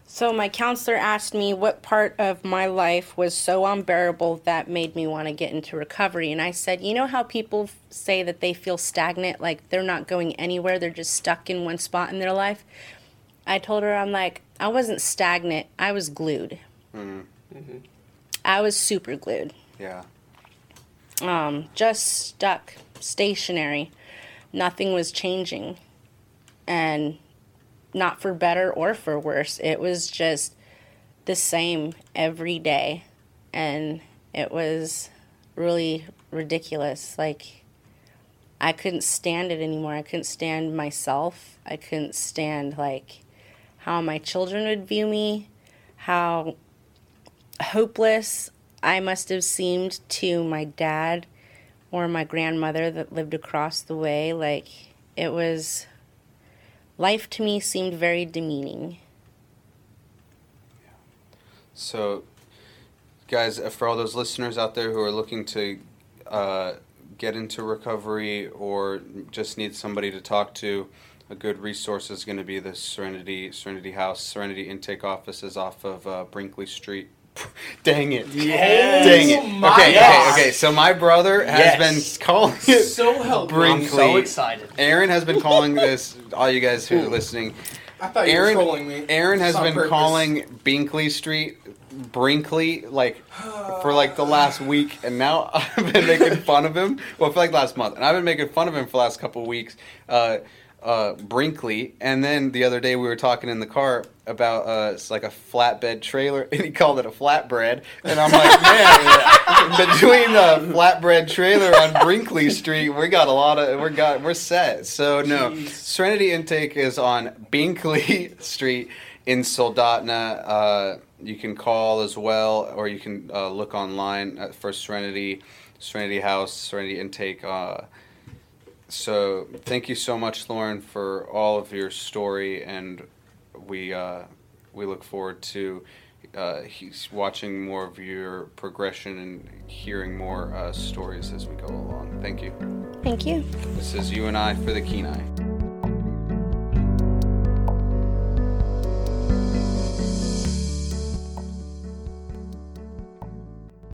So my counselor asked me what part of my life was so unbearable that made me want to get into recovery. And I said, you know how people say that they feel stagnant, like they're not going anywhere, they're just stuck in one spot in their life? I told her, I'm like, I wasn't stagnant, I was glued. Mm-hmm. I was super glued. Yeah. Just stuck, stationary. Nothing was changing. And not for better or for worse. It was just the same every day. And it was really ridiculous. Like, I couldn't stand it anymore. I couldn't stand myself. I couldn't stand, like, how my children would view me, how hopeless I must have seemed to my dad or my grandmother that lived across the way. Like, it was... Life to me seemed very demeaning. Yeah. So, guys, for all those listeners out there who are looking to get into recovery or just need somebody to talk to, a good resource is going to be the Serenity House. Serenity Intake Office is off of Brinkley Street. Dang it. Yes. Dang it. Okay. So my brother has been calling it so helpful. Brinkley. I'm so excited. Aaron has been calling this, all you guys who are listening. I thought you were trolling me. Aaron has been calling Brinkley Street Brinkley for the last week, and now I've been making fun of him. Well, for last month, and I've been making fun of him for the last couple of weeks. Brinkley, and then the other day we were talking in the car about it's like a flatbed trailer, and he called it a flatbread, and I'm like, man, between the flatbread trailer on Brinkley Street, we're set. So no, jeez. Serenity Intake is on Brinkley Street in Soldotna. You can call as well, or you can look online for Serenity House, Serenity Intake. So thank you so much, Lauren, for all of your story, and we look forward to watching more of your progression and hearing more stories as we go along. Thank you. Thank you. This is You and I for the Kenai.